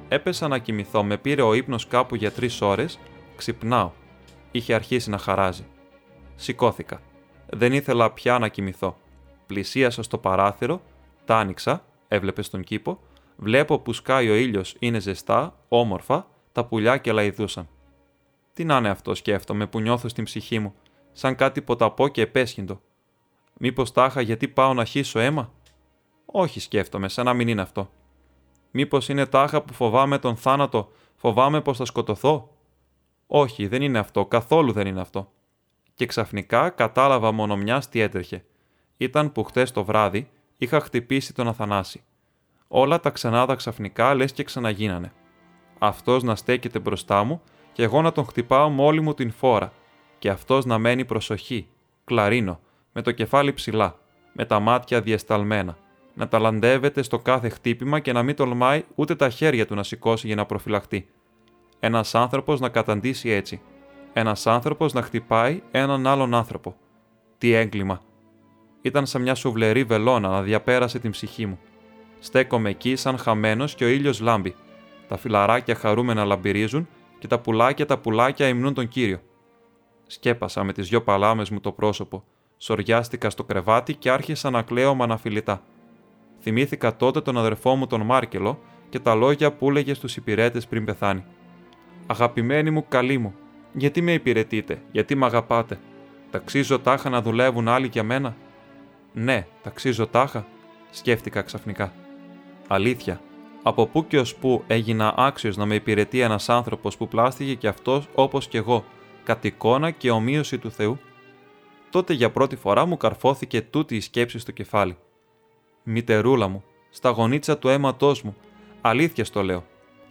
Έπεσα να κοιμηθώ, με πήρε ο ύπνος κάπου για 3 ώρες, ξυπνάω. Είχε αρχίσει να χαράζει. Σηκώθηκα. Δεν ήθελα πια να κοιμηθώ. Πλησίασα στο παράθυρο, τ' άνοιξα, έβλεπε στον κήπο, βλέπω που σκάει ο ήλιος, είναι ζεστά, όμορφα, τα πουλιά κελαηδούσαν. Τι να είναι αυτό, σκέφτομαι, που νιώθω στην ψυχή μου, σαν κάτι ποταπό και επέσχυντο. Μήπως τάχα γιατί πάω να χύσω αίμα? Όχι, σκέφτομαι, σαν να μην είναι αυτό. Μήπως είναι τάχα που φοβάμαι τον θάνατο, φοβάμαι πως θα σκοτωθώ? Όχι, δεν είναι αυτό, καθόλου δεν είναι αυτό. Και ξαφνικά κατάλαβα μονομιάς τι έτρεχε. Ήταν που χτες το βράδυ είχα χτυπήσει τον Αθανάση. Όλα τα ξανάδα ξαφνικά λες και ξαναγίνανε. Αυτός να στέκεται μπροστά μου και εγώ να τον χτυπάω με όλη μου την φόρα και αυτός να μένει προσοχή, κλαρίνο, με το κεφάλι ψηλά, με τα μάτια διεσταλμένα, να ταλαντεύεται στο κάθε χτύπημα και να μην τολμάει ούτε τα χέρια του να σηκώσει για να προφυλαχτεί. Ένας άνθρωπος να καταντήσει έτσι. Ένας άνθρωπος να χτυπάει έναν άλλον άνθρωπο. Τι έγκλημα! Ήταν σαν μια σουβλερή βελόνα να διαπέρασε την ψυχή μου. Στέκομαι εκεί σαν χαμένος και ο ήλιος λάμπει. Τα φυλαράκια χαρούμενα λαμπυρίζουν και τα πουλάκια υμνούν τον Κύριο. Σκέπασα με τις δυο παλάμες μου το πρόσωπο. Σοριάστηκα στο κρεβάτι και άρχισα να κλαίω μαναφιλητά. Θυμήθηκα τότε τον αδερφό μου τον Μάρκελο και τα λόγια που έλεγε στους υπηρέτες πριν πεθάνει. Αγαπημένοι μου, καλοί μου, γιατί με υπηρετείτε, γιατί με αγαπάτε. Ταξίζω τάχα να δουλεύουν άλλοι για μένα. Ναι, ταξίζω τάχα, σκέφτηκα ξαφνικά. Αλήθεια, από πού και ως πού έγινα άξιος να με υπηρετεί ένας άνθρωπος που πλάστηκε και αυτός όπως και εγώ, κατ' εικόνα και ομοίωση του Θεού. Τότε για πρώτη φορά μου καρφώθηκε τούτη η σκέψη στο κεφάλι. Μητερούλα μου, στα γονίτσα του αίματός μου, αλήθεια στο λέω.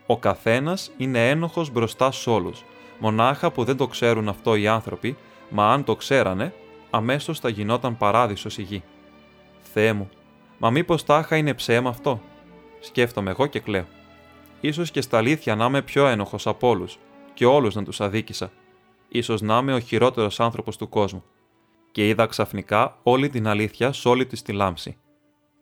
Ο καθένας είναι ένοχος μπροστά σ' όλους, μονάχα που δεν το ξέρουν αυτό οι άνθρωποι, μα αν το ξέρανε, αμέσως θα γινόταν παράδεισος η γη. Θεέ μου, μα μήπως τάχα είναι ψέμα αυτό, σκέφτομαι εγώ και κλαίω. Ίσως και στα αλήθεια να είμαι πιο ένοχος από όλους, και όλους να τους αδίκησα. Ίσως να είμαι ο χειρότερος άνθρωπος του κόσμου. Και είδα ξαφνικά όλη την αλήθεια σ' όλη της τη λάμψη.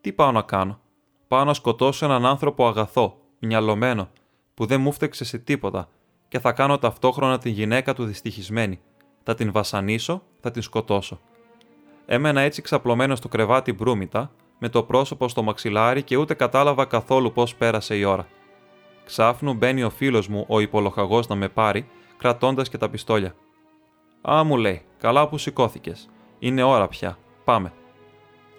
Τι πάω να κάνω, πάω να σκοτώσω έναν άνθρωπο αγαθό, μυαλωμένο, που δεν μου φταίξε σε τίποτα, και θα κάνω ταυτόχρονα τη γυναίκα του δυστυχισμένη. Θα την βασανίσω, θα την σκοτώσω. Έμενα έτσι ξαπλωμένο στο κρεβάτι μπρούμητα, με το πρόσωπο στο μαξιλάρι και ούτε κατάλαβα καθόλου πώς πέρασε η ώρα. Ξάφνου μπαίνει ο φίλος μου, ο υπολοχαγός, να με πάρει, κρατώντας και τα πιστόλια. «Α», μου λέει, «καλά που σηκώθηκες. Είναι ώρα πια. Πάμε».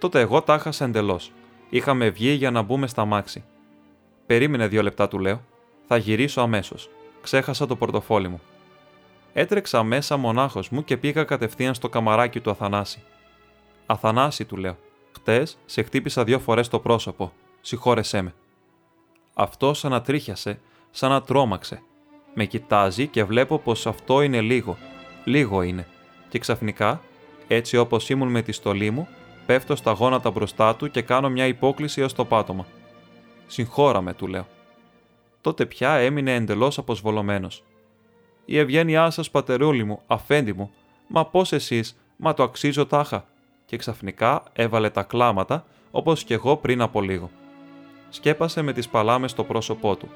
Τότε εγώ τα χάσα εντελώς. Είχαμε βγει για να μπούμε στα μάξι. «Περίμενε 2 λεπτά», του λέω. «Θα γυρίσω αμέσως. Ξέχασα το πορτοφόλι μου». Έτρεξα μέσα μονάχος μου και πήγα κατευθείαν στο καμαράκι του Αθανάση. «Αθανάση», του λέω, «χτες σε χτύπησα 2 φορές το πρόσωπο. Συγχώρεσέ με». Αυτός ανατρίχιασε, σαν να τρόμαξε. Με κοιτάζει και βλέπω πως αυτό είναι λίγο. Λίγο είναι. Και ξαφνικά, έτσι όπως ήμουν με τη στολή μου, πέφτω στα γόνατα μπροστά του και κάνω μια υπόκλιση ως το πάτωμα. «Συγχώραμε», του λέω. Τότε πια έμεινε εντελώς αποσβολωμένος. «Η ευγένειά σας, πατερούλη μου, αφέντη μου, μα πώς εσείς, μα το αξίζω τάχα». Και ξαφνικά έβαλε τα κλάματα, όπως κι εγώ πριν από λίγο. Σκέπασε με τις παλάμες το πρόσωπό του.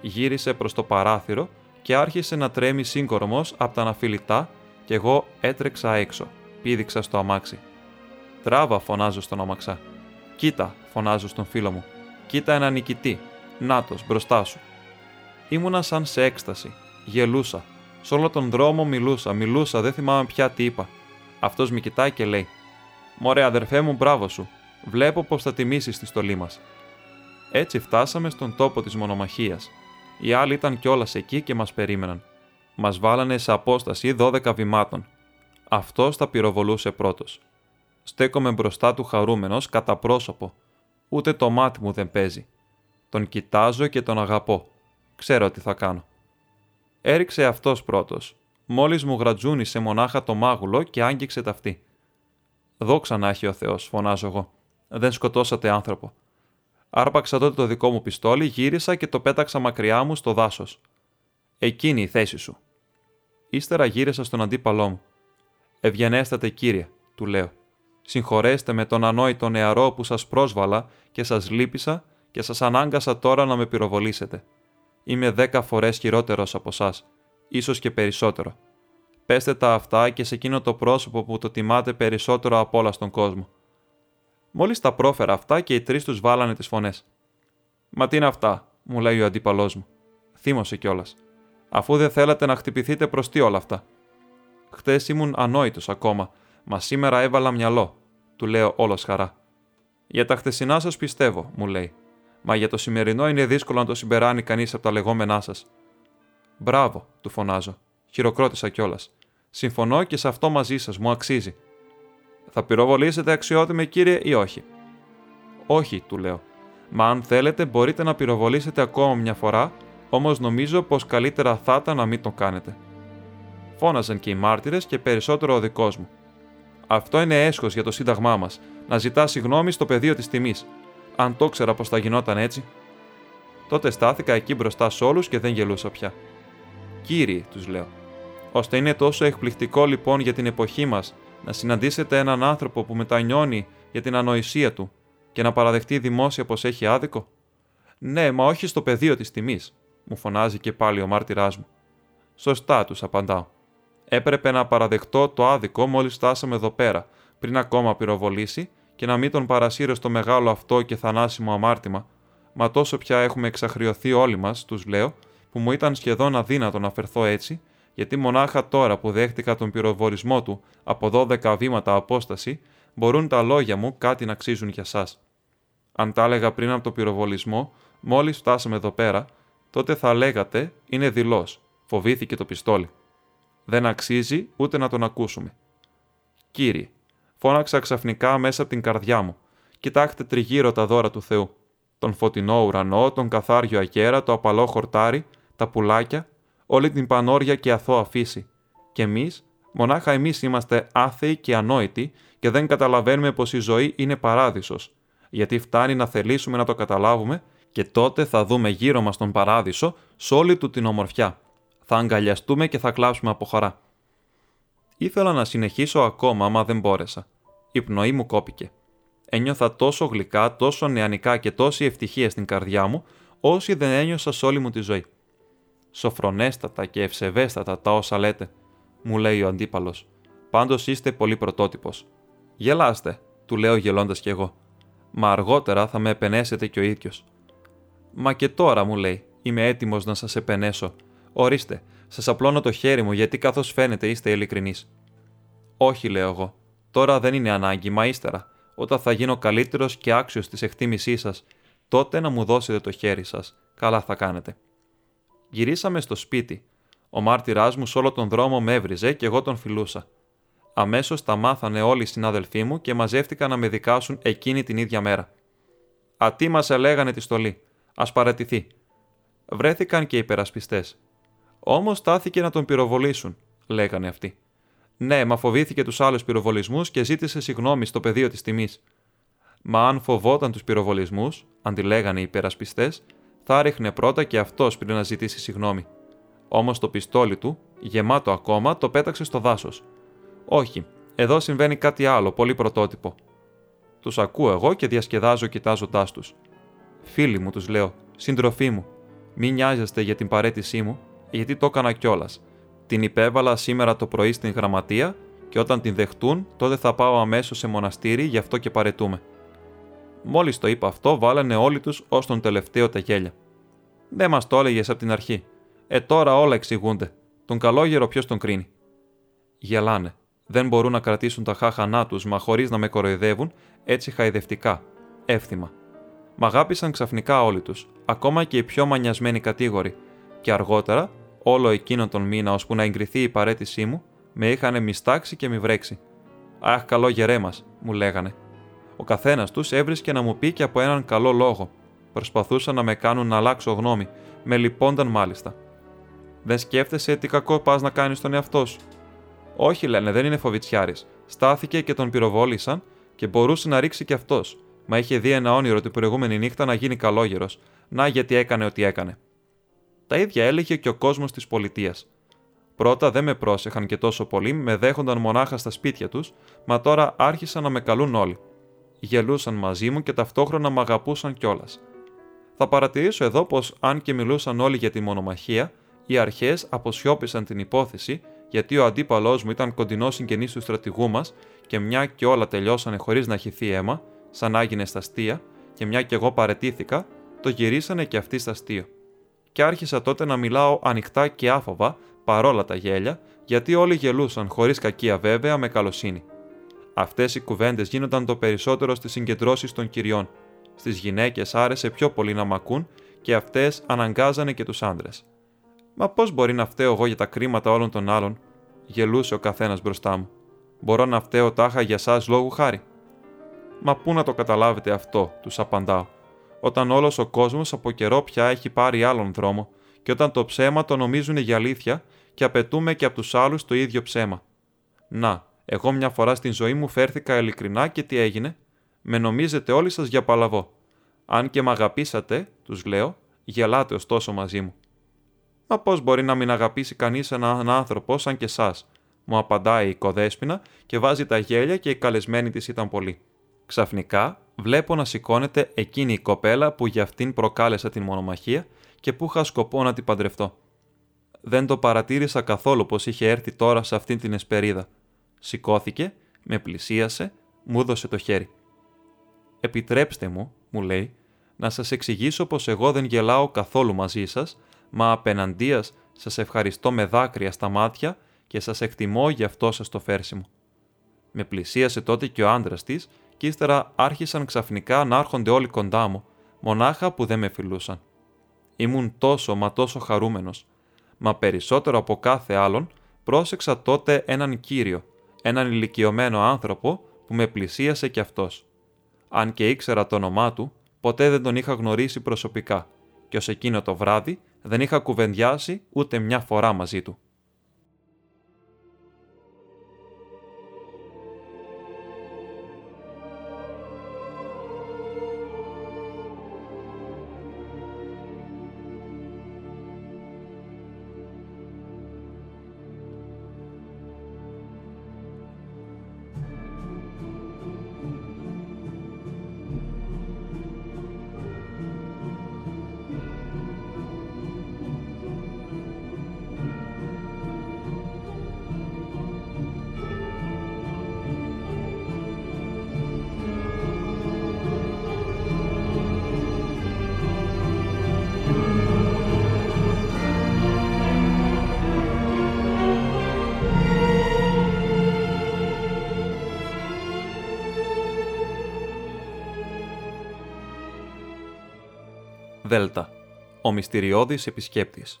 Γύρισε προς το παράθυρο και άρχισε να τρέμει σύγκορμος από τα αναφιλητά και εγώ έτρεξα έξω, πήδηξα στο αμάξι. «Τράβα», φωνάζω στον αμαξά. «Κοίτα», φωνάζω στον φίλο μου. «Κοίτα ένα νικητή. Νάτος, μπροστά σου». Ήμουνα σαν σε έκσταση. Γελούσα. Σ' όλο τον δρόμο μιλούσα, δεν θυμάμαι πια τι είπα. Αυτός με κοιτάει και λέει: «Μωρέ, αδερφέ μου, μπράβο σου. Βλέπω πως θα τιμήσεις τη στολή μας». Έτσι φτάσαμε στον τόπο της μονομαχίας. Οι άλλοι ήταν κιόλας εκεί και μας περίμεναν. Μας βάλανε σε απόσταση 12 βημάτων. Αυτός τα πυροβολούσε πρώτος. Στέκομαι μπροστά του χαρούμενος κατά πρόσωπο. Ούτε το μάτι μου δεν παίζει. Τον κοιτάζω και τον αγαπώ. Ξέρω τι θα κάνω. Έριξε αυτός πρώτος. Μόλις μου γρατζούνισε μονάχα το μάγουλο και άγγιξε ταυτή. «Δόξα να έχει ο Θεός», φωνάζω εγώ. «Δεν σκοτώσατε άνθρωπο». Άρπαξα τότε το δικό μου πιστόλι, γύρισα και το πέταξα μακριά μου στο δάσος. «Εκείνη η θέση σου». Ύστερα γύρισα στον αντίπαλό μου. «Ευγενέστατε κύριε», του λέω. «Συγχωρέστε με τον ανόητο νεαρό που σας πρόσβαλα και σας λύπησα και σας ανάγκασα τώρα να με πυροβολήσετε. Είμαι 10 φορές χειρότερος από σας, ίσως και περισσότερο. Πέστε τα αυτά και σε εκείνο το πρόσωπο που το τιμάτε περισσότερο από όλα στον κόσμο». Μόλις τα πρόφερα αυτά και οι 3 τους βάλανε τις φωνές. «Μα τι είναι αυτά», μου λέει ο αντίπαλός μου. Θύμωσε κιόλας. «Αφού δεν θέλατε να χτυπηθείτε, προς τι όλα αυτά». «Χτες ήμουν ανόητος ακόμα, μα σήμερα έβαλα μυαλό», του λέω όλος χαρά. «Για τα χτεσινά σας πιστεύω», μου λέει. «Μα για το σημερινό είναι δύσκολο να το συμπεράνει κανείς από τα λεγόμενά σας». «Μπράβο», του φωνάζω. Χειροκρότησα κιόλας. «Συμφωνώ και σε αυτό μαζί σας, μου αξίζει». «Θα πυροβολήσετε, αξιότιμε κύριε, ή όχι?» «Όχι», του λέω. «Μα αν θέλετε μπορείτε να πυροβολήσετε ακόμα μια φορά, όμως νομίζω πως καλύτερα θα ήταν να μην το κάνετε». Φώναζαν και οι μάρτυρες και περισσότερο ο δικός μου. «Αυτό είναι έσχος για το σύνταγμά μας, να ζητά συγγνώμη στο πεδίο της τιμής. Αν το ξέρα πως θα γινόταν έτσι». Τότε στάθηκα εκεί μπροστά σε όλους και δεν γελούσα πια. «Κύριοι», τους λέω, «ώστε είναι τόσο εκπληκτικό λοιπόν για την εποχή μας να συναντήσετε έναν άνθρωπο που μετανιώνει για την ανοησία του, και να παραδεχτεί δημόσια πως έχει άδικο. Ναι, μα όχι στο πεδίο της τιμής, μου φωνάζει και πάλι ο μάρτυράς μου. Σωστά, τους απαντάω. Έπρεπε να παραδεχτώ το άδικο μόλις φτάσαμε εδώ πέρα, πριν ακόμα πυροβολήσει και να μην τον παρασύρω στο μεγάλο αυτό και θανάσιμο αμάρτημα. Μα τόσο πια έχουμε εξαχριωθεί όλοι μας, τους λέω, που μου ήταν σχεδόν αδύνατο να φερθώ έτσι, γιατί μονάχα τώρα που δέχτηκα τον πυροβολισμό του από 12 βήματα απόσταση, μπορούν τα λόγια μου κάτι να αξίζουν για σας. Αν τα έλεγα πριν από τον πυροβολισμό, μόλις φτάσαμε εδώ πέρα, τότε θα λέγατε «είναι δειλός, φοβήθηκε το πιστόλι». Δεν αξίζει ούτε να τον ακούσουμε. Κύριε, φώναξα ξαφνικά μέσα από την καρδιά μου, κοιτάξτε τριγύρω τα δώρα του Θεού. Τον φωτεινό ουρανό, τον καθάριο αγέρα, το απαλό χορτάρι, τα πουλάκια, όλη την πανόρια και αθώα φύση. Και εμείς, μονάχα εμείς είμαστε άθεοι και ανόητοι και δεν καταλαβαίνουμε πως η ζωή είναι παράδεισος, γιατί φτάνει να θελήσουμε να το καταλάβουμε και τότε θα δούμε γύρω μας τον παράδεισο σε όλη του την ομορφιά. Θα αγκαλιαστούμε και θα κλάψουμε από χαρά. Ήθελα να συνεχίσω ακόμα, μα δεν μπόρεσα. Η πνοή μου κόπηκε. Ένιωθα τόσο γλυκά, τόσο νεανικά και τόση ευτυχία στην καρδιά μου, όσοι δεν ένιωσα σε όλη μου τη ζωή. Σοφρονέστατα και ευσεβέστατα τα όσα λέτε, μου λέει ο αντίπαλος. Πάντως είστε πολύ πρωτότυπος. Γελάστε, του λέω γελώντας κι εγώ. Μα αργότερα θα με επενέσετε κι ο ίδιος. Μα και τώρα, μου λέει, είμαι έτοιμος να σας επενέσω. Ορίστε, σας απλώνω το χέρι μου γιατί καθώς φαίνεται είστε ειλικρινείς. Όχι, λέω εγώ. Τώρα δεν είναι ανάγκη, μα ύστερα. Όταν θα γίνω καλύτερος και άξιος της εκτίμησής σας, τότε να μου δώσετε το χέρι σας. Καλά θα κάνετε. Γυρίσαμε στο σπίτι. Ο μάρτυράς μου σ' όλο τον δρόμο με έβριζε και εγώ τον φιλούσα. Αμέσως τα μάθανε όλοι οι συναδελφοί μου και μαζεύτηκαν να με δικάσουν εκείνη την ίδια μέρα. Ατίμασε, λέγανε τη στολή. Ας παρατηθεί. Βρέθηκαν και οι υπερασπιστές. Όμως στάθηκε να τον πυροβολήσουν, λέγανε αυτοί. Ναι, μα φοβήθηκε τους άλλους πυροβολισμούς και ζήτησε συγγνώμη στο πεδίο της τιμής. Μα αν φοβόταν τους πυροβολισμούς, αντιλέγανε οι υπερασπιστές, θα ρίχνε πρώτα και αυτός πριν να ζητήσει συγγνώμη. Όμως το πιστόλι του, γεμάτο ακόμα, το πέταξε στο δάσος. Όχι, εδώ συμβαίνει κάτι άλλο, πολύ πρωτότυπο. Τους ακούω εγώ και διασκεδάζω κοιτάζοντάς τους. Φίλοι μου, τους λέω, συντροφοί μου, μην νοιάζεστε για την παρέτησή μου, γιατί το έκανα κιόλας. Την υπέβαλα σήμερα το πρωί στην γραμματεία και όταν την δεχτούν, τότε θα πάω αμέσως σε μοναστήρι, γι' αυτό και παρετούμε. Μόλις το είπα αυτό, βάλανε όλοι τους ως τον τελευταίο τα γέλια. Δεν μας το έλεγες από την αρχή. Τώρα όλα εξηγούνται. Τον καλόγερο ποιος τον κρίνει. Γελάνε. Δεν μπορούν να κρατήσουν τα χάχανά τους, μα χωρίς να με κοροϊδεύουν, έτσι χαϊδευτικά, εύθυμα. Μ' αγάπησαν ξαφνικά όλοι τους, ακόμα και οι πιο μανιασμένοι κατήγοροι, και αργότερα, όλο εκείνον τον μήνα, ώσπου να εγκριθεί η παρέτησή μου, με είχανε μιστάξει και μη βρέξει. Αχ, καλό γερέ μας, μου λέγανε. Ο καθένας τους έβρισκε να μου πει και από έναν καλό λόγο. Προσπαθούσαν να με κάνουν να αλλάξω γνώμη, με λυπώνταν μάλιστα. Δεν σκέφτεσαι τι κακό πας να κάνεις τον εαυτό σου. Όχι, λένε, δεν είναι φοβιτσιάρης. Στάθηκε και τον πυροβόλησαν και μπορούσε να ρίξει κι αυτός. Μα είχε δει ένα όνειρο την προηγούμενη νύχτα να γίνει καλόγερος. Να γιατί έκανε ό,τι έκανε. Τα ίδια έλεγε και ο κόσμος της πολιτείας. Πρώτα δεν με πρόσεχαν και τόσο πολύ, με δέχονταν μονάχα στα σπίτια τους, μα τώρα άρχισαν να με καλούν όλοι. Γελούσαν μαζί μου και ταυτόχρονα μ' αγαπούσαν κιόλας. Θα παρατηρήσω εδώ πως αν και μιλούσαν όλοι για τη μονομαχία, οι αρχές αποσιώπησαν την υπόθεση γιατί ο αντίπαλός μου ήταν κοντινός συγγενής του στρατηγού μας και μια και όλα τελειώσανε χωρίς να χυθεί αίμα, σαν άγινε στα αστεία, και μια και εγώ παρετήθηκα, το γυρίσανε και αυτοί στα αστείο. Και άρχισα τότε να μιλάω ανοιχτά και άφοβα, παρόλα τα γέλια, γιατί όλοι γελούσαν, χωρίς κακία βέβαια, με καλοσύνη. Αυτές οι κουβέντες γίνονταν το περισσότερο στις συγκεντρώσεις των κυριών. Στις γυναίκες άρεσε πιο πολύ να μ' ακούν και αυτές αναγκάζανε και τους άντρες. Μα πώς μπορεί να φταίω εγώ για τα κρίματα όλων των άλλων, γελούσε ο καθένας μπροστά μου. Μπορώ να φταίω τάχα για σας λόγου χάρη. Μα πού να το καταλάβετε αυτό, τους απαντάω. Όταν όλος ο κόσμος από καιρό πια έχει πάρει άλλον δρόμο και όταν το ψέμα το νομίζουν για αλήθεια και απαιτούμε και από τους άλλους το ίδιο ψέμα. Να, εγώ μια φορά στην ζωή μου φέρθηκα ειλικρινά και τι έγινε, με νομίζετε όλοι σας για παλαβό. Αν και μ' αγαπήσατε, τους λέω, γελάτε ωστόσο μαζί μου. Μα πώς μπορεί να μην αγαπήσει κανείς έναν άνθρωπο σαν και εσάς, μου απαντάει η οικοδέσποινα και βάζει τα γέλια και οι καλεσμένοι της ήταν πολλοί. Ξαφνικά, βλέπω να σηκώνεται εκείνη η κοπέλα που για αυτήν προκάλεσα την μονομαχία και που είχα σκοπό να την παντρευτώ. Δεν το παρατήρησα καθόλου πως είχε έρθει τώρα σε αυτήν την εσπερίδα. Σηκώθηκε, με πλησίασε, μου έδωσε το χέρι. «Επιτρέψτε μου», μου λέει, «να σας εξηγήσω πως εγώ δεν γελάω καθόλου μαζί σας, μα απέναντίας σας ευχαριστώ με δάκρυα στα μάτια και σας εκτιμώ γι' αυτό σας το φέρσιμο». Με πλησίασε τότε και ο άντρας της και ύστερα άρχισαν ξαφνικά να άρχονται όλοι κοντά μου, μονάχα που δεν με φιλούσαν. Ήμουν τόσο μα τόσο χαρούμενος, μα περισσότερο από κάθε άλλον πρόσεξα τότε έναν κύριο, έναν ηλικιωμένο άνθρωπο που με πλησίασε κι αυτός. Αν και ήξερα το όνομά του, ποτέ δεν τον είχα γνωρίσει προσωπικά και ως εκείνο το βράδυ δεν είχα κουβεντιάσει ούτε μια φορά μαζί του. Δέλτα, ο μυστηριώδης επισκέπτης.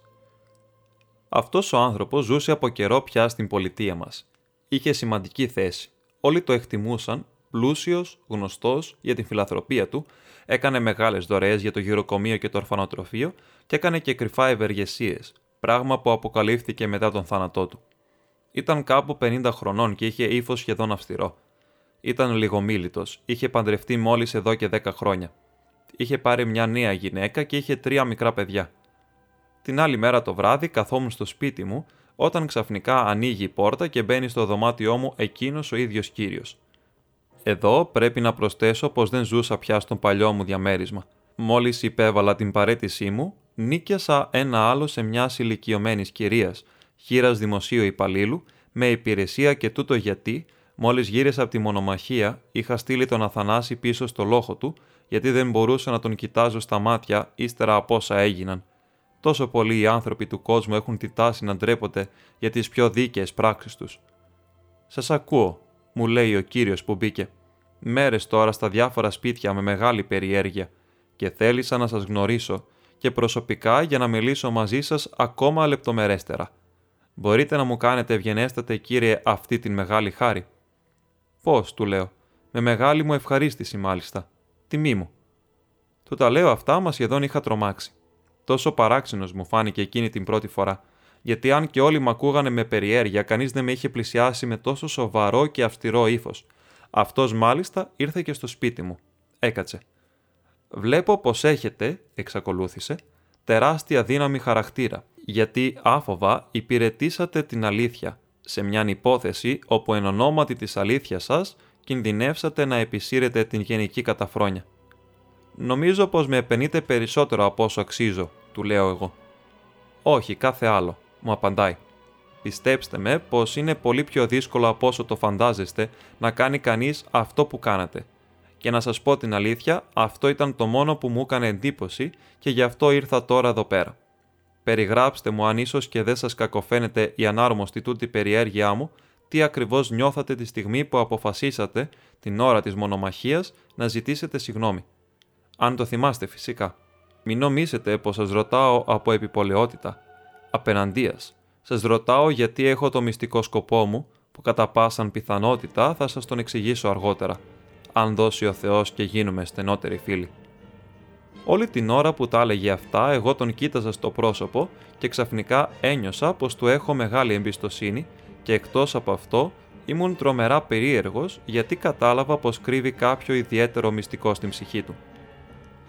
Αυτός ο άνθρωπος ζούσε από καιρό πια στην πολιτεία μας. Είχε σημαντική θέση. Όλοι το εκτιμούσαν, πλούσιος, γνωστός για την φιλανθρωπία του, έκανε μεγάλες δωρεές για το γυροκομείο και το ορφανοτροφείο και έκανε και κρυφά ευεργεσίες, πράγμα που αποκαλύφθηκε μετά τον θάνατό του. Ήταν κάπου 50 χρονών και είχε ύφος σχεδόν αυστηρό. Ήταν λιγομίλητος, είχε παντρευτεί μόλις εδώ και 10 χρόνια. Είχε πάρει μια νέα γυναίκα και είχε 3 μικρά παιδιά. Την άλλη μέρα το βράδυ καθόμουν στο σπίτι μου, όταν ξαφνικά ανοίγει η πόρτα και μπαίνει στο δωμάτιό μου εκείνος ο ίδιος κύριος. Εδώ πρέπει να προσθέσω πως δεν ζούσα πια στον παλιό μου διαμέρισμα. Μόλις υπέβαλα την παρέτησή μου, νίκιασα ένα άλλο σε μιας ηλικιωμένης κυρίας, χήρας δημοσίου υπαλλήλου, με υπηρεσία και τούτο γιατί, μόλις γύρισα από τη μονομαχία, είχα στείλει τον Αθανάση πίσω στο λόχο του, γιατί δεν μπορούσα να τον κοιτάζω στα μάτια ύστερα από όσα έγιναν. Τόσο πολλοί οι άνθρωποι του κόσμου έχουν τη τάση να ντρέπονται για τις πιο δίκαιες πράξεις τους. «Σας ακούω», μου λέει ο κύριος που μπήκε. «Μέρες τώρα στα διάφορα σπίτια με μεγάλη περιέργεια και θέλησα να σας γνωρίσω και προσωπικά για να μιλήσω μαζί σας ακόμα λεπτομερέστερα. Μπορείτε να μου κάνετε ευγενέστατε κύριε αυτή την μεγάλη χάρη?» «Πώς», του λέω, «με μεγάλη μου ευχαρίστηση μάλιστα. Τιμή μου». Του τα λέω αυτά, μα σχεδόν είχα τρομάξει. Τόσο παράξενος μου φάνηκε εκείνη την πρώτη φορά, γιατί αν και όλοι μ' ακούγανε με περιέργεια, κανείς δεν με είχε πλησιάσει με τόσο σοβαρό και αυστηρό ύφος. Αυτός μάλιστα ήρθε και στο σπίτι μου. Έκατσε. «Βλέπω πως έχετε», εξακολούθησε, «τεράστια δύναμη χαρακτήρα, γιατί άφοβα υπηρετήσατε την αλήθεια, σε μιαν υπόθεση όπου εν ονόματι της αλήθειας σας κινδυνεύσατε να επισύρετε την γενική καταφρόνια. Νομίζω πως με επενείτε περισσότερο από όσο αξίζω», του λέω εγώ. «Όχι, κάθε άλλο», μου απαντάει. «Πιστέψτε με πως είναι πολύ πιο δύσκολο από όσο το φαντάζεστε να κάνει κανείς αυτό που κάνατε. Και να σας πω την αλήθεια, αυτό ήταν το μόνο που μου έκανε εντύπωση και γι' αυτό ήρθα τώρα εδώ πέρα. Περιγράψτε μου, αν ίσως και δεν σας κακοφαίνεται η ανάρμοστη τούτη περιέργειά μου, τι ακριβώς νιώθατε τη στιγμή που αποφασίσατε, την ώρα της μονομαχίας, να ζητήσετε συγγνώμη. Αν το θυμάστε φυσικά. Μην νομίζετε πως σας ρωτάω από επιπολαιότητα. Απεναντίας, σας ρωτάω γιατί έχω το μυστικό σκοπό μου, που κατά πάσαν πιθανότητα θα σας τον εξηγήσω αργότερα, αν δώσει ο Θεός και γίνουμε στενότεροι φίλοι». Όλη την ώρα που τα έλεγε αυτά, εγώ τον κοίταζα στο πρόσωπο και ξαφνικά ένιωσα πως του έχω μεγάλη εμπιστοσύνη και εκτός από αυτό ήμουν τρομερά περίεργος γιατί κατάλαβα πως κρύβει κάποιο ιδιαίτερο μυστικό στην ψυχή του.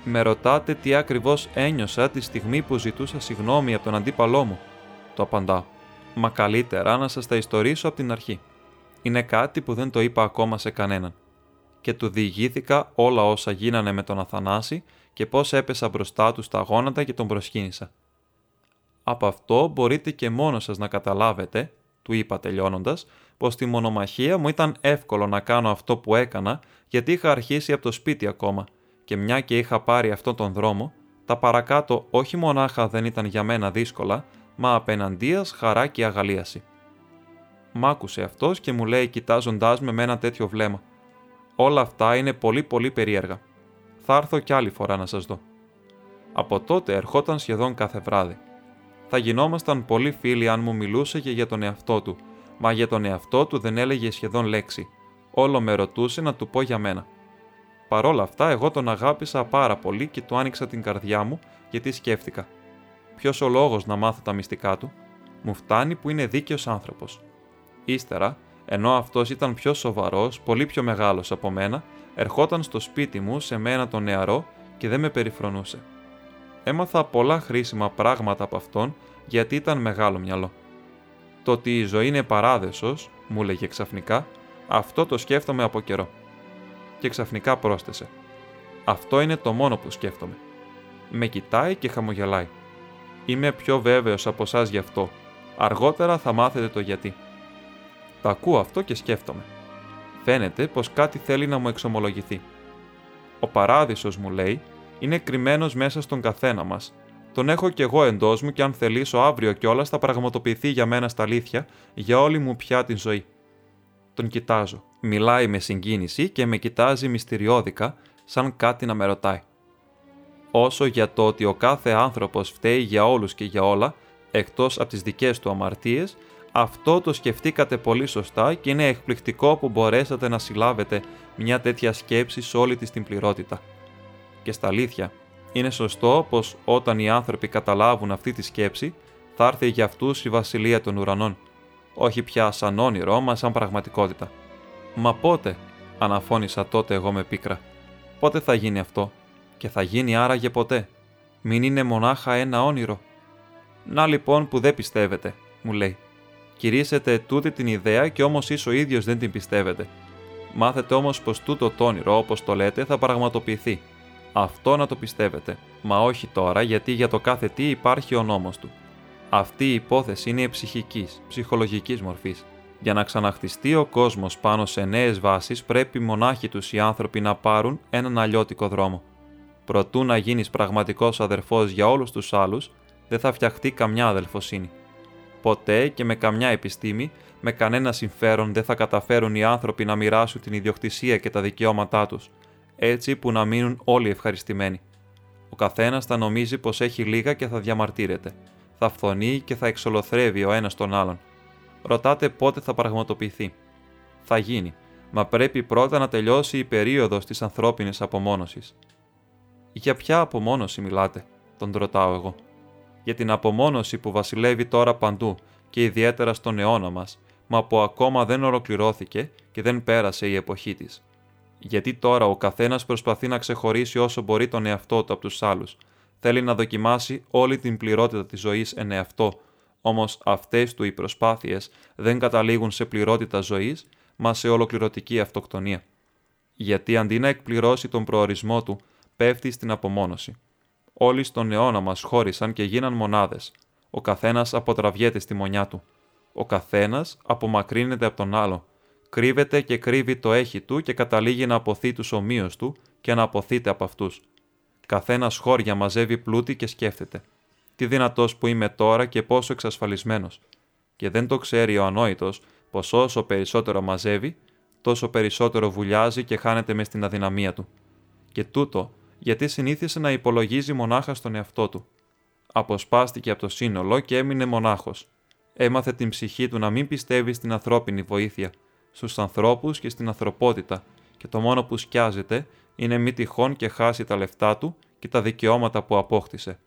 «Με ρωτάτε τι ακριβώς ένιωσα τη στιγμή που ζητούσα συγγνώμη από τον αντίπαλό μου», το απαντάω. «Μα καλύτερα να σας τα ιστορίσω από την αρχή. Είναι κάτι που δεν το είπα ακόμα σε κανέναν. και του διηγήθηκα όλα όσα γίνανε με τον Αθανάση και πώς έπεσα μπροστά του στα γόνατα και τον προσκύνησα. «Από αυτό μπορείτε και μόνος σας να καταλάβετε», του είπα τελειώνοντας, «πως στη μονομαχία μου ήταν εύκολο να κάνω αυτό που έκανα, γιατί είχα αρχίσει από το σπίτι ακόμα, και μια και είχα πάρει αυτόν τον δρόμο, τα παρακάτω όχι μονάχα δεν ήταν για μένα δύσκολα, μα απέναντίας χαρά και αγαλίαση». Μ' άκουσε αυτός και μου λέει κοιτάζοντάς με ένα τέτοιο βλέμμα: «Όλα αυτά είναι πολύ πολύ περίεργα. Θα έρθω κι άλλη φορά να σας δω». Από τότε ερχόταν σχεδόν κάθε βράδυ. Θα γινόμασταν πολύ φίλοι αν μου μιλούσε και για τον εαυτό του, μα για τον εαυτό του δεν έλεγε σχεδόν λέξη. Όλο με ρωτούσε να του πω για μένα. Παρόλα αυτά εγώ τον αγάπησα πάρα πολύ και του άνοιξα την καρδιά μου, γιατί σκέφτηκα: ποιος ο λόγος να μάθω τα μυστικά του, μου φτάνει που είναι δίκαιος άνθρωπος. Ύστερα, ενώ αυτός ήταν πιο σοβαρός, πολύ πιο μεγάλος από μένα, ερχόταν στο σπίτι μου σε μένα τον νεαρό και δεν με περιφρονούσε. Έμαθα πολλά χρήσιμα πράγματα από αυτόν, γιατί ήταν μεγάλο μυαλό. Το ότι η ζωή είναι παράδεσος, μου λέγε ξαφνικά, αυτό το σκέφτομαι από καιρό. Και ξαφνικά πρόσθεσε: αυτό είναι το μόνο που σκέφτομαι. Με κοιτάει και χαμογελάει. Είμαι πιο βέβαιος από εσάς γι' αυτό. Αργότερα θα μάθετε το γιατί. Τα ακούω αυτό και σκέφτομαι. Φαίνεται πως κάτι θέλει να μου εξομολογηθεί. Ο παράδεισος, μου λέει, είναι κρυμμένος μέσα στον καθένα μας. Τον έχω κι εγώ εντός μου και αν θελήσω αύριο κιόλας θα πραγματοποιηθεί για μένα στα αλήθεια, για όλη μου πια την ζωή. Τον κοιτάζω. Μιλάει με συγκίνηση και με κοιτάζει μυστηριώδικα, σαν κάτι να με ρωτάει. Όσο για το ότι ο κάθε άνθρωπος φταίει για όλους και για όλα, εκτός από τις δικές του αμαρτίες, αυτό το σκεφτήκατε πολύ σωστά και είναι εκπληκτικό που μπορέσατε να συλλάβετε μια τέτοια σκέψη σε όλη της την πληρότητα. Και στα αλήθεια, είναι σωστό πως όταν οι άνθρωποι καταλάβουν αυτή τη σκέψη, θα έρθει για αυτούς η βασιλεία των ουρανών, όχι πια σαν όνειρο, μα σαν πραγματικότητα. «Μα πότε», αναφώνησα τότε εγώ με πίκρα, «πότε θα γίνει αυτό, και θα γίνει άραγε ποτέ, μην είναι μονάχα ένα όνειρο». «Να λοιπόν που δεν πιστεύετε», μου λέει. «Κηρύσετε τούτη την ιδέα και όμως ίσως ο ίδιος δεν την πιστεύετε. Μάθετε όμως πως τούτο το όνειρο, όπως το λέτε, θα πραγματοποιηθεί. Αυτό να το πιστεύετε, μα όχι τώρα, γιατί για το κάθε τι υπάρχει ο νόμος του. Αυτή η υπόθεση είναι ψυχικής, ψυχολογικής μορφής. Για να ξαναχτιστεί ο κόσμος πάνω σε νέες βάσεις, πρέπει μονάχοι τους οι άνθρωποι να πάρουν έναν αλλιώτικο δρόμο. Προτού να γίνεις πραγματικός αδερφός για όλους τους άλλους, δεν θα φτιαχτεί καμιά αδελφοσύνη. Ποτέ και με καμιά επιστήμη, με κανένα συμφέρον δεν θα καταφέρουν οι άνθρωποι να μοιράσουν την ιδιοκτησία και τα δικαιώματά τους, έτσι που να μείνουν όλοι ευχαριστημένοι. Ο καθένας θα νομίζει πως έχει λίγα και θα διαμαρτύρεται. Θα φθονεί και θα εξολοθρεύει ο ένας τον άλλον. Ρωτάτε πότε θα πραγματοποιηθεί. Θα γίνει, μα πρέπει πρώτα να τελειώσει η περίοδος της ανθρώπινης απομόνωσης. Για ποια απομόνωση μιλάτε, τον ρωτάω εγώ. Για την απομόνωση που βασιλεύει τώρα παντού και ιδιαίτερα στον αιώνα μας, μα που ακόμα δεν ολοκληρώθηκε και δεν πέρασε η εποχή της. Γιατί τώρα ο καθένας προσπαθεί να ξεχωρίσει όσο μπορεί τον εαυτό του από τους άλλους. Θέλει να δοκιμάσει όλη την πληρότητα της ζωής εν εαυτό, όμως αυτές του οι προσπάθειες δεν καταλήγουν σε πληρότητα ζωής, μα σε ολοκληρωτική αυτοκτονία. Γιατί αντί να εκπληρώσει τον προορισμό του, πέφτει στην απομόνωση. Όλοι στον αιώνα μας χώρισαν και γίναν μονάδες. Ο καθένας αποτραβιέται στη μονιά του. Ο καθένας απομακρύνεται από τον άλλο. Κρύβεται και κρύβει το έχει του και καταλήγει να αποθεί τους ομοίους του και να αποθείται από αυτούς. Καθένας χώρια μαζεύει πλούτη και σκέφτεται: τι δυνατός που είμαι τώρα και πόσο εξασφαλισμένος. Και δεν το ξέρει ο ανόητος πως όσο περισσότερο μαζεύει, τόσο περισσότερο βουλιάζει και χάνεται μες στην αδυναμία του. Και τούτο γιατί συνήθισε να υπολογίζει μονάχα στον εαυτό του. Αποσπάστηκε από το σύνολο και έμεινε μονάχος. Έμαθε την ψυχή του να μην πιστεύει στην ανθρώπινη βοήθεια, στους ανθρώπους και στην ανθρωπότητα, και το μόνο που σκιάζεται είναι μη τυχόν και χάσει τα λεφτά του και τα δικαιώματα που απόκτησε.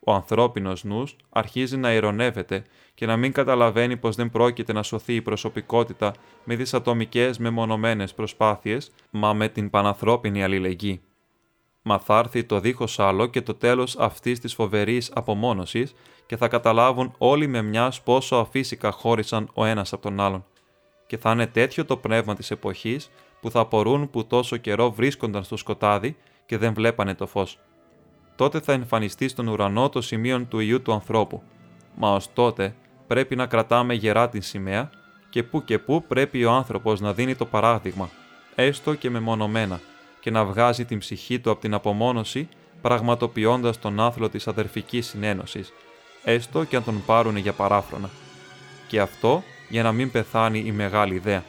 Ο ανθρώπινος νους αρχίζει να ειρωνεύεται και να μην καταλαβαίνει πως δεν πρόκειται να σωθεί η προσωπικότητα με τις ατομικές μεμονωμένες προσπάθειες, μα με την πανανθρώπινη αλληλεγγύη. Μα θα έρθει το δίχως άλλο και το τέλος αυτής της φοβερής απομόνωσης και θα καταλάβουν όλοι με μιας πόσο αφύσικα χώρισαν ο ένας από τον άλλον. Και θα είναι τέτοιο το πνεύμα της εποχής που θα απορούν που τόσο καιρό βρίσκονταν στο σκοτάδι και δεν βλέπανε το φως. Τότε θα εμφανιστεί στον ουρανό το σημείο του Ιού του ανθρώπου. Μα ως τότε πρέπει να κρατάμε γερά την σημαία και πού πρέπει ο άνθρωπος να δίνει το παράδειγμα, έστω και μεμονωμένα, και να βγάζει την ψυχή του από την απομόνωση, πραγματοποιώντας τον άθλο της αδερφικής συνένωσης, έστω και αν τον πάρουνε για παράφρονα. Και αυτό για να μην πεθάνει η μεγάλη ιδέα.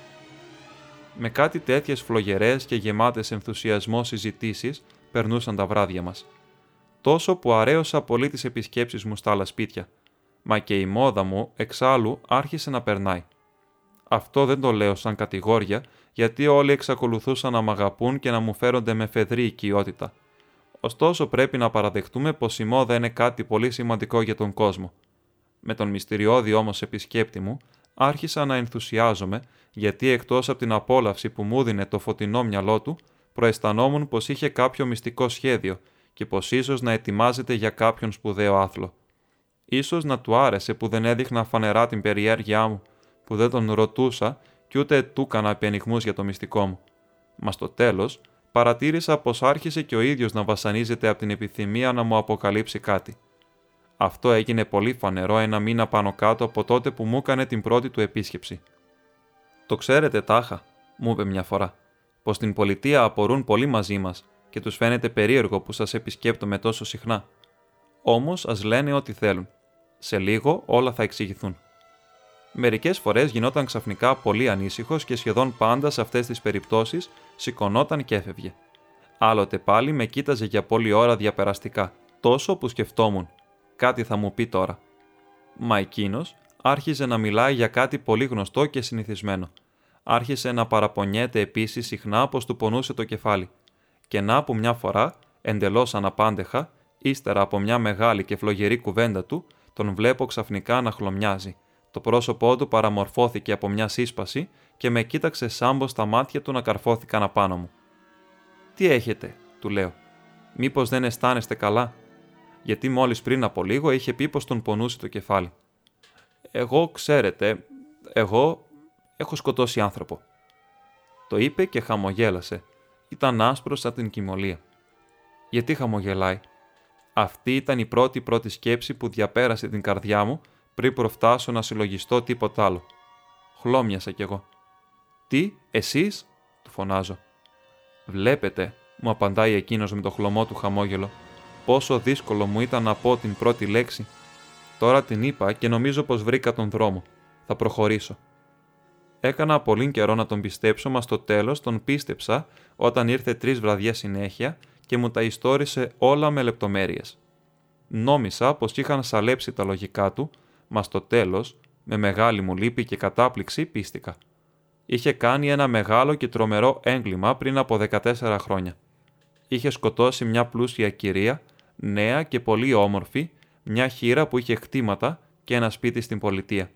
Με κάτι τέτοιες φλογερές και γεμάτες ενθουσιασμό συζητήσεις περνούσαν τα βράδια μας. Τόσο που αρέωσα πολύ τις επισκέψεις μου στα άλλα σπίτια, μα και η μόδα μου εξάλλου άρχισε να περνάει. Αυτό δεν το λέω σαν κατηγόρια, γιατί όλοι εξακολουθούσαν να μ' αγαπούν και να μου φέρονται με φεδρή οικειότητα. Ωστόσο πρέπει να παραδεχτούμε πως η μόδα είναι κάτι πολύ σημαντικό για τον κόσμο. Με τον μυστηριώδη όμως επισκέπτη μου, άρχισα να ενθουσιάζομαι, γιατί εκτός από την απόλαυση που μου δίνε το φωτεινό μυαλό του, προαισθανόμουν πως είχε κάποιο μυστικό σχέδιο και πως ίσως να ετοιμάζεται για κάποιον σπουδαίο άθλο. Ίσως να του άρεσε που δεν έδειχνα φανερά την περιέργειά μου, που δεν τον ρωτούσα κι ούτε του έκανα επενιγμούς για το μυστικό μου. Μα στο τέλος, παρατήρησα πως άρχισε και ο ίδιος να βασανίζεται από την επιθυμία να μου αποκαλύψει κάτι. Αυτό έγινε πολύ φανερό ένα μήνα πάνω κάτω από τότε που μου έκανε την πρώτη του επίσκεψη. «Το ξέρετε, τάχα», μου είπε μια φορά, «πως στην πολιτεία απορούν πολύ μαζί μας και τους φαίνεται περίεργο που σας επισκέπτομαι τόσο συχνά. Όμως ας λένε ό,τι θέλουν. Σε λίγο όλα θα εξηγηθούν». Μερικές φορές γινόταν ξαφνικά πολύ ανήσυχος και σχεδόν πάντα σε αυτές τις περιπτώσεις σηκωνόταν και έφευγε. Άλλοτε πάλι με κοίταζε για πολλή ώρα διαπεραστικά, τόσο που σκεφτόμουν. Κάτι θα μου πει τώρα. Μα εκείνος άρχιζε να μιλάει για κάτι πολύ γνωστό και συνηθισμένο. Άρχισε να παραπονιέται επίσης συχνά πως του πονούσε το κεφάλι. Και να που μια φορά, εντελώς αναπάντεχα, ύστερα από μια μεγάλη και φλογερή κουβέντα του, τον βλέπω ξαφνικά να χλωμιάζει. Το πρόσωπό του παραμορφώθηκε από μια σύσπαση και με κοίταξε σάμπος τα μάτια του να καρφώθηκαν απάνω μου. «Τι έχετε», του λέω, «μήπως δεν αισθάνεστε καλά?» Γιατί μόλις πριν από λίγο είχε πει πως τον πονούσε το κεφάλι. «Εγώ, ξέρετε, έχω σκοτώσει άνθρωπο». Το είπε και χαμογέλασε. Ήταν άσπρος σαν την κοιμωλία. Γιατί χαμογελάει? Αυτή ήταν η πρώτη σκέψη που διαπέρασε την καρδιά μου πριν προφτάσω να συλλογιστώ τίποτα άλλο. Χλώμιασα κι εγώ. «Τι, εσείς?» του φωνάζω. «Βλέπετε», μου απαντάει εκείνος με το χλωμό του χαμόγελο, «πόσο δύσκολο μου ήταν να πω την πρώτη λέξη. Τώρα την είπα και νομίζω πως βρήκα τον δρόμο. Θα προχωρήσω». Έκανα πολύ καιρό να τον πιστέψω, μα στο τέλος τον πίστεψα όταν ήρθε 3 βραδιές συνέχεια και μου τα ιστόρισε όλα με λεπτομέρειες. Νόμισα πως είχαν σαλέψει τα λογικά του, μα στο τέλος, με μεγάλη μου λύπη και κατάπληξη, πίστηκα. Είχε κάνει ένα μεγάλο και τρομερό έγκλημα πριν από 14 χρόνια. Είχε σκοτώσει μια πλούσια κυρία, νέα και πολύ όμορφη, μια χήρα που είχε χτήματα και ένα σπίτι στην πολιτεία.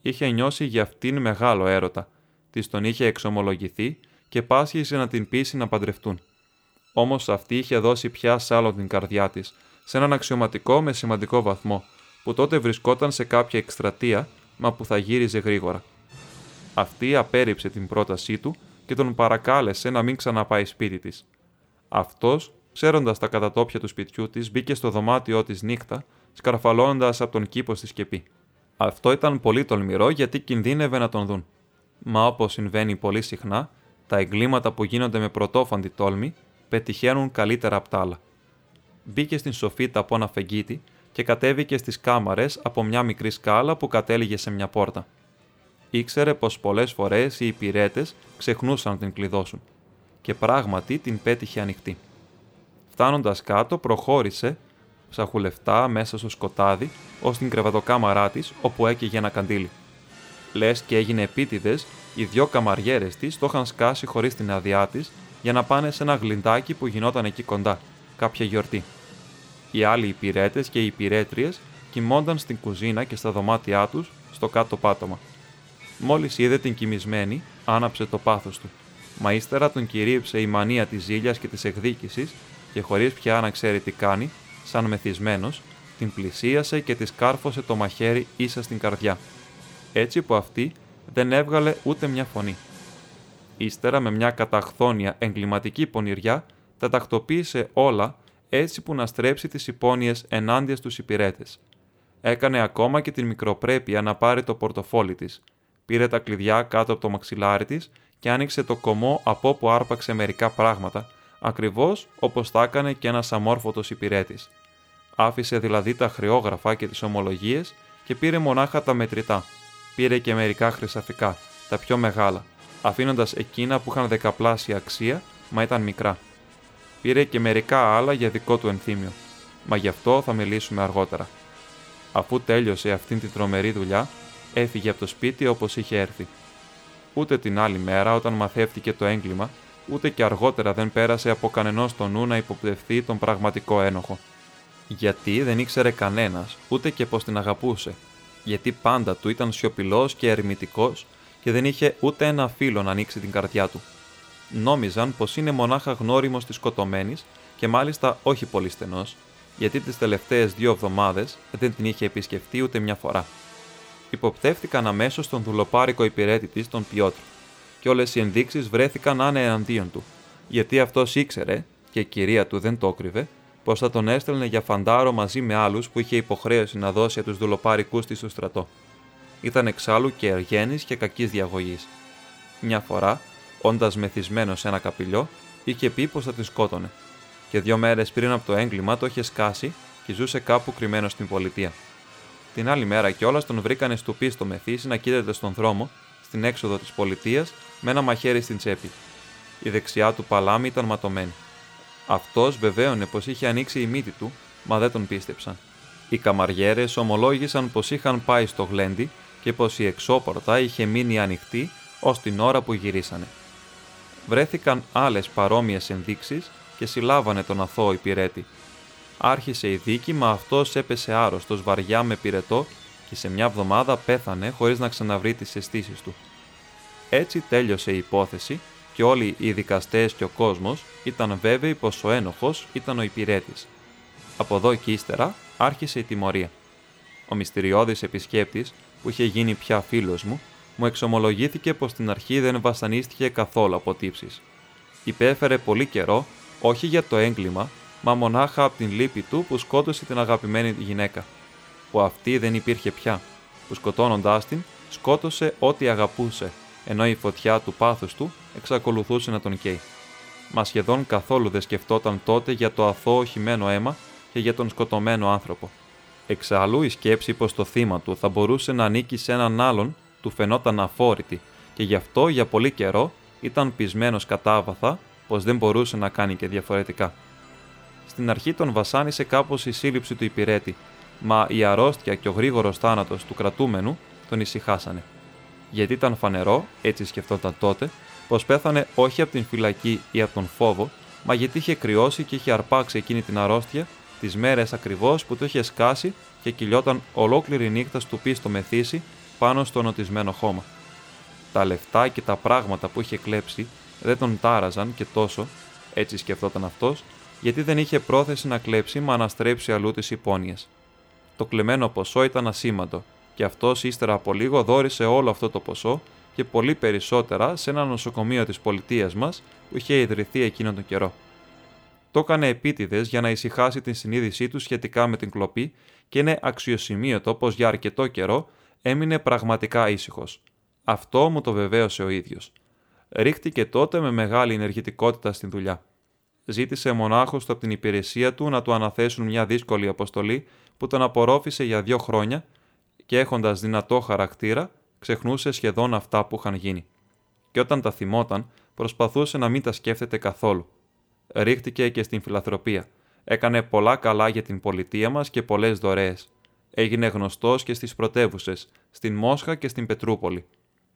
Είχε νιώσει για αυτήν μεγάλο έρωτα, της τον είχε εξομολογηθεί και πάσχιζε να την πείσει να παντρευτούν. Όμως αυτή είχε δώσει πια σάλο την καρδιά της, σε έναν αξιωματικό με σημαντικό βαθμό, που τότε βρισκόταν σε κάποια εκστρατεία, μα που θα γύριζε γρήγορα. Αυτή απέρριψε την πρότασή του και τον παρακάλεσε να μην ξαναπάει σπίτι της. Αυτός, ξέροντας τα κατατόπια του σπιτιού της, μπήκε στο δωμάτιό της νύχτα, σκαρφαλώντας από τον κήπο στη σκεπή. Αυτό ήταν πολύ τολμηρό γιατί κινδύνευε να τον δουν. Μα όπως συμβαίνει πολύ συχνά, τα εγκλήματα που γίνονται με πρωτόφαντη τόλμη πετυχαίνουν καλύτερα απ' τα άλλα. Μπήκε στην σοφίτα από ένα φεγγίτι και κατέβηκε στις κάμαρες από μια μικρή σκάλα που κατέληγε σε μια πόρτα. Ήξερε πως πολλές φορές οι υπηρέτες ξεχνούσαν να την κλειδώσουν. Και πράγματι την πέτυχε ανοιχτή. Φτάνοντας κάτω, προχώρησε ψαχουλευτά μέσα στο σκοτάδι ως την κρεβατοκάμαρά της, όπου έκαιγε ένα καντήλι. Λες και έγινε επίτηδες, οι 2 καμαριέρες της το είχαν σκάσει χωρίς την άδειά της για να πάνε σε ένα γλυντάκι που γινόταν εκεί κοντά, κάποια γιορτή. Οι άλλοι υπηρέτες και οι υπηρέτριες κοιμόνταν στην κουζίνα και στα δωμάτια τους στο κάτω πάτωμα. Μόλις είδε την κοιμισμένη, άναψε το πάθος του. Μα ύστερα τον κυρίεψε η μανία της ζήλιας και της εκδίκησης και χωρίς πια να ξέρει τι κάνει, σαν μεθυσμένος, την πλησίασε και της κάρφωσε το μαχαίρι ίσα στην καρδιά, έτσι που αυτή δεν έβγαλε ούτε μια φωνή. Ύστερα, με μια καταχθόνια εγκληματική πονηριά, τα τακτοποίησε όλα έτσι που να στρέψει τις υπόνοιες ενάντια στους υπηρέτες. Έκανε ακόμα και την μικροπρέπεια να πάρει το πορτοφόλι της. Πήρε τα κλειδιά κάτω από το μαξιλάρι της και άνοιξε το κομμό από όπου άρπαξε μερικά πράγματα, ακριβώς όπως τα έκανε και ένας αμόρφωτος υπηρέτης. Άφησε δηλαδή τα χρεόγραφα και τις ομολογίες και πήρε μονάχα τα μετρητά. Πήρε και μερικά χρυσαφικά, τα πιο μεγάλα, αφήνοντας εκείνα που είχαν δεκαπλάσια αξία, μα ήταν μικρά. Πήρε και μερικά άλλα για δικό του ενθύμιο, μα γι' αυτό θα μιλήσουμε αργότερα. Αφού τέλειωσε αυτήν την τρομερή δουλειά, έφυγε από το σπίτι όπως είχε έρθει. Ούτε την άλλη μέρα, όταν μαθεύτηκε το έγκλημα, ούτε και αργότερα δεν πέρασε από κανενός το νου να υποπτευθεί τον πραγματικό ένοχο. Γιατί δεν ήξερε κανένας, ούτε και πως την αγαπούσε. Γιατί πάντα του ήταν σιωπηλός και ερημητικός και δεν είχε ούτε ένα φίλο να ανοίξει την καρδιά του. Νόμιζαν πως είναι μονάχα γνώριμος της σκοτωμένης και μάλιστα όχι πολύ στενός, γιατί τις τελευταίες 2 εβδομάδες δεν την είχε επισκεφτεί ούτε μια φορά. Υποπτεύτηκαν αμέσως τον δουλοπάρικο υπηρέτη της, τον Πιότρ, και όλες οι ενδείξεις βρέθηκαν να είναι εναντίον του, γιατί αυτός ήξερε, και η κυρία του δεν το έκρυβε, πως θα τον έστελνε για φαντάρο μαζί με άλλους που είχε υποχρέωση να δώσει από τους δουλοπάρικούς της στο στρατό. Ήταν εξάλλου και εργένης και κακής διαγωγής. Μια φορά, όντας μεθυσμένος σε ένα καπηλιό, είχε πει πως θα τη σκότωνε, και 2 μέρες πριν από το έγκλημα το είχε σκάσει και ζούσε κάπου κρυμμένο στην πολιτεία. Την άλλη μέρα κιόλας τον βρήκανε στουπί στο μεθύσι να κοίταται στον δρόμο, στην έξοδο της πολιτείας, με ένα μαχαίρι στην τσέπη. Η δεξιά του παλάμη ήταν ματωμένη. Αυτός βεβαίωνε πως είχε ανοίξει η μύτη του, μα δεν τον πίστεψαν. Οι καμαριέρες ομολόγησαν πως είχαν πάει στο γλέντι και πως η εξώπορτα είχε μείνει ανοιχτή ως την ώρα που γυρίσανε. Βρέθηκαν άλλες παρόμοιες ενδείξεις και συλλάβανε τον αθώο υπηρέτη. Άρχισε η δίκη, μα αυτός έπεσε άρρωστος βαριά με πυρετό και σε 1 εβδομάδα πέθανε χωρίς να ξαναβρει τις αισθήσεις του. Έτσι τέλειωσε η υπόθεση και όλοι οι δικαστές και ο κόσμος ήταν βέβαιοι πως ο ένοχος ήταν ο υπηρέτης. Από εδώ και ύστερα άρχισε η τιμωρία. Ο μυστηριώδης επισκέπτης, που είχε γίνει πια φίλος μου, μου εξομολογήθηκε πως στην αρχή δεν βασανίστηκε καθόλου από τύψεις. Υπέφερε πολύ καιρό, όχι για το έγκλημα, μα μονάχα από την λύπη του που σκότωσε την αγαπημένη γυναίκα, που αυτή δεν υπήρχε πια, που σκοτώνοντάς την σκότωσε ό,τι αγαπούσε, ενώ η φωτιά του πάθους του εξακολουθούσε να τον καίει. Μα σχεδόν καθόλου δεν σκεφτόταν τότε για το αθώο χυμένο αίμα και για τον σκοτωμένο άνθρωπο. Εξάλλου η σκέψη πως το θύμα του θα μπορούσε να ανήκει σε έναν άλλον του φαινόταν αφόρητη και γι' αυτό για πολύ καιρό ήταν πεισμένος κατάβαθα πως δεν μπορούσε να κάνει και διαφορετικά. Στην αρχή τον βασάνισε κάπως η σύλληψη του υπηρέτη, μα η αρρώστια και ο γρήγορος θάνατος του κρατούμενου τον ησυχάσανε. Γιατί ήταν φανερό, έτσι σκεφτόταν τότε, πως πέθανε όχι από την φυλακή ή από τον φόβο, μα γιατί είχε κρυώσει και είχε αρπάξει εκείνη την αρρώστια τις μέρες ακριβώς που το είχε σκάσει και κυλιόταν ολόκληρη νύχτα στουπί στο μεθύσι πάνω στο νοτισμένο χώμα. Τα λεφτά και τα πράγματα που είχε κλέψει δεν τον τάραζαν και τόσο, έτσι σκεφτόταν αυτός, γιατί δεν είχε πρόθεση να κλέψει μα να στρέψει αλλού τις υπόνοιες. Το κλεμμένο ποσό ήταν ασήμαντο και αυτός ύστερα από λίγο δώρισε όλο αυτό το ποσό και πολύ περισσότερα σε ένα νοσοκομείο της πολιτείας μας που είχε ιδρυθεί εκείνον τον καιρό. Το έκανε επίτηδες για να ησυχάσει την συνείδησή του σχετικά με την κλοπή και είναι αξιοσημείωτο πως για αρκετό καιρό έμεινε πραγματικά ήσυχος. Αυτό μου το βεβαίωσε ο ίδιος. Ρίχτηκε τότε με μεγάλη ενεργητικότητα στην δουλειά. Ζήτησε μονάχος του από την υπηρεσία του να του αναθέσουν μια δύσκολη αποστολή που τον απορρόφησε για 2 χρόνια και έχοντας δυνατό χαρακτήρα ξεχνούσε σχεδόν αυτά που είχαν γίνει. Και όταν τα θυμόταν προσπαθούσε να μην τα σκέφτεται καθόλου. Ρίχτηκε και στην φιλανθρωπία. Έκανε πολλά καλά για την πολιτεία μας και πολλές δωρεές. Έγινε γνωστός και στις πρωτεύουσες, στην Μόσχα και στην Πετρούπολη.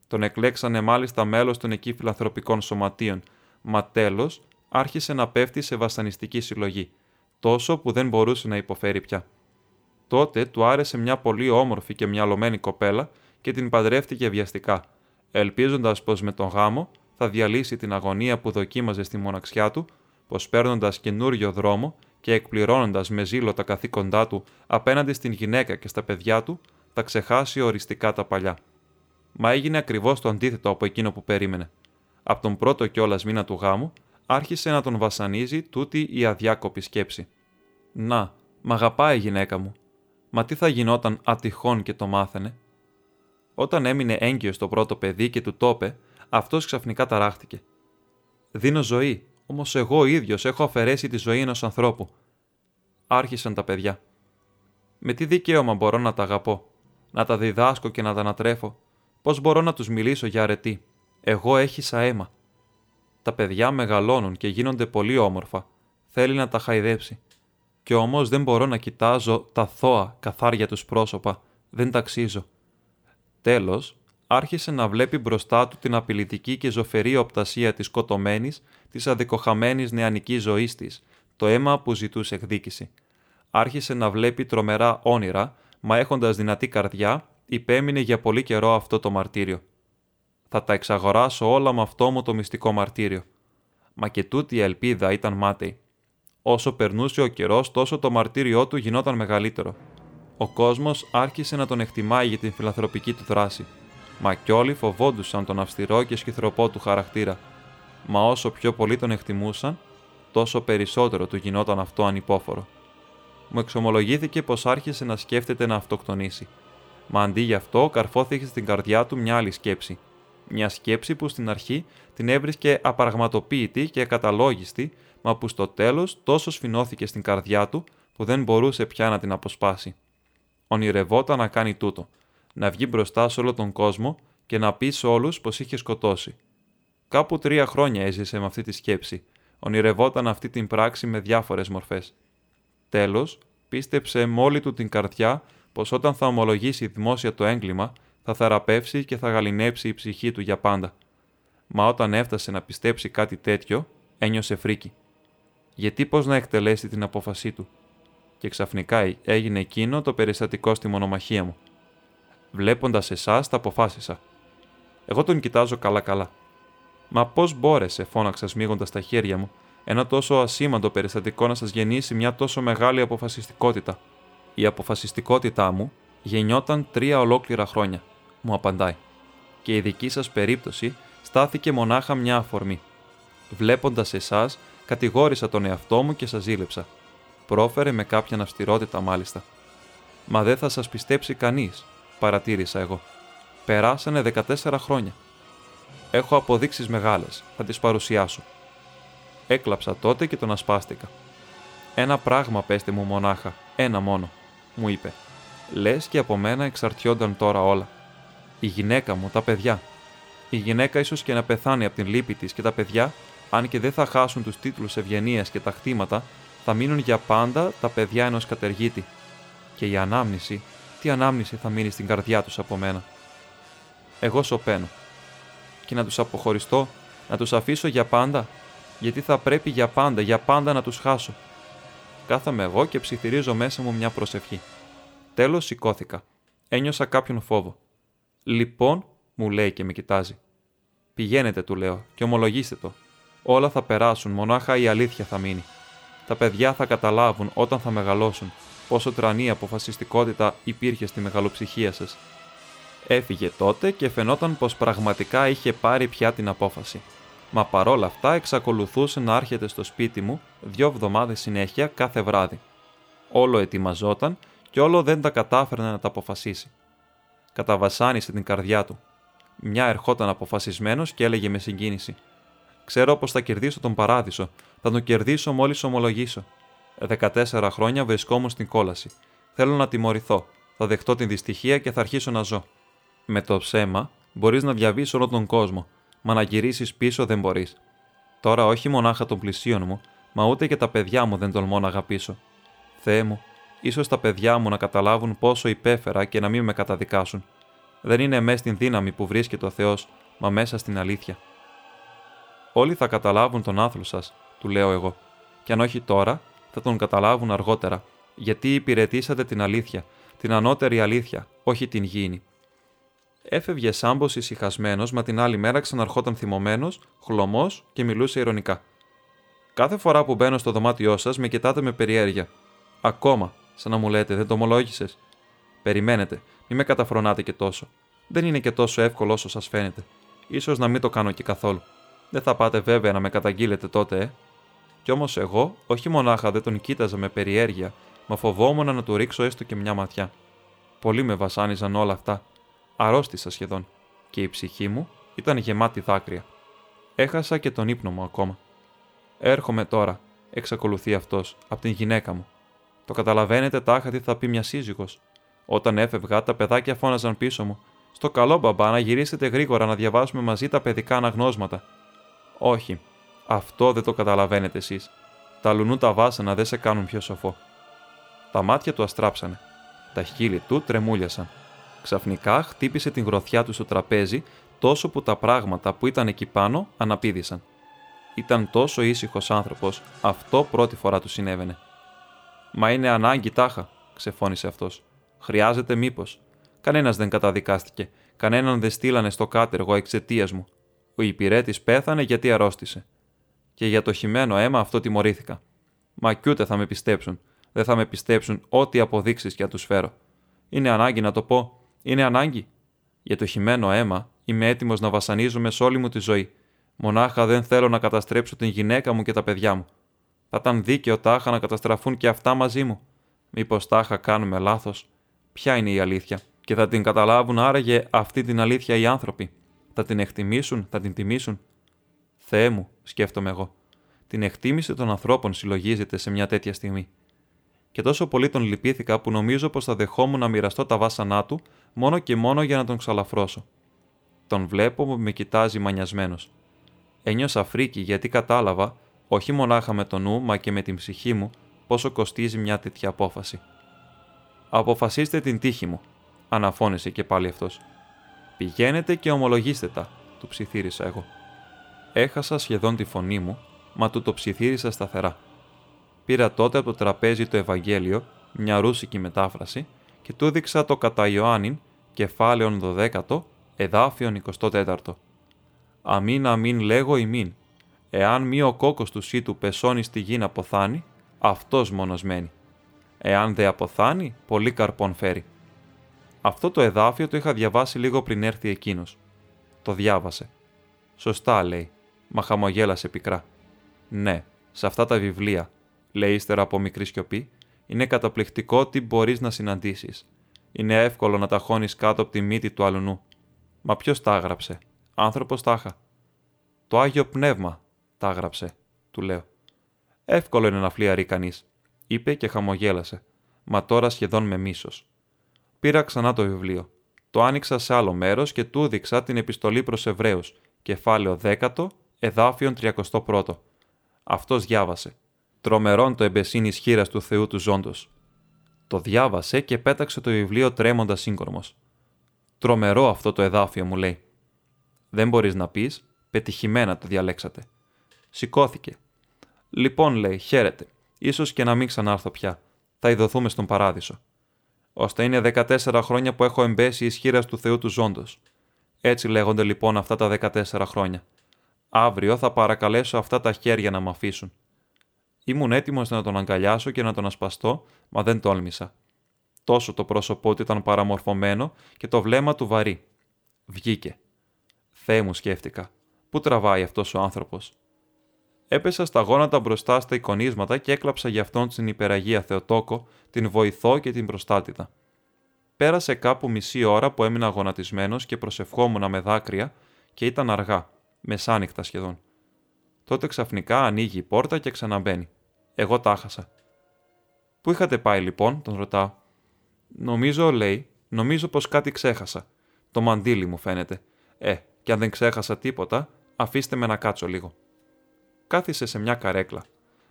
Τον εκλέξανε μάλιστα μέλος των εκεί φιλανθρωπικών σωματείων, μα τέλος άρχισε να πέφτει σε βασανιστική συλλογή, τόσο που δεν μπορούσε να υποφέρει πια. Τότε του άρεσε μια πολύ όμορφη και μυαλωμένη κοπέλα και την παντρεύτηκε βιαστικά, ελπίζοντας πως με τον γάμο θα διαλύσει την αγωνία που δοκίμαζε στη μοναξιά του, πως παίρνοντας καινούριο δρόμο και εκπληρώνοντας με ζήλο τα καθήκοντά του απέναντι στην γυναίκα και στα παιδιά του, θα ξεχάσει οριστικά τα παλιά. Μα έγινε ακριβώς το αντίθετο από εκείνο που περίμενε. από τον πρώτο κιόλας μήνα του γάμου, άρχισε να τον βασανίζει τούτη η αδιάκοπη σκέψη. «Να, μ' αγαπάει η γυναίκα μου. Μα τι θα γινόταν ατυχόν και το μάθαινε?» Όταν έμεινε έγκυος το πρώτο παιδί και του τόπε, αυτός ξαφνικά ταράχτηκε. «Δίνω ζωή, όμως εγώ ίδιος έχω αφαιρέσει τη ζωή ενός ανθρώπου». Άρχισαν τα παιδιά. «Με τι δικαίωμα μπορώ να τα αγαπώ, να τα διδάσκω και να τα ανατρέφω? Πώς μπορώ να τους μιλήσω για αρετή? Εγώ έχισα αίμα». Τα παιδιά μεγαλώνουν και γίνονται πολύ όμορφα. Θέλει να τα χαϊδέψει. «Κι όμως δεν μπορώ να κοιτάζω τα θώα καθάρια τους πρόσωπα. Δεν ταξίζω». Τέλος, άρχισε να βλέπει μπροστά του την απειλητική και ζωφερή οπτασία της σκοτωμένης, της αδικοχαμένης νεανικής ζωής της, το αίμα που ζητούσε εκδίκηση. Άρχισε να βλέπει τρομερά όνειρα, μα έχοντας δυνατή καρδιά, υπέμεινε για πολύ καιρό αυτό το μαρτύριο. «Θα τα εξαγοράσω όλα με αυτό μου το μυστικό μαρτύριο». Μα και τούτη η ελπίδα ήταν μάταιη. Όσο περνούσε ο καιρός, τόσο το μαρτύριό του γινόταν μεγαλύτερο. Ο κόσμος άρχισε να τον εκτιμάει για την φιλανθρωπική του δράση. Μα κι όλοι φοβόντουσαν τον αυστηρό και σχυθροπό του χαρακτήρα. Μα όσο πιο πολύ τον εκτιμούσαν, τόσο περισσότερο του γινόταν αυτό ανυπόφορο. Μου εξομολογήθηκε πως άρχισε να σκέφτεται να αυτοκτονήσει. Μα αντί γι' αυτό, καρφώθηκε στην καρδιά του μια άλλη σκέψη. Μια σκέψη που στην αρχή την έβρισκε απαραγματοποιητή και ακαταλόγιστη, μα που στο τέλος τόσο σφινώθηκε στην καρδιά του που δεν μπορούσε πια να την αποσπάσει. Ονειρευόταν να κάνει τούτο, να βγει μπροστά σε όλο τον κόσμο και να πει σε όλους πως είχε σκοτώσει. Κάπου 3 χρόνια έζησε με αυτή τη σκέψη, ονειρευόταν αυτή την πράξη με διάφορες μορφές. Τέλος, πίστεψε με όλη του την καρδιά πως όταν θα ομολογήσει δημόσια το έγκλημα, θα θεραπεύσει και θα γαληνέψει η ψυχή του για πάντα. Μα όταν έφτασε να πιστέψει κάτι τέτοιο, ένιωσε φρίκη. Γιατί πώς να εκτελέσει την απόφασή του? Και ξαφνικά έγινε εκείνο το περιστατικό στη μονομαχία μου. Βλέποντας εσάς, τα αποφάσισα. Εγώ τον κοιτάζω καλά-καλά. «Μα πώς μπόρεσε», φώναξα σμίγοντας τα χέρια μου, «ένα τόσο ασήμαντο περιστατικό να σας γεννήσει μια τόσο μεγάλη αποφασιστικότητα?» «Η αποφασιστικότητά μου γεννιόταν 3 ολόκληρα χρόνια», μου απαντάει. «Και η δική σας περίπτωση στάθηκε μονάχα μια αφορμή. Βλέποντας εσάς, κατηγόρησα τον εαυτό μου και σας ζήλεψα. Πρόφερε με κάποια αυστηρότητα μάλιστα». «Μα δεν θα σας πιστέψει κανείς», παρατήρησα εγώ. «Περάσανε 14 χρόνια. Έχω αποδείξεις μεγάλες, θα τις παρουσιάσω». Έκλαψα τότε και τον ασπάστηκα. «Ένα πράγμα πέστε μου μονάχα, ένα μόνο», μου είπε. «Λες και από μένα εξαρτιόνταν τώρα όλα. Η γυναίκα μου, τα παιδιά. Η γυναίκα ίσως και να πεθάνει από την λύπη της και τα παιδιά, αν και δεν θα χάσουν τους τίτλους ευγενίας και τα χτήματα, θα μείνουν για πάντα τα παιδιά ενός κατεργίτη. Και η ανάμνηση, τι ανάμνηση θα μείνει στην καρδιά τους από μένα? Εγώ σωπαίνω. Και να τους αποχωριστώ, να τους αφήσω για πάντα? Γιατί θα πρέπει για πάντα να τους χάσω». Κάθαμε εγώ και ψιθυρίζω μέσα μου μια προσευχή. Τέλος σηκώθηκα. Ένιωσα κάποιον φόβο. «Λοιπόν», μου λέει και με κοιτάζει. «Πηγαίνετε», του λέω, «και ομολογήστε το. Όλα θα περάσουν, μονάχα η αλήθεια θα μείνει. Τα παιδιά θα καταλάβουν όταν θα μεγαλώσουν πόσο τρανή αποφασιστικότητα υπήρχε στη μεγαλοψυχία σας». Έφυγε τότε και φαινόταν πως πραγματικά είχε πάρει πια την απόφαση. Μα παρόλα αυτά εξακολουθούσε να έρχεται στο σπίτι μου 2 εβδομάδες συνέχεια κάθε βράδυ. Όλο ετοιμαζόταν και όλο δεν τα κατάφερνε να τα αποφασίσει. Καταβασάνισε την καρδιά του. Μια ερχόταν αποφασισμένος και έλεγε με συγκίνηση: «Ξέρω πως θα κερδίσω τον παράδεισο. Θα τον κερδίσω μόλις ομολογήσω. 14 χρόνια βρισκόμουν στην κόλαση. Θέλω να τιμωρηθώ. Θα δεχτώ την δυστυχία και θα αρχίσω να ζω». «Με το ψέμα μπορείς να διαβείς όλο τον κόσμο, μα να γυρίσεις πίσω δεν μπορείς. Τώρα όχι μονάχα των πλησίων μου, μα ούτε και τα παιδιά μου δεν τολμώ να αγαπήσω. Θεέ μου, ίσως τα παιδιά μου να καταλάβουν πόσο υπέφερα και να μην με καταδικάσουν. Δεν είναι μέσα στην δύναμη που βρίσκεται ο Θεός, μα μέσα στην αλήθεια». «Όλοι θα καταλάβουν τον άθλο σας», του λέω εγώ. «Κι αν όχι τώρα, θα τον καταλάβουν αργότερα, γιατί υπηρετήσατε την αλήθεια, την ανώτερη αλήθεια, όχι την γήινη». Έφευγε σάμπος ησυχασμένος, μα την άλλη μέρα ξαναρχόταν θυμωμένος, χλωμός και μιλούσε ειρωνικά. «Κάθε φορά που μπαίνω στο δωμάτιό σας, με κοιτάτε με περιέργεια. Ακόμα, σαν να μου λέτε, δεν το ομολόγησες. Περιμένετε, μη με καταφρονάτε και τόσο. Δεν είναι και τόσο εύκολο όσο σας φαίνεται. Ίσως να μην το κάνω και καθόλου. Δεν θα πάτε βέβαια να με καταγγείλετε τότε, ε. Κι όμως εγώ, όχι μονάχα δεν τον κοίταζα με περιέργεια, μα φοβόμουν να του ρίξω έστω και μια ματιά. Πολύ με βασάνιζαν όλα αυτά. Αρρώστησα σχεδόν. Και η ψυχή μου ήταν γεμάτη δάκρυα. Έχασα και τον ύπνο μου ακόμα. Έρχομαι τώρα, εξακολουθεί αυτός, από την γυναίκα μου. Το καταλαβαίνετε τάχα τι θα πει μια σύζυγος. Όταν έφευγα, τα παιδάκια φώναζαν πίσω μου. Στο καλό μπαμπά, να γυρίσετε γρήγορα να διαβάσουμε μαζί τα παιδικά αναγνώσματα. Όχι, αυτό δεν το καταλαβαίνετε εσείς. Τα λουνού τα βάσανα δεν σε κάνουν πιο σοφό. Τα μάτια του αστράψανε. Τα χείλη του τρεμούλιασαν. Ξαφνικά χτύπησε την γροθιά του στο τραπέζι, τόσο που τα πράγματα που ήταν εκεί πάνω αναπήδησαν. Ήταν τόσο ήσυχος άνθρωπος, αυτό πρώτη φορά του συνέβαινε. «Μα είναι ανάγκη τάχα», ξεφώνησε αυτός. «Χρειάζεται μήπως». Κανένας δεν καταδικάστηκε. Κανέναν δεν στείλανε στο κάτεργο εξαιτίας μου. Ο υπηρέτης πέθανε γιατί αρρώστησε. Και για το χυμένο αίμα αυτό τιμωρήθηκα. Μα κι ούτε θα με πιστέψουν. Δεν θα με πιστέψουν ό,τι αποδείξεις και να τους φέρω. Είναι ανάγκη να το πω. Είναι ανάγκη. Για το χυμένο αίμα είμαι έτοιμος να βασανίζομαι σ' όλη μου τη ζωή. Μονάχα δεν θέλω να καταστρέψω την γυναίκα μου και τα παιδιά μου. Θα ήταν δίκαιο τάχα να καταστραφούν και αυτά μαζί μου. Μήπως τάχα κάνουμε λάθος. Ποια είναι η αλήθεια. Και θα την καταλάβουν άραγε αυτή την αλήθεια οι άνθρωποι. Θα την εκτιμήσουν, θα την τιμήσουν. Θεέ μου, σκέφτομαι εγώ. Την εκτίμηση των ανθρώπων συλλογίζεται σε μια τέτοια στιγμή. Και τόσο πολύ τον λυπήθηκα που νομίζω πως θα δεχόμουν να μοιραστώ τα βάσανά του μόνο και μόνο για να τον ξαλαφρώσω. Τον βλέπω που με κοιτάζει μανιασμένος. Ένιωσα φρίκη γιατί κατάλαβα, όχι μονάχα με το νου, μα και με την ψυχή μου, πόσο κοστίζει μια τέτοια απόφαση. Αποφασίστε την τύχη μου. Αναφώνησε και πάλι αυτός. «Πηγαίνετε και ομολογήστε τα», του ψιθύρισα εγώ. Έχασα σχεδόν τη φωνή μου, μα του το ψιθύρισα σταθερά. Πήρα τότε από το τραπέζι το Ευαγγέλιο, μια ρούσικη μετάφραση, και του δείξα το κατά Ιωάννην, κεφάλαιον 12, εδάφιον 24. «Αμήν, αμήν, λέγω ημίν. Εάν μη ο κόκκος του σύτου πεσώνει στη γη να αποθάνει, αυτός μόνος μένει. Εάν δε αποθάνει, πολύ καρπόν φέρει». Αυτό το εδάφιο το είχα διαβάσει λίγο πριν έρθει εκείνος. Το διάβασε. «Σωστά», λέει, μα χαμογέλασε πικρά. «Ναι, σε αυτά τα βιβλία», λέει ύστερα από μικρή σιωπή, «είναι καταπληκτικό τι μπορείς να συναντήσεις. Είναι εύκολο να τα χώνεις κάτω από τη μύτη του αλουνού. Μα ποιος τα άγραψε, άνθρωπος τάχα». «Το Άγιο Πνεύμα τα άγραψε», του λέω. «Εύκολο είναι να φλιαρεί κανείς», είπε και χαμογέλασε, μα τώρα σχεδόν με μίσος. Πήρα ξανά το βιβλίο. Το άνοιξα σε άλλο μέρος και του δείξα την επιστολή προς Εβραίους, κεφάλαιο 10, εδάφιον 31. Αυτός διάβασε. Τρομερόν το εμπεσύνης χείρας του Θεού του ζώντος. Το διάβασε και πέταξε το βιβλίο τρέμοντας σύγκορμος. «Τρομερό αυτό το εδάφιο», μου λέει. «Δεν μπορείς να πεις, πετυχημένα το διαλέξατε». Σηκώθηκε. «Λοιπόν», λέει, «χαίρετε. Ίσως και να μην ξανάρθω πια. Θα ειδωθούμε στον παράδεισο. Ώστε είναι 14 χρόνια που έχω εμπέσει εις χείρας του Θεού του ζώντος. Έτσι λέγονται λοιπόν αυτά τα 14 χρόνια. Αύριο θα παρακαλέσω αυτά τα χέρια να μ' αφήσουν». Ήμουν έτοιμος να τον αγκαλιάσω και να τον ασπαστώ, μα δεν τόλμησα. Τόσο το πρόσωπό του ήταν παραμορφωμένο και το βλέμμα του βαρύ. Βγήκε. «Θεέ μου», σκέφτηκα, «πού τραβάει αυτός ο άνθρωπος». Έπεσα στα γόνατα μπροστά στα εικονίσματα και έκλαψα γι' αυτόν την υπεραγία Θεοτόκο, την βοηθό και την προστάτητα. Πέρασε κάπου μισή ώρα που έμεινα γονατισμένος και προσευχόμουν με δάκρυα και ήταν αργά, μεσάνυχτα σχεδόν. Τότε ξαφνικά ανοίγει η πόρτα και ξαναμπαίνει. Εγώ τα χάσα. «Πού είχατε πάει λοιπόν?» τον ρωτάω. «Νομίζω», λέει, «νομίζω πως κάτι ξέχασα. Το μαντίλι μου φαίνεται. Και αν δεν ξέχασα τίποτα, αφήστε με να κάτσω λίγο». Κάθισε σε μια καρέκλα.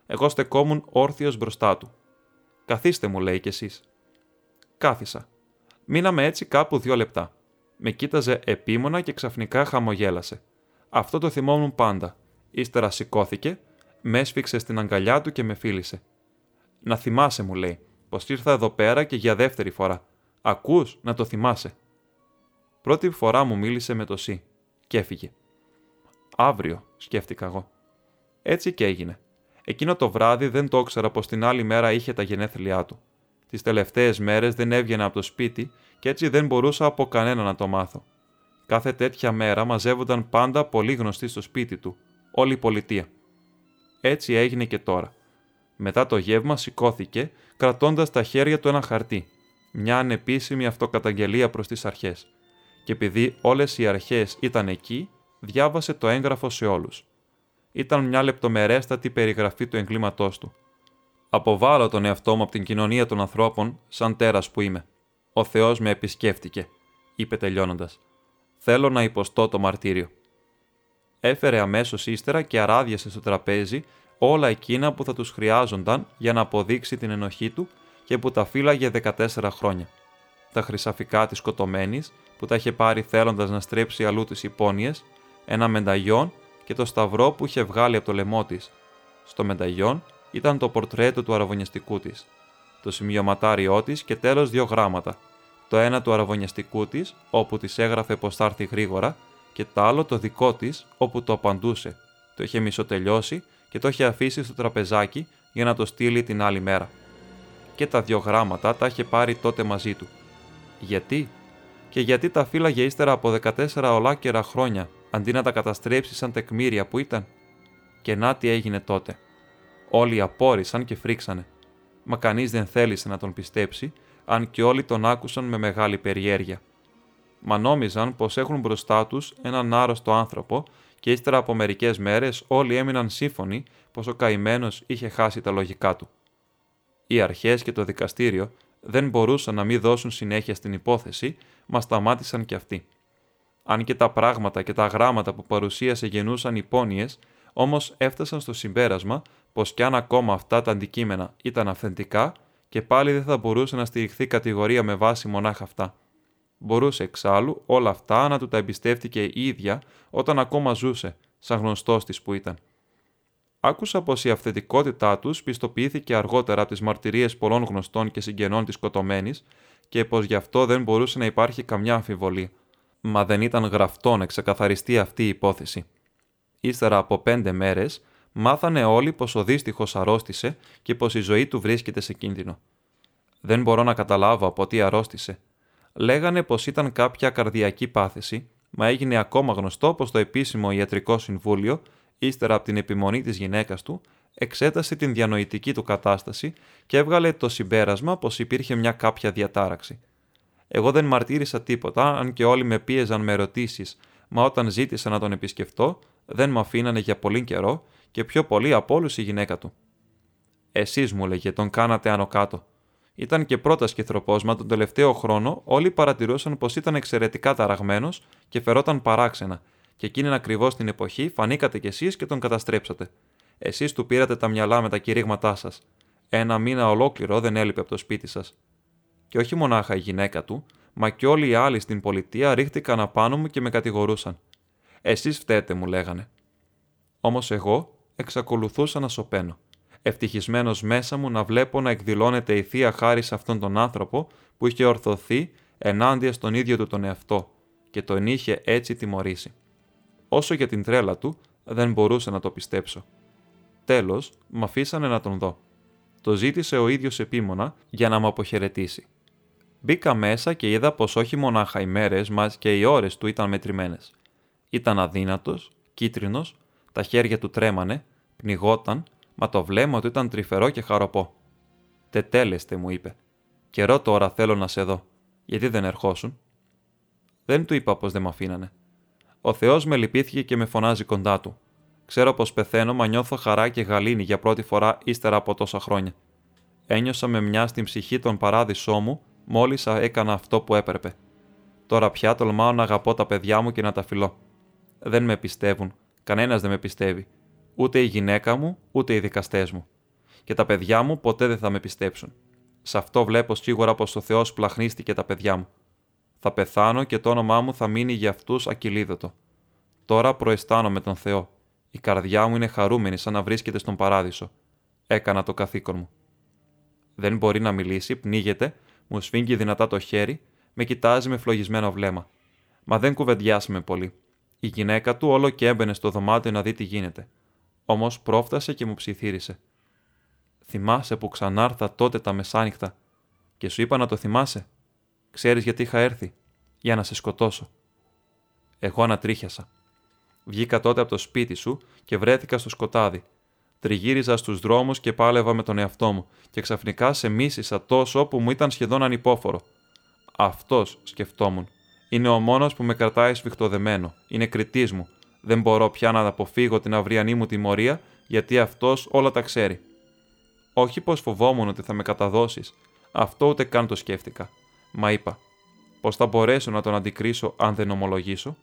Εγώ στεκόμουν όρθιος μπροστά του. «Καθίστε», μου λέει, «κι εσείς». Κάθισα. Μείναμε έτσι κάπου 2 λεπτά. Με κοίταζε επίμονα και ξαφνικά χαμογέλασε. Αυτό το θυμόμουν πάντα. Ύστερα σηκώθηκε, με έσφιξε στην αγκαλιά του και με φίλησε. «Να θυμάσαι», μου λέει, «πως ήρθα εδώ πέρα και για δεύτερη φορά. Ακούς, να το θυμάσαι». Πρώτη φορά μου μίλησε με το «συ» και έφυγε. «Αύριο», σκέφτηκα εγώ. Έτσι και έγινε. Εκείνο το βράδυ δεν το ήξερα πως την άλλη μέρα είχε τα γενέθλιά του. Τις τελευταίες μέρες δεν έβγαινα από το σπίτι και έτσι δεν μπορούσα από κανένα να το μάθω. Κάθε τέτοια μέρα μαζεύονταν πάντα πολύ γνωστοί στο σπίτι του, όλη η πολιτεία. Έτσι έγινε και τώρα. Μετά το γεύμα σηκώθηκε, κρατώντας στα χέρια του ένα χαρτί, μια ανεπίσημη αυτοκαταγγελία προς τις αρχές. Και επειδή όλες οι αρχές ήταν εκεί, διάβασε το έγγραφο σε όλους. Ήταν μια λεπτομερέστατη περιγραφή του εγκλήματός του. «Αποβάλλω τον εαυτό μου από την κοινωνία των ανθρώπων, σαν τέρας που είμαι. Ο Θεός με επισκέφτηκε», είπε τελειώνοντας. «Θέλω να υποστώ το μαρτύριο». Έφερε αμέσως ύστερα και αράδιασε στο τραπέζι όλα εκείνα που θα τους χρειάζονταν για να αποδείξει την ενοχή του και που τα φύλαγε 14 χρόνια. Τα χρυσαφικά της σκοτωμένης, που τα είχε πάρει θέλοντας να στρέψει αλλού τις υπόνοιες, ένα μενταγιόν και το σταυρό που είχε βγάλει από το λαιμό της. Στο μενταγιόν ήταν το πορτρέτο του αραβωνιαστικού της, το σημειωματάριό της και τέλος 2 γράμματα. Το ένα του αραβωνιαστικού της, όπου της έγραφε πως θα έρθει γρήγορα, και το άλλο το δικό της, όπου το απαντούσε. Το είχε μισοτελειώσει και το είχε αφήσει στο τραπεζάκι για να το στείλει την άλλη μέρα. Και τα 2 γράμματα τα είχε πάρει τότε μαζί του. Γιατί? Και γιατί τα φύλαγε ύστερα από 14 ολάκερα χρόνια, αντί να τα καταστρέψει σαν τεκμήρια που ήταν? Και να τι έγινε τότε. Όλοι απόρρισαν και φρίξανε. Μα κανείς δεν θέλησε να τον πιστέψει, αν και όλοι τον άκουσαν με μεγάλη περιέργεια. Μα νόμιζαν πως έχουν μπροστά τους έναν άρρωστο άνθρωπο και ύστερα από μερικές μέρες όλοι έμειναν σύμφωνοι πως ο καημένος είχε χάσει τα λογικά του. Οι αρχές και το δικαστήριο δεν μπορούσαν να μην δώσουν συνέχεια στην υπόθεση, μα σταμάτησαν κι αυτοί. Αν και τα πράγματα και τα γράμματα που παρουσίασε γεννούσαν υπόνοιες, όμως έφτασαν στο συμπέρασμα πως κι αν ακόμα αυτά τα αντικείμενα ήταν αυθεντικά, και πάλι δεν θα μπορούσε να στηριχθεί κατηγορία με βάση μονάχα αυτά. Μπορούσε εξάλλου όλα αυτά να του τα εμπιστεύτηκε η ίδια όταν ακόμα ζούσε, σαν γνωστός της που ήταν. Άκουσα πως η αυθεντικότητά τους πιστοποιήθηκε αργότερα από τις μαρτυρίες πολλών γνωστών και συγγενών της σκοτωμένης και πως γι' αυτό δεν μπορούσε να υπάρχει καμιά αμφιβολία. Μα δεν ήταν γραφτό να ξεκαθαριστεί αυτή η υπόθεση. Ύστερα από 5 μέρες, μάθανε όλοι πως ο δύστιχος αρρώστησε και πως η ζωή του βρίσκεται σε κίνδυνο. Δεν μπορώ να καταλάβω από τι αρρώστησε. Λέγανε πως ήταν κάποια καρδιακή πάθηση, μα έγινε ακόμα γνωστό πως το επίσημο ιατρικό συμβούλιο, ύστερα από την επιμονή της γυναίκας του, εξέτασε την διανοητική του κατάσταση και έβγαλε το συμπέρασμα πως υπήρχε μια κάποια διατάραξη. Εγώ δεν μαρτύρησα τίποτα, αν και όλοι με πίεζαν με ερωτήσεις, μα όταν ζήτησα να τον επισκεφτώ, δεν με αφήνανε για πολύ καιρό και πιο πολύ από όλους η γυναίκα του. «Εσείς», μου λέγε, «τον κάνατε άνω κάτω». Ήταν και πρώτα σκυθροπός, μα τον τελευταίο χρόνο όλοι παρατηρούσαν πως ήταν εξαιρετικά ταραγμένος και φερόταν παράξενα, και εκείνη ακριβώς την εποχή φανήκατε κι εσείς και τον καταστρέψατε. Εσείς του πήρατε τα μυαλά με τα κηρύγματά σας. Ένα μήνα ολόκληρο δεν έλειπε από το σπίτι σας. Και όχι μονάχα η γυναίκα του, μα και όλοι οι άλλοι στην πολιτεία ρίχτηκαν απάνω μου και με κατηγορούσαν. «Εσείς φταίτε», μου λέγανε. Όμως εγώ εξακολουθούσα να σωπαίνω, ευτυχισμένος μέσα μου να βλέπω να εκδηλώνεται η θεία χάρη σε αυτόν τον άνθρωπο που είχε ορθωθεί ενάντια στον ίδιο του τον εαυτό και τον είχε έτσι τιμωρήσει. Όσο για την τρέλα του, δεν μπορούσα να το πιστέψω. Τέλος, μ' αφήσανε να τον δω. Το ζήτησε ο ίδιος επίμονα για να μ' αποχαιρετήσει. Μπήκα μέσα και είδα πως όχι μονάχα οι μέρες μας και οι ώρες του ήταν μετρημένες. Ήταν αδύνατος, κίτρινος, τα χέρια του τρέμανε, πνιγόταν, μα το βλέμμα του ήταν τρυφερό και χαροπό. «Τετέλεστε», μου είπε. «Καιρό τώρα θέλω να σε δω. Γιατί δεν ερχόσουν?» Δεν του είπα πως δεν μ' αφήνανε. Ο Θεός με λυπήθηκε και με φωνάζει κοντά του. Ξέρω πως πεθαίνω, μα νιώθω χαρά και γαλήνη για πρώτη φορά ύστερα από τόσα χρόνια. Ένιωσα με μια στην ψυχή τον παράδεισό μου, μόλις έκανα αυτό που έπρεπε. Τώρα πια τολμάω να αγαπώ τα παιδιά μου και να τα φιλώ. Δεν με πιστεύουν. Κανένας δεν με πιστεύει. Ούτε η γυναίκα μου, ούτε οι δικαστές μου. Και τα παιδιά μου ποτέ δεν θα με πιστέψουν. Σε αυτό βλέπω σίγουρα πως ο Θεός πλαχνίστηκε τα παιδιά μου. Θα πεθάνω και το όνομά μου θα μείνει για αυτούς ακυλίδωτο. Τώρα προαισθάνομαι τον Θεό. Η καρδιά μου είναι χαρούμενη σαν να βρίσκεται στον παράδεισο. Έκανα το καθήκον μου. Δεν μπορεί να μιλήσει, πνίγεται, μου σφίγγει δυνατά το χέρι, με κοιτάζει με φλογισμένο βλέμμα. Μα δεν κουβεντιάσαμε πολύ. Η γυναίκα του όλο και έμπαινε στο δωμάτιο να δει τι γίνεται. Όμως πρόφτασε και μου ψιθύρισε. «Θυμάσαι που ξανάρθα τότε τα μεσάνυχτα και σου είπα να το θυμάσαι? Ξέρεις γιατί είχα έρθει? Για να σε σκοτώσω». Εγώ ανατρίχιασα. Βγήκα τότε από το σπίτι σου και βρέθηκα στο σκοτάδι. Τριγύριζα στους δρόμους και πάλευα με τον εαυτό μου και ξαφνικά σε μίσησα τόσο που μου ήταν σχεδόν ανυπόφορο. Αυτός, σκεφτόμουν, είναι ο μόνος που με κρατάει σφιχτοδεμένο, είναι κριτής μου. Δεν μπορώ πια να αποφύγω την αυριανή μου τιμωρία, γιατί αυτός όλα τα ξέρει. Όχι πως φοβόμουν ότι θα με καταδώσεις, αυτό ούτε καν το σκέφτηκα. Μα είπα, πως θα μπορέσω να τον αντικρίσω αν δεν ομολογήσω,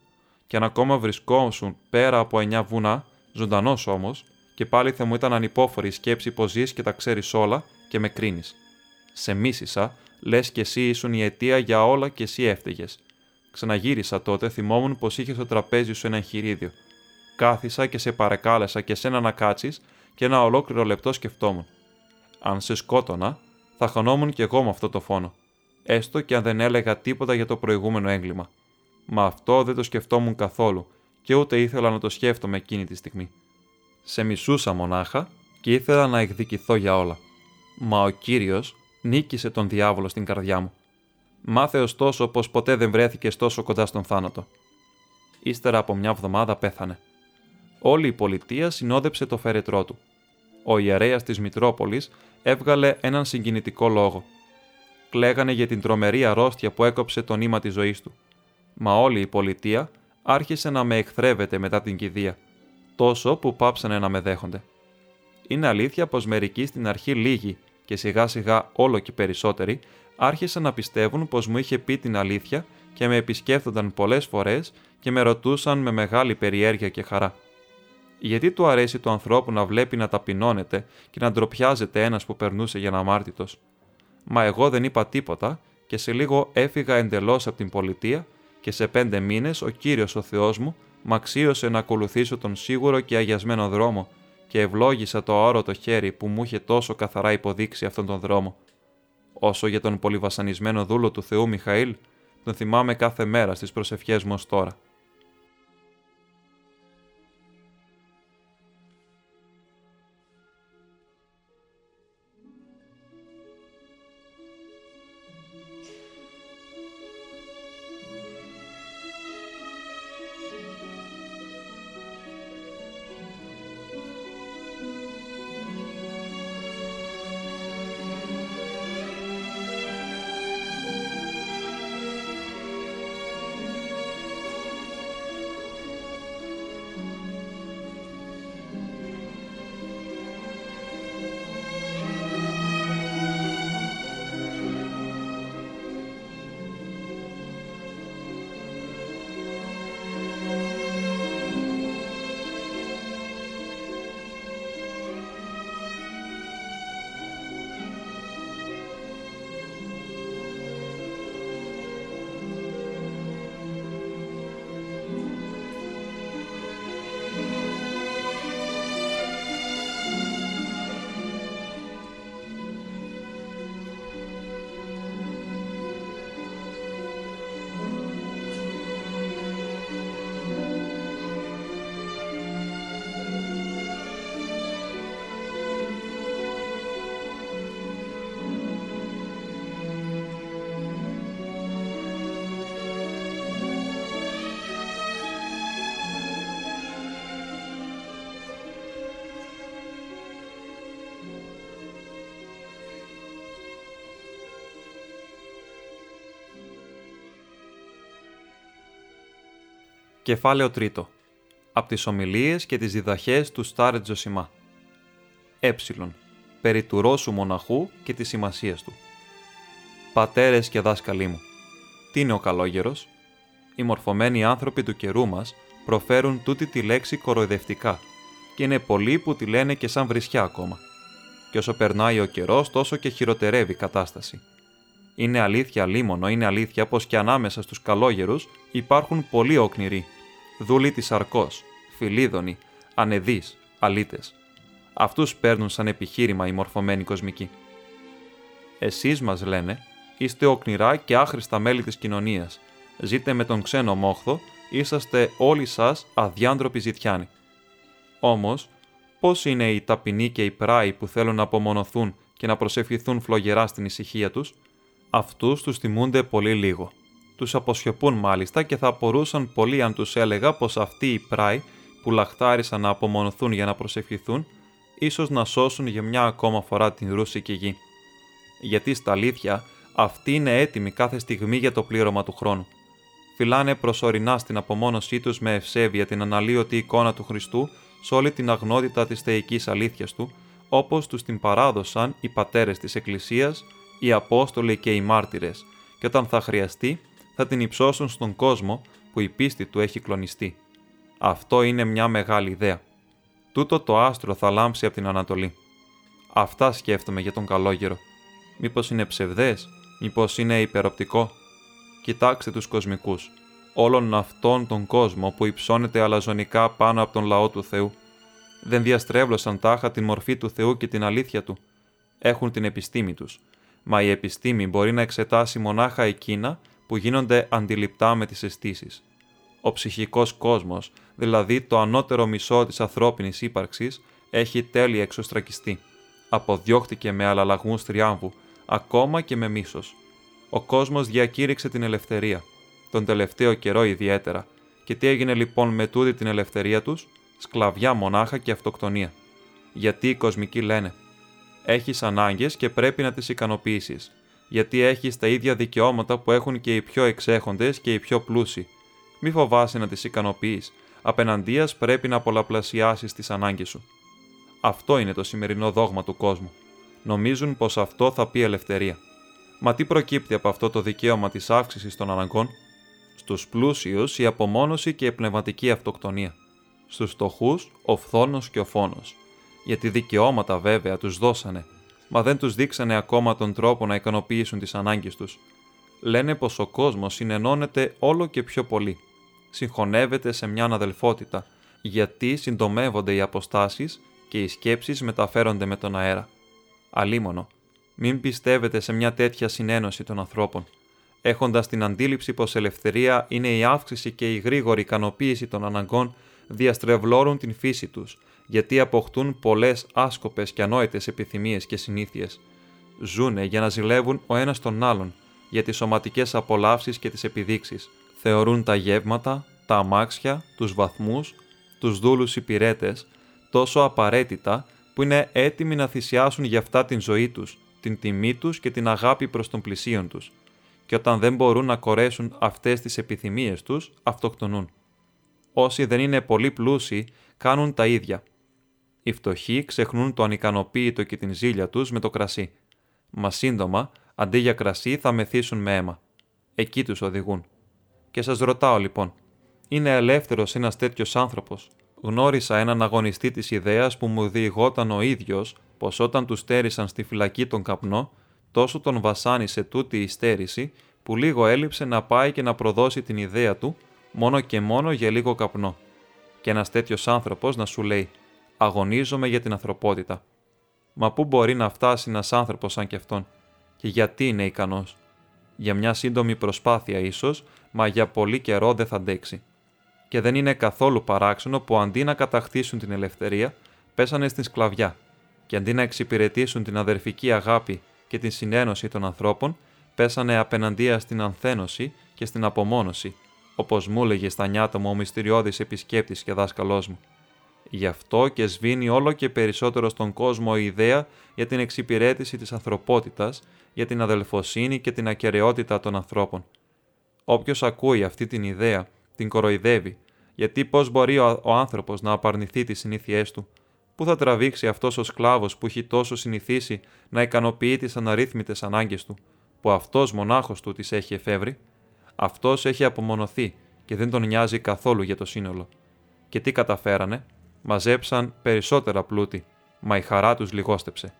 και αν ακόμα βρισκόμουν πέρα από 9 βουνά, ζωντανός όμως, και πάλι θα μου ήταν ανυπόφορη η σκέψη πως ζεις και τα ξέρεις όλα και με κρίνεις. Σε μίσησα, λες κι εσύ ήσουν η αιτία για όλα και εσύ έφταιγες. Ξαναγύρισα τότε, θυμόμουν πως είχε στο τραπέζι σου ένα εγχειρίδιο. Κάθισα και σε παρακάλεσα και σένα να κάτσεις και ένα ολόκληρο λεπτό σκεφτόμουν. Αν σε σκότωνα, θα χωνόμουν κι εγώ με αυτό το φόνο. Έστω και αν δεν έλεγα τίποτα για το προηγούμενο έγκλημα. Μα αυτό δεν το σκεφτόμουν καθόλου και ούτε ήθελα να το σκέφτομαι εκείνη τη στιγμή. Σε μισούσα μονάχα και ήθελα να εκδικηθώ για όλα. Μα ο Κύριος νίκησε τον διάβολο στην καρδιά μου. Μάθε ωστόσο πως ποτέ δεν βρέθηκες τόσο κοντά στον θάνατο. Ύστερα από μια εβδομάδα πέθανε. Όλη η πολιτεία συνόδεψε το φέρετρό του. Ο ιερέας της Μητρόπολης έβγαλε έναν συγκινητικό λόγο. Κλαίγανε για την τρομερή αρρώστια που έκοψε το νήμα της ζωής του. Μα όλη η πολιτεία άρχισε να με εχθρεύεται μετά την κηδεία, τόσο που πάψανε να με δέχονται. Είναι αλήθεια πως μερικοί στην αρχή λίγοι και σιγά σιγά όλο και περισσότεροι άρχισαν να πιστεύουν πως μου είχε πει την αλήθεια και με επισκέφτονταν πολλές φορές και με ρωτούσαν με μεγάλη περιέργεια και χαρά. Γιατί του αρέσει του ανθρώπου να βλέπει να ταπεινώνεται και να ντροπιάζεται ένας που περνούσε για αμάρτητος. Μα εγώ δεν είπα τίποτα και σε λίγο έφυγα εντελώς από την πολιτεία και σε 5 μήνες ο Κύριος ο Θεός μου μ' αξίωσε να ακολουθήσω τον σίγουρο και αγιασμένο δρόμο και ευλόγησα το αόρατο χέρι που μου είχε τόσο καθαρά υποδείξει αυτόν τον δρόμο. Όσο για τον πολυβασανισμένο δούλο του Θεού Μιχαήλ, τον θυμάμαι κάθε μέρα στις προσευχές μου ως τώρα. Κεφάλαιο 3. Απ' τις ομιλίες και τις διδαχές του Στάρετς Ζωσιμά. Περί του Ρώσου μοναχού και της σημασίας του. Πατέρες και δάσκαλοι μου, τι είναι ο καλόγερος? Οι μορφωμένοι άνθρωποι του καιρού μας προφέρουν τούτη τη λέξη κοροϊδευτικά και είναι πολλοί που τη λένε και σαν βρισιά ακόμα. Και όσο περνάει ο καιρός τόσο και χειροτερεύει η κατάσταση. Είναι αλήθεια λίμωνο, είναι αλήθεια πως και ανάμεσα στους καλόγερους υπάρχουν πολλοί όκνηροι, δούλοι της αρκός, φιλίδωνοι, ανεδείς, αλήτες. Αυτούς παίρνουν σαν επιχείρημα οι μορφωμένοι κοσμικοί. Εσείς, μας λένε, είστε όκνηρά και άχρηστα μέλη της κοινωνίας. Ζείτε με τον ξένο μόχθο, είσαστε όλοι σας αδιάντροποι ζητιάνοι. Όμως, πώς είναι οι ταπεινοί και οι πράοι που θέλουν να απομονωθούν και να προσευχηθούν φλογερά στην ησυχία τους? Αυτούς τους τιμούνται πολύ λίγο. Τους αποσιωπούν μάλιστα και θα απορούσαν πολύ αν τους έλεγα πως αυτοί οι πράοι που λαχτάρισαν να απομονωθούν για να προσευχηθούν, ίσως να σώσουν για μια ακόμα φορά την Ρούσικη γη. Γιατί στα αλήθεια, αυτοί είναι έτοιμοι κάθε στιγμή για το πλήρωμα του χρόνου. Φυλάνε προσωρινά στην απομόνωσή τους με ευσέβεια την αναλύωτη εικόνα του Χριστού σε όλη την αγνότητα της θεϊκής αλήθειας του, όπως τους την παράδοσαν οι πατέρες της Εκκλησίας, οι Απόστολοι και οι Μάρτυρες, και όταν θα χρειαστεί, θα την υψώσουν στον κόσμο που η πίστη του έχει κλονιστεί. Αυτό είναι μια μεγάλη ιδέα. Τούτο το άστρο θα λάμψει από την Ανατολή. Αυτά σκέφτομαι για τον καλόγερο. Μήπως είναι ψευδές, μήπως είναι υπεροπτικό. Κοιτάξτε τους κοσμικούς, όλον αυτόν τον κόσμο που υψώνεται αλαζονικά πάνω από τον λαό του Θεού. Δεν διαστρέβλωσαν τάχα την μορφή του Θεού και την αλήθεια του. Έχουν την επιστήμη τους. Μα η επιστήμη μπορεί να εξετάσει μονάχα εκείνα που γίνονται αντιληπτά με τις αισθήσεις. Ο ψυχικός κόσμος, δηλαδή το ανώτερο μισό της ανθρώπινης ύπαρξης, έχει τέλεια εξωστρακιστεί. Αποδιώχτηκε με αλλαλαγμούς θριάμβου, ακόμα και με μίσος. Ο κόσμος διακήρυξε την ελευθερία, τον τελευταίο καιρό ιδιαίτερα. Και τι έγινε λοιπόν με τούτη την ελευθερία τους? Σκλαβιά μονάχα και αυτοκτονία. Γιατί οι κοσμικοί λένε: έχεις ανάγκες και πρέπει να τις ικανοποιήσεις, γιατί έχεις τα ίδια δικαιώματα που έχουν και οι πιο εξέχοντες και οι πιο πλούσιοι. Μη φοβάσαι να τις ικανοποιείς, απεναντίας πρέπει να πολλαπλασιάσεις τις ανάγκες σου. Αυτό είναι το σημερινό δόγμα του κόσμου. Νομίζουν πως αυτό θα πει ελευθερία. Μα τι προκύπτει από αυτό το δικαίωμα της αύξησης των αναγκών? Στους πλούσιους η απομόνωση και η πνευματική αυτοκτονία. Στους φτωχούς ο φθόνος και ο φόνος. Γιατί δικαιώματα βέβαια τους δώσανε, μα δεν τους δείξανε ακόμα τον τρόπο να ικανοποιήσουν τις ανάγκες τους. Λένε πως ο κόσμος συνενώνεται όλο και πιο πολύ. Συγχωνεύεται σε μια αναδελφότητα, γιατί συντομεύονται οι αποστάσεις και οι σκέψεις μεταφέρονται με τον αέρα. Αλίμονο, μην πιστεύετε σε μια τέτοια συνένωση των ανθρώπων, έχοντας την αντίληψη πως ελευθερία είναι η αύξηση και η γρήγορη ικανοποίηση των αναγκών, διαστρεβλώνουν την φύση τους, γιατί αποκτούν πολλές άσκοπες και ανόητες επιθυμίες και συνήθειες. Ζούνε για να ζηλεύουν ο ένας τον άλλον, για τις σωματικές απολαύσεις και τις επιδείξεις. Θεωρούν τα γεύματα, τα αμάξια, τους βαθμούς, τους δούλους υπηρέτες, τόσο απαραίτητα που είναι έτοιμοι να θυσιάσουν για αυτά την ζωή τους, την τιμή τους και την αγάπη προς τον πλησίον τους. Και όταν δεν μπορούν να κορέσουν αυτές τις επιθυμίες τους, αυτοκτονούν. Όσοι δεν είναι πολύ πλούσιοι, κάνουν τα ίδια. Οι φτωχοί ξεχνούν το ανικανοποίητο και την ζήλια τους με το κρασί. Μα σύντομα, αντί για κρασί, θα μεθύσουν με αίμα. Εκεί τους οδηγούν. Και σας ρωτάω λοιπόν, είναι ελεύθερος ένας τέτοιος άνθρωπος? Γνώρισα έναν αγωνιστή της ιδέας που μου διηγόταν ο ίδιος πως όταν του στέρισαν στη φυλακή τον καπνό, τόσο τον βασάνισε τούτη η στέρηση που λίγο έλειψε να πάει και να προδώσει την ιδέα του, μόνο και μόνο για λίγο καπνό. Και ένας τέτοιος άνθρωπος να σου λέει: αγωνίζομαι για την ανθρωπότητα. Μα πού μπορεί να φτάσει ένας άνθρωπος σαν κι αυτόν? Και γιατί είναι ικανός? Για μια σύντομη προσπάθεια ίσως, μα για πολύ καιρό δεν θα αντέξει. Και δεν είναι καθόλου παράξενο που αντί να κατακτήσουν την ελευθερία, πέσανε στην σκλαβιά. Και αντί να εξυπηρετήσουν την αδερφική αγάπη και την συνένωση των ανθρώπων, πέσανε απέναντία στην ανθένωση και στην απομόνωση, όπως μου έλεγε στα νιάτομα ο μυστηριώδης επισκέπτης και δάσκαλός μου. Γι' αυτό και σβήνει όλο και περισσότερο στον κόσμο η ιδέα για την εξυπηρέτηση της ανθρωπότητας, για την αδελφοσύνη και την ακεραιότητα των ανθρώπων. Όποιος ακούει αυτή την ιδέα, την κοροϊδεύει, γιατί πώς μπορεί ο άνθρωπος να απαρνηθεί τις συνήθειές του? Πού θα τραβήξει αυτός ο σκλάβος που έχει τόσο συνηθίσει να ικανοποιεί τις αναρρύθμιτες ανάγκες του, που αυτός μονάχος του τις έχει εφεύρει? Αυτός έχει απομονωθεί και δεν τον νοιάζει καθόλου για το σύνολο. Και τι καταφέρανε? Μαζέψαν περισσότερα πλούτη, μα η χαρά τους λιγόστεψε.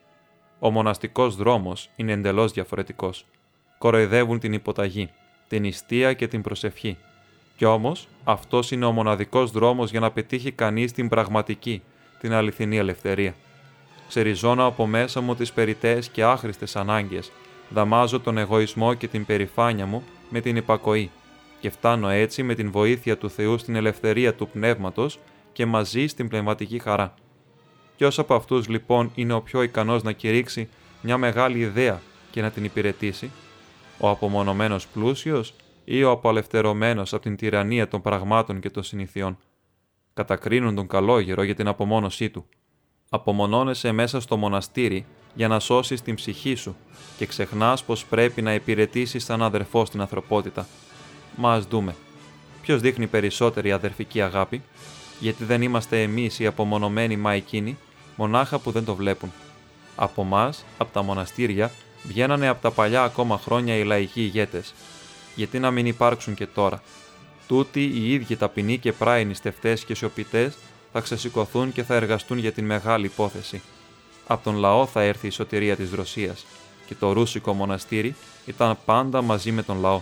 Ο μοναστικός δρόμος είναι εντελώς διαφορετικός. Κοροϊδεύουν την υποταγή, την νηστεία και την προσευχή. Κι όμως, αυτός είναι ο μοναδικός δρόμος για να πετύχει κανείς την πραγματική, την αληθινή ελευθερία. Ξεριζώνω από μέσα μου τις περιττές και άχρηστες ανάγκες, δαμάζω τον εγωισμό και την περηφάνεια μου με την υπακοή και φτάνω έτσι με την βοήθεια του Θεού στην ελευθερία του πνεύματος και μαζί στην πνευματική χαρά. Ποιος από αυτούς λοιπόν είναι ο πιο ικανός να κηρύξει μια μεγάλη ιδέα και να την υπηρετήσει? Ο απομονωμένος πλούσιος ή ο απελευθερωμένος από την τυραννία των πραγμάτων και των συνηθιών. Κατακρίνουν τον καλόγερο για την απομόνωσή του. Απομονώνεσαι μέσα στο μοναστήρι για να σώσεις την ψυχή σου και ξεχνάς πως πρέπει να υπηρετήσεις σαν αδερφός την ανθρωπότητα. Μα ας δούμε. Ποιος δείχνει περισσότερη αδερφική αγάπη, γιατί δεν είμαστε εμείς οι απομονωμένοι μα εκείνοι, μονάχα που δεν το βλέπουν. Από εμάς, από τα μοναστήρια, βγαίνανε από τα παλιά ακόμα χρόνια οι λαϊκοί ηγέτες. Γιατί να μην υπάρξουν και τώρα. Τούτοι οι ίδιοι ταπεινοί και πράινοι στεφτές και σιωπητές θα ξεσηκωθούν και θα εργαστούν για την μεγάλη υπόθεση. Από τον λαό θα έρθει η σωτηρία της Ρωσίας και το ρούσικο μοναστήρι ήταν πάντα μαζί με τον λαό.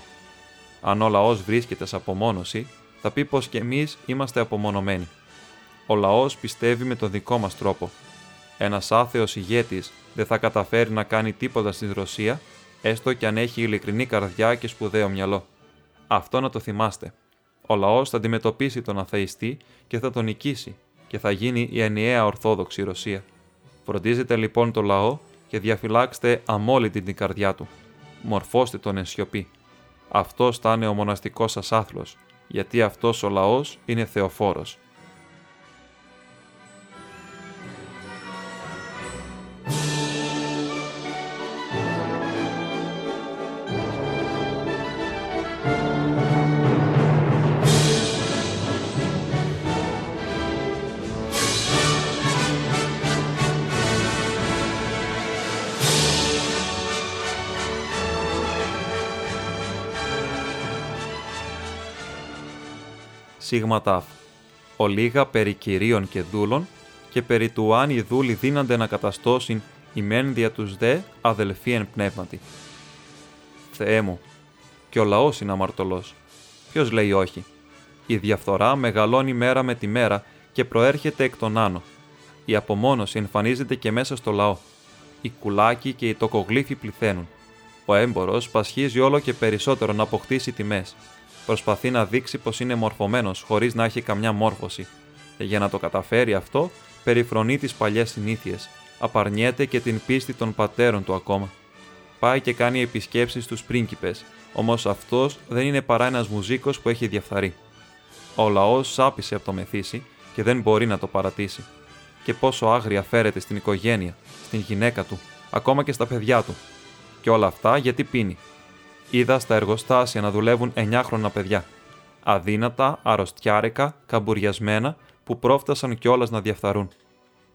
Αν ο λαός βρίσκεται σε απομόνωση, θα πει πως και εμείς είμαστε απομονωμένοι. Ο λαός πιστεύει με τον δικό μας τρόπο. Ένας άθεος ηγέτης δεν θα καταφέρει να κάνει τίποτα στην Ρωσία, έστω και αν έχει ειλικρινή καρδιά και σπουδαίο μυαλό. Αυτό να το θυμάστε. Ο λαός θα αντιμετωπίσει τον αθεϊστή και θα τον νικήσει και θα γίνει η ενιαία Ορθόδοξη Ρωσία. Φροντίζετε λοιπόν το λαό και διαφυλάξτε αμόλυτη την καρδιά του. Μορφώστε τον εν σιωπή. Αυτός θα είναι ο μοναστικός σας άθλος, γιατί αυτός ο λαός είναι θεοφόρος. Σίγμα τάφ. Ολίγα περί κυρίων και δούλων και περί του αν οι δούλοι δύνανται να καταστώσουν ημέν δια τους δε αδελφοί εν πνεύματι. Θεέ μου, και ο λαός είναι αμαρτωλός. Ποιος λέει όχι. Η διαφθορά μεγαλώνει μέρα με τη μέρα και προέρχεται εκ των άνω. Η απομόνωση εμφανίζεται και μέσα στο λαό. Οι κουλάκοι και οι τοκογλύφοι πληθαίνουν. Ο έμπορος πασχίζει όλο και περισσότερο να αποκτήσει τιμές. Προσπαθεί να δείξει πως είναι μορφωμένος χωρίς να έχει καμιά μόρφωση και για να το καταφέρει αυτό περιφρονεί τις παλιές συνήθειες, απαρνιέται και την πίστη των πατέρων του ακόμα. Πάει και κάνει επισκέψεις στους πρίγκιπες, όμως αυτός δεν είναι παρά ένας μουζίκος που έχει διαφθαρεί. Ο λαός σάπισε από το μεθύσι και δεν μπορεί να το παρατήσει. Και πόσο άγρια φέρεται στην οικογένεια, στην γυναίκα του, ακόμα και στα παιδιά του. Και όλα αυτά γιατί πίνει. Είδα στα εργοστάσια να δουλεύουν 9χρονα παιδιά. Αδύνατα, αρρωστιάρικα, καμπουριασμένα, που πρόφτασαν κιόλας να διαφθαρούν.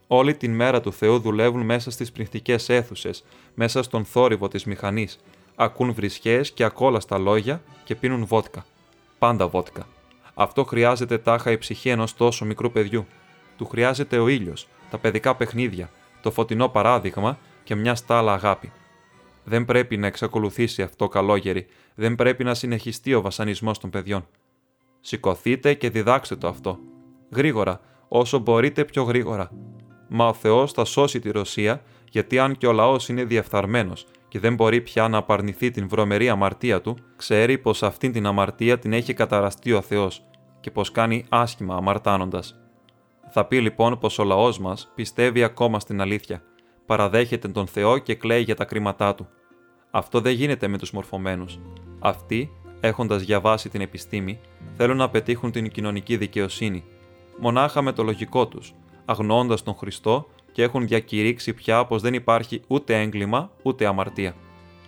Όλη την μέρα του Θεού δουλεύουν μέσα στις πνιχτικές αίθουσες, μέσα στον θόρυβο της μηχανής. Ακούν βρισχές και ακόλαστα λόγια και πίνουν βότκα. Πάντα βότκα. Αυτό χρειάζεται τάχα η ψυχή ενός τόσο μικρού παιδιού. Του χρειάζεται ο ήλιος, τα παιδικά παιχνίδια, το φωτεινό παράδειγμα και μια στάλα αγάπη. Δεν πρέπει να εξακολουθήσει αυτό, καλόγεροι. Δεν πρέπει να συνεχιστεί ο βασανισμός των παιδιών. Σηκωθείτε και διδάξτε το αυτό. Γρήγορα, όσο μπορείτε πιο γρήγορα. Μα ο Θεός θα σώσει τη Ρωσία, γιατί αν και ο λαός είναι διεφθαρμένος και δεν μπορεί πια να απαρνηθεί την βρωμερή αμαρτία του, ξέρει πως αυτήν την αμαρτία την έχει καταραστεί ο Θεός και πως κάνει άσχημα αμαρτάνοντας. Θα πει λοιπόν πως ο λαός μας πιστεύει ακόμα στην αλήθεια. Παραδέχεται τον Θεό και κλαίει για τα κρίματά του. Αυτό δεν γίνεται με τους μορφωμένους. Αυτοί, έχοντας διαβάσει την επιστήμη, θέλουν να πετύχουν την κοινωνική δικαιοσύνη, μονάχα με το λογικό τους, αγνοώντας τον Χριστό και έχουν διακηρύξει πια πως δεν υπάρχει ούτε έγκλημα ούτε αμαρτία.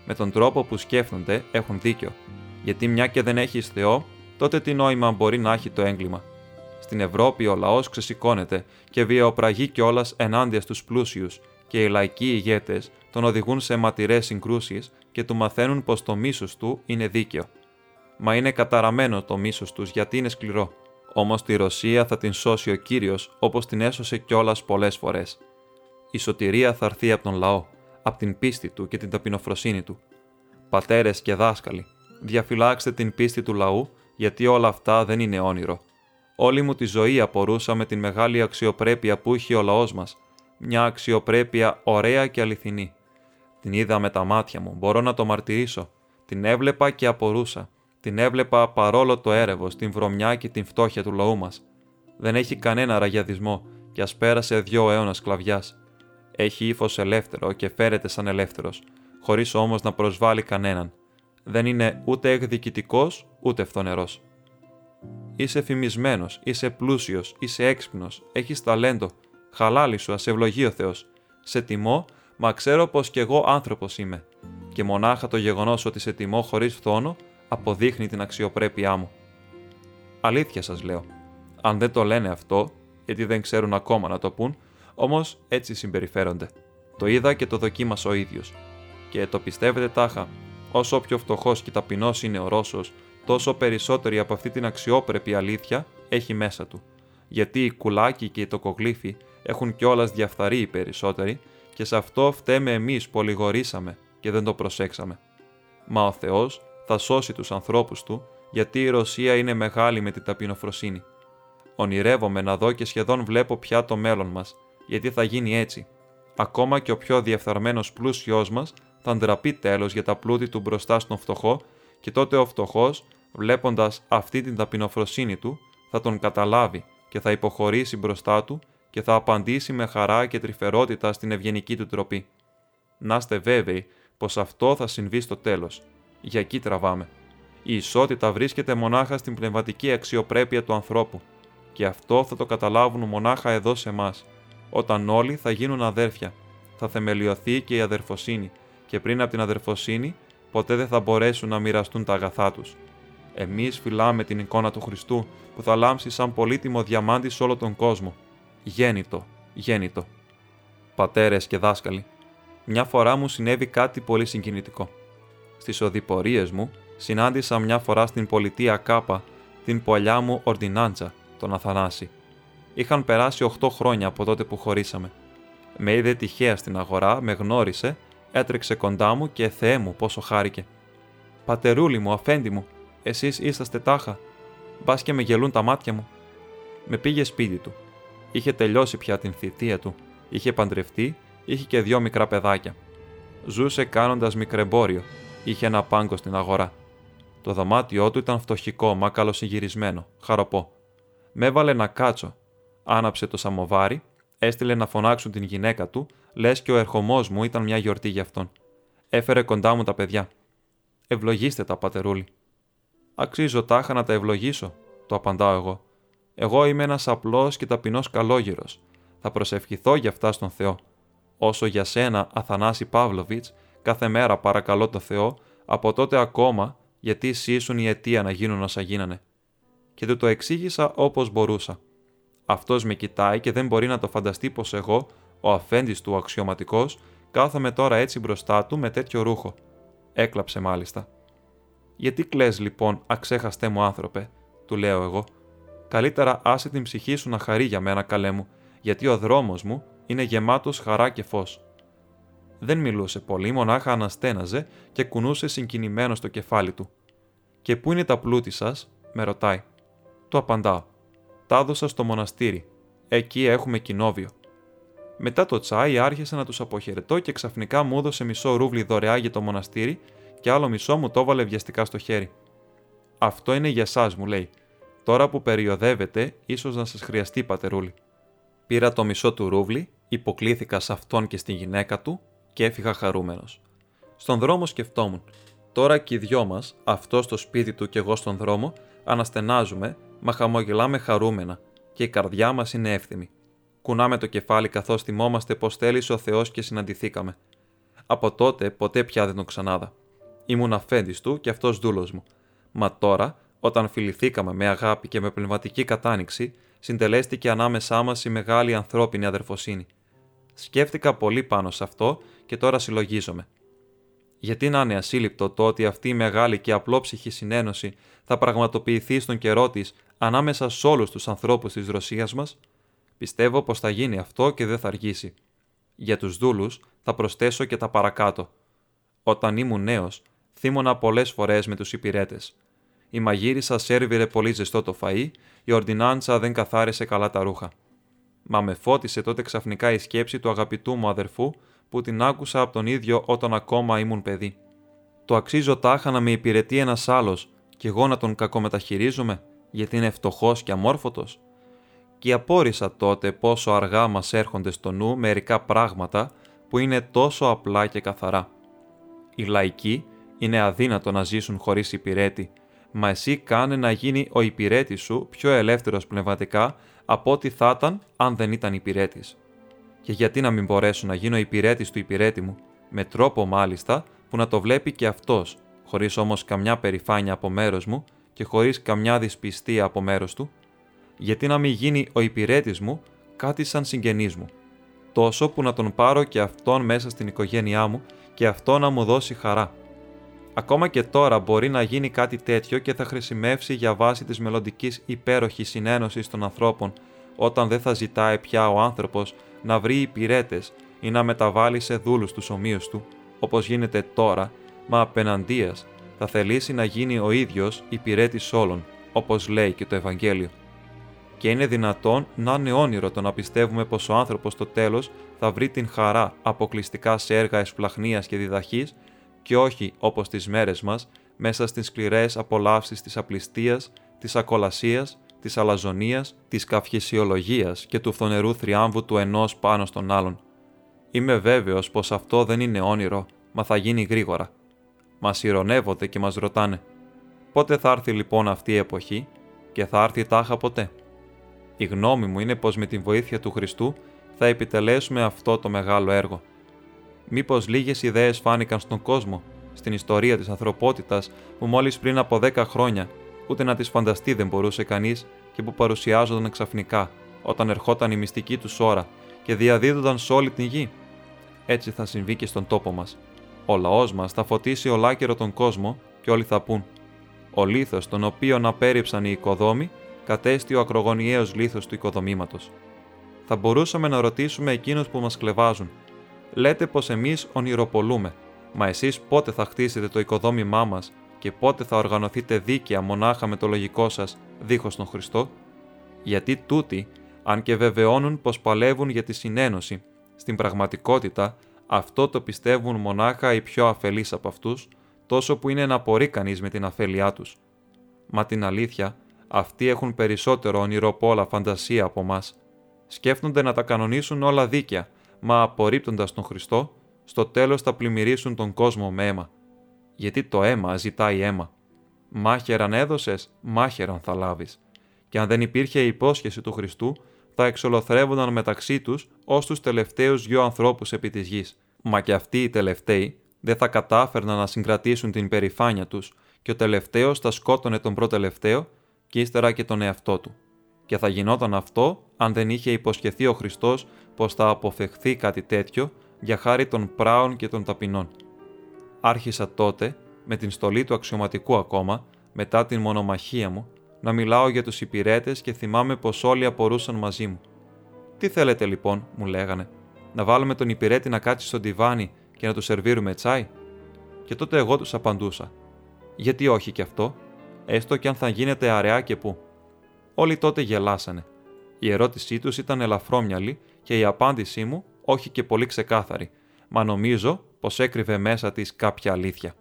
Με τον τρόπο που σκέφτονται έχουν δίκιο, γιατί μια και δεν έχεις Θεό, τότε τι νόημα μπορεί να έχει το έγκλημα. Στην Ευρώπη ο λαός ξεσηκώνεται και βιαιοπραγεί κιόλας ενάντια στους πλούσιους. Και οι λαϊκοί ηγέτες τον οδηγούν σε ματηρές συγκρούσεις και του μαθαίνουν πως το μίσος του είναι δίκαιο. Μα είναι καταραμένο το μίσος τους γιατί είναι σκληρό. Όμως τη Ρωσία θα την σώσει ο Κύριος όπως την έσωσε κιόλας πολλές φορές. Η σωτηρία θα έρθει από τον λαό, από την πίστη του και την ταπεινοφροσύνη του. Πατέρες και δάσκαλοι, διαφυλάξτε την πίστη του λαού γιατί όλα αυτά δεν είναι όνειρο. Όλη μου τη ζωή απορούσα με την μεγάλη αξιοπρέπεια που είχε ο λαός μας. Μια αξιοπρέπεια ωραία και αληθινή. Την είδα με τα μάτια μου, μπορώ να το μαρτυρήσω. Την έβλεπα και απορούσα. Την έβλεπα παρόλο το έρευος, την βρωμιά και την φτώχεια του λαού μας. Δεν έχει κανένα ραγιαδισμό και ας πέρασε 2 αιώνας σκλαβιάς. Έχει ύφος ελεύθερο και φέρεται σαν ελεύθερος, χωρίς όμως να προσβάλλει κανέναν. δεν είναι ούτε εκδικητικός, ούτε φθονερός. Είσαι φημισμένος, είσαι πλούσιος, είσαι έξυπνος, έχεις ταλέντο, χαλάλι σου, ας ευλογεί ο Θεός. Σε τιμώ, μα ξέρω πως κι εγώ άνθρωπος είμαι, και μονάχα το γεγονός ότι σε τιμώ χωρίς φθόνο αποδείχνει την αξιοπρέπειά μου. Αλήθεια σας λέω, αν δεν το λένε αυτό, γιατί δεν ξέρουν ακόμα να το πουν, όμως έτσι συμπεριφέρονται. Το είδα και το δοκίμασα ο ίδιος. Και το πιστεύετε τάχα, όσο πιο φτωχός και ταπεινός είναι ο Ρώσος, τόσο περισσότερη από αυτή την αξιόπρεπη αλήθεια έχει μέσα του. Γιατί οι κουλάκοι και οι τοκογλύφοι έχουν κιόλας διαφθαρεί οι περισσότεροι, και σε αυτό φταίμε εμείς που ολιγορήσαμε και δεν το προσέξαμε. Μα ο Θεός θα σώσει τους ανθρώπους του, γιατί η Ρωσία είναι μεγάλη με την ταπεινοφροσύνη. Ονειρεύομαι να δω και σχεδόν βλέπω πια το μέλλον μας, γιατί θα γίνει έτσι. Ακόμα και ο πιο διεφθαρμένος πλούσιος μας θα ντραπεί τέλος για τα πλούτη του μπροστά στον φτωχό, και τότε ο φτωχός, βλέποντας αυτή την ταπεινοφροσύνη του, θα τον καταλάβει και θα υποχωρήσει μπροστά του και θα απαντήσει με χαρά και τρυφερότητα στην ευγενική του τροπή. Να είστε βέβαιοι πως αυτό θα συμβεί στο τέλος. Για εκεί τραβάμε. Η ισότητα βρίσκεται μονάχα στην πνευματική αξιοπρέπεια του ανθρώπου, και αυτό θα το καταλάβουν μονάχα εδώ σε εμάς, όταν όλοι θα γίνουν αδέρφια. Θα θεμελιωθεί και η αδερφοσύνη, και πριν από την αδερφοσύνη ποτέ δεν θα μπορέσουν να μοιραστούν τα αγαθά τους. Εμείς φυλάμε την εικόνα του Χριστού που θα λάμψει σαν πολύτιμο διαμάντι σε όλο τον κόσμο. Γέννητο, γέννητο. Πατέρες και δάσκαλοι, μια φορά μου συνέβη κάτι πολύ συγκινητικό. Στις οδηπορίες μου συνάντησα μια φορά στην πολιτεία Κάπα την παλιά μου ορντινάντσα, τον Αθανάση. Είχαν περάσει 8 χρόνια από τότε που χωρίσαμε. Με είδε τυχαία στην αγορά, με γνώρισε, έτρεξε κοντά μου και Θεέ μου πόσο χάρηκε. «Πατερούλη μου, αφέντη μου, εσείς είσαστε τάχα. Μπας και με γελούν τα μάτια μου». Με πήγε σπίτι του. Είχε τελειώσει πια την θητεία του. Είχε παντρευτεί, είχε και 2 μικρά παιδάκια. Ζούσε κάνοντας μικρεμπόριο. Είχε ένα πάγκο στην αγορά. Το δωμάτιό του ήταν φτωχικό, μα καλοσυγυρισμένο, χαροπό. Μ' έβαλε να κάτσω. Άναψε το σαμοβάρι, έστειλε να φωνάξουν την γυναίκα του, λες και ο ερχομός μου ήταν μια γιορτή για αυτόν. Έφερε κοντά μου τα παιδιά. «Ευλογήστε τα, πατερούλη». «Αξίζω τάχα να τα ευλογήσω», το απαντάω εγώ. «Εγώ είμαι ένας απλός και ταπεινός καλόγυρος. Θα προσευχηθώ για αυτά στον Θεό. Όσο για σένα, Αθανάση Παύλοβιτς, κάθε μέρα παρακαλώ το Θεό, από τότε ακόμα, γιατί εσύ ήσουν η αιτία να γίνουν όσα γίνανε». Και του το εξήγησα όπως μπορούσα. Αυτός με κοιτάει και δεν μπορεί να το φανταστεί πως εγώ, ο αφέντης του αξιωματικός, κάθομαι τώρα έτσι μπροστά του με τέτοιο ρούχο. Έκλαψε μάλιστα. «Γιατί κλαις λοιπόν, αξέχαστέ μου άνθρωπε», του λέω εγώ. «Καλύτερα άσε την ψυχή σου να χαρεί για μένα, καλέ μου, γιατί ο δρόμος μου είναι γεμάτος χαρά και φως». Δεν μιλούσε πολύ, μονάχα αναστέναζε και κουνούσε συγκινημένο στο κεφάλι του. «Και πού είναι τα πλούτη σας?» με ρωτάει. Του απαντάω. «Τα έδωσα στο μοναστήρι. Εκεί έχουμε κοινόβιο». Μετά το τσάι άρχισα να τους αποχαιρετώ και ξαφνικά μου έδωσε μισό ρούβλι δωρεά για το μοναστήρι και άλλο μισό μου το βάλε βιαστικά στο χέρι. «Αυτό είναι για σας», μου λέει. «Τώρα που περιοδεύετε, ίσως να σας χρειαστεί, πατερούλη». Πήρα το μισό του ρούβλι, υποκλήθηκα σε αυτόν και στη γυναίκα του και έφυγα χαρούμενος. Στον δρόμο σκεφτόμουν. Τώρα και οι δυο μας, αυτό στο σπίτι του και εγώ στον δρόμο, αναστενάζουμε, μα χαμογελάμε χαρούμενα και η καρδιά μας είναι εύθυμη. Κουνάμε το κεφάλι καθώς θυμόμαστε πως θέλησε ο Θεός και συναντηθήκαμε. Από τότε ποτέ πια δεν τον ξανάδα. Ήμουν αφέντης του και αυτός δούλος μου. Μα τώρα, όταν φιληθήκαμε με αγάπη και με πνευματική κατάνοιξη, συντελέστηκε ανάμεσά μας η μεγάλη ανθρώπινη αδερφοσύνη. Σκέφτηκα πολύ πάνω σε αυτό και τώρα συλλογίζομαι. Γιατί να είναι ασύλληπτο το ότι αυτή η μεγάλη και απλόψυχη συνένωση θα πραγματοποιηθεί στον καιρό της ανάμεσα σε όλους τους ανθρώπους της Ρωσίας μας? Πιστεύω πως θα γίνει αυτό και δεν θα αργήσει. Για τους δούλους θα προσθέσω και τα παρακάτω. Όταν ήμουν νέος, θύμωνα πολλές φορές με τους υπηρέτες. Η μαγείρισα σέρβιρε πολύ ζεστό το φαΐ, η ορντινάντσα δεν καθάρισε καλά τα ρούχα. Μα με φώτισε τότε ξαφνικά η σκέψη του αγαπητού μου αδερφού, που την άκουσα από τον ίδιο όταν ακόμα ήμουν παιδί. «Το αξίζω τάχα να με υπηρετεί ένας άλλος και εγώ να τον κακομεταχειρίζομαι, γιατί είναι φτωχός και αμόρφωτος?» Και απόρρισα τότε πόσο αργά μας έρχονται στο νου μερικά πράγματα που είναι τόσο απλά και καθαρά. Οι λαϊκοί Είναι αδύνατο να ζήσουν χωρίς υπηρέτη, μα εσύ κάνε να γίνει ο υπηρέτης σου πιο ελεύθερος πνευματικά από ό,τι θα ήταν αν δεν ήταν υπηρέτης. Και γιατί να μην μπορέσω να γίνω υπηρέτης του υπηρέτη μου, με τρόπο μάλιστα που να το βλέπει και αυτός, χωρίς όμως καμιά περηφάνεια από μέρος μου και χωρίς καμιά δυσπιστία από μέρος του. Γιατί να μην γίνει ο υπηρέτης μου κάτι σαν συγγενής μου, τόσο που να τον πάρω και αυτόν μέσα στην οικογένειά μου και αυτό να μου δώσει χαρά. Ακόμα και τώρα μπορεί να γίνει κάτι τέτοιο και θα χρησιμεύσει για βάση της μελλοντικής υπέροχης συνένωσης των ανθρώπων, όταν δεν θα ζητάει πια ο άνθρωπος να βρει υπηρέτες ή να μεταβάλει σε δούλους τους ομοίους του, όπως γίνεται τώρα, μα απεναντίας θα θελήσει να γίνει ο ίδιος υπηρέτης όλων, όπως λέει και το Ευαγγέλιο. Και είναι δυνατόν να είναι όνειρο το να πιστεύουμε πως ο άνθρωπος στο τέλος θα βρει την χαρά αποκλειστικά σε έργα εσπλαχνίας και διδαχής και όχι, όπως τις μέρες μας, μέσα στις σκληρές απολαύσεις της απληστίας, της ακολασίας, της αλαζονίας, της καυχησιολογίας και του φθονερού θριάμβου του ενός πάνω στον άλλον. Είμαι βέβαιος πως αυτό δεν είναι όνειρο, μα θα γίνει γρήγορα. Μας ηρωνεύονται και μας ρωτάνε, πότε θα έρθει λοιπόν αυτή η εποχή και θα έρθει τάχα ποτέ. Η γνώμη μου είναι πως με την βοήθεια του Χριστού θα επιτελέσουμε αυτό το μεγάλο έργο. Μήπως λίγες ιδέες φάνηκαν στον κόσμο, στην ιστορία της ανθρωπότητας που μόλις πριν από 10 χρόνια ούτε να τις φανταστεί δεν μπορούσε κανείς και που παρουσιάζονταν ξαφνικά όταν ερχόταν η μυστική τους ώρα και διαδίδονταν σε όλη την γη. Έτσι θα συμβεί και στον τόπο μας. Ο λαός μας θα φωτίσει ολάκερο τον κόσμο και όλοι θα πούν «Ο λίθος τον οποίον απέρριψαν οι οικοδόμοι κατέστη ο ακρογωνιαίος λίθος του οικοδομήματος». Θα μπορούσαμε να ρωτήσουμε εκείνους που μας κλεβάζουν, λέτε πως εμείς ονειροπολούμε, μα εσείς πότε θα χτίσετε το οικοδόμημά μας και πότε θα οργανωθείτε δίκαια μονάχα με το λογικό σας δίχως τον Χριστό. Γιατί τούτοι, αν και βεβαιώνουν πως παλεύουν για τη συνένωση, στην πραγματικότητα αυτό το πιστεύουν μονάχα οι πιο αφελείς από αυτούς, τόσο που είναι να απορεί κανείς με την αφέλειά τους. Μα την αλήθεια, αυτοί έχουν περισσότερο ονειροπόλα φαντασία από μας. Σκέφτονται να τα κανονίσουν όλα δίκαια, μα απορρίπτοντας τον Χριστό, στο τέλος θα πλημμυρίσουν τον κόσμο με αίμα. Γιατί το αίμα ζητάει αίμα. Μάχεραν έδωσες, μάχεραν θα λάβεις. Και αν δεν υπήρχε η υπόσχεση του Χριστού, θα εξολοθρεύονταν μεταξύ τους ως τους τελευταίους 2 ανθρώπους επί της γης. Μα και αυτοί οι τελευταίοι δεν θα κατάφερναν να συγκρατήσουν την περηφάνεια τους και ο τελευταίος θα σκότωνε τον προτελευταίο και ύστερα και τον εαυτό του. Και θα γινόταν αυτό αν δεν είχε υποσχεθεί ο Χριστός πως θα αποφευχθεί κάτι τέτοιο για χάρη των πράων και των ταπεινών. Άρχισα τότε, με την στολή του αξιωματικού ακόμα, μετά την μονομαχία μου, να μιλάω για τους υπηρέτες και θυμάμαι πως όλοι απορούσαν μαζί μου. «Τι θέλετε λοιπόν», μου λέγανε, «να βάλουμε τον υπηρέτη να κάτσει στον τιβάνι και να του σερβίρουμε τσάι?» Και τότε εγώ τους απαντούσα, «Γιατί όχι κι αυτό, έστω κι αν θα γίνεται αραιά και πού». Όλοι τότε γελάσανε. Η ερώτησή τους ήταν ελαφρόμυαλη και η απάντησή μου όχι και πολύ ξεκάθαρη, μα νομίζω πως έκρυβε μέσα της κάποια αλήθεια.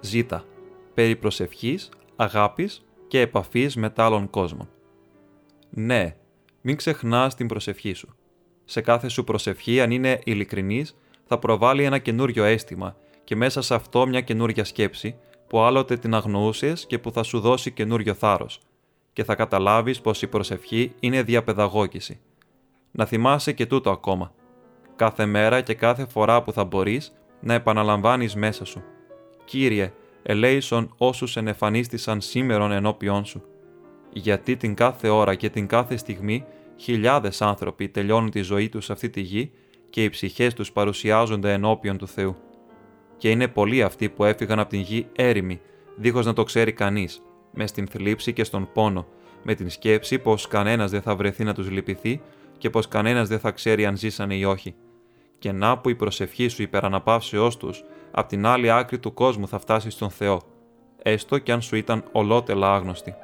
Ζήτα, περί προσευχής, αγάπης και επαφής με τα άλλων κόσμων. Ναι, μην ξεχνάς την προσευχή σου. Σε κάθε σου προσευχή, αν είναι ειλικρινής, θα προβάλλει ένα καινούριο αίσθημα και μέσα σε αυτό μια καινούρια σκέψη που άλλοτε την αγνοούσες και που θα σου δώσει καινούριο θάρρος και θα καταλάβεις πως η προσευχή είναι διαπαιδαγώγηση. Να θυμάσαι και τούτο ακόμα. Κάθε μέρα και κάθε φορά που θα μπορείς να επαναλαμβάνεις μέσα σου. «Κύριε, ελέησον όσους ενεφανίστησαν σήμερον ενώπιόν σου». Γιατί την κάθε ώρα και την κάθε στιγμή χιλιάδες άνθρωποι τελειώνουν τη ζωή τους σε αυτή τη γη και οι ψυχές τους παρουσιάζονται ενώπιον του Θεού. Και είναι πολλοί αυτοί που έφυγαν από την γη έρημοι, δίχως να το ξέρει κανείς, με στην θλίψη και στον πόνο, με την σκέψη πως κανένας δεν θα βρεθεί να τους λυπηθεί και πως κανένας δεν θα ξέρει αν ζήσανε ή όχι. Και να που η προσευχή σου υπεραναπαύσεώς τους από την άλλη άκρη του κόσμου θα φτάσεις στον Θεό, έστω κι αν σου ήταν ολότελα άγνωστη.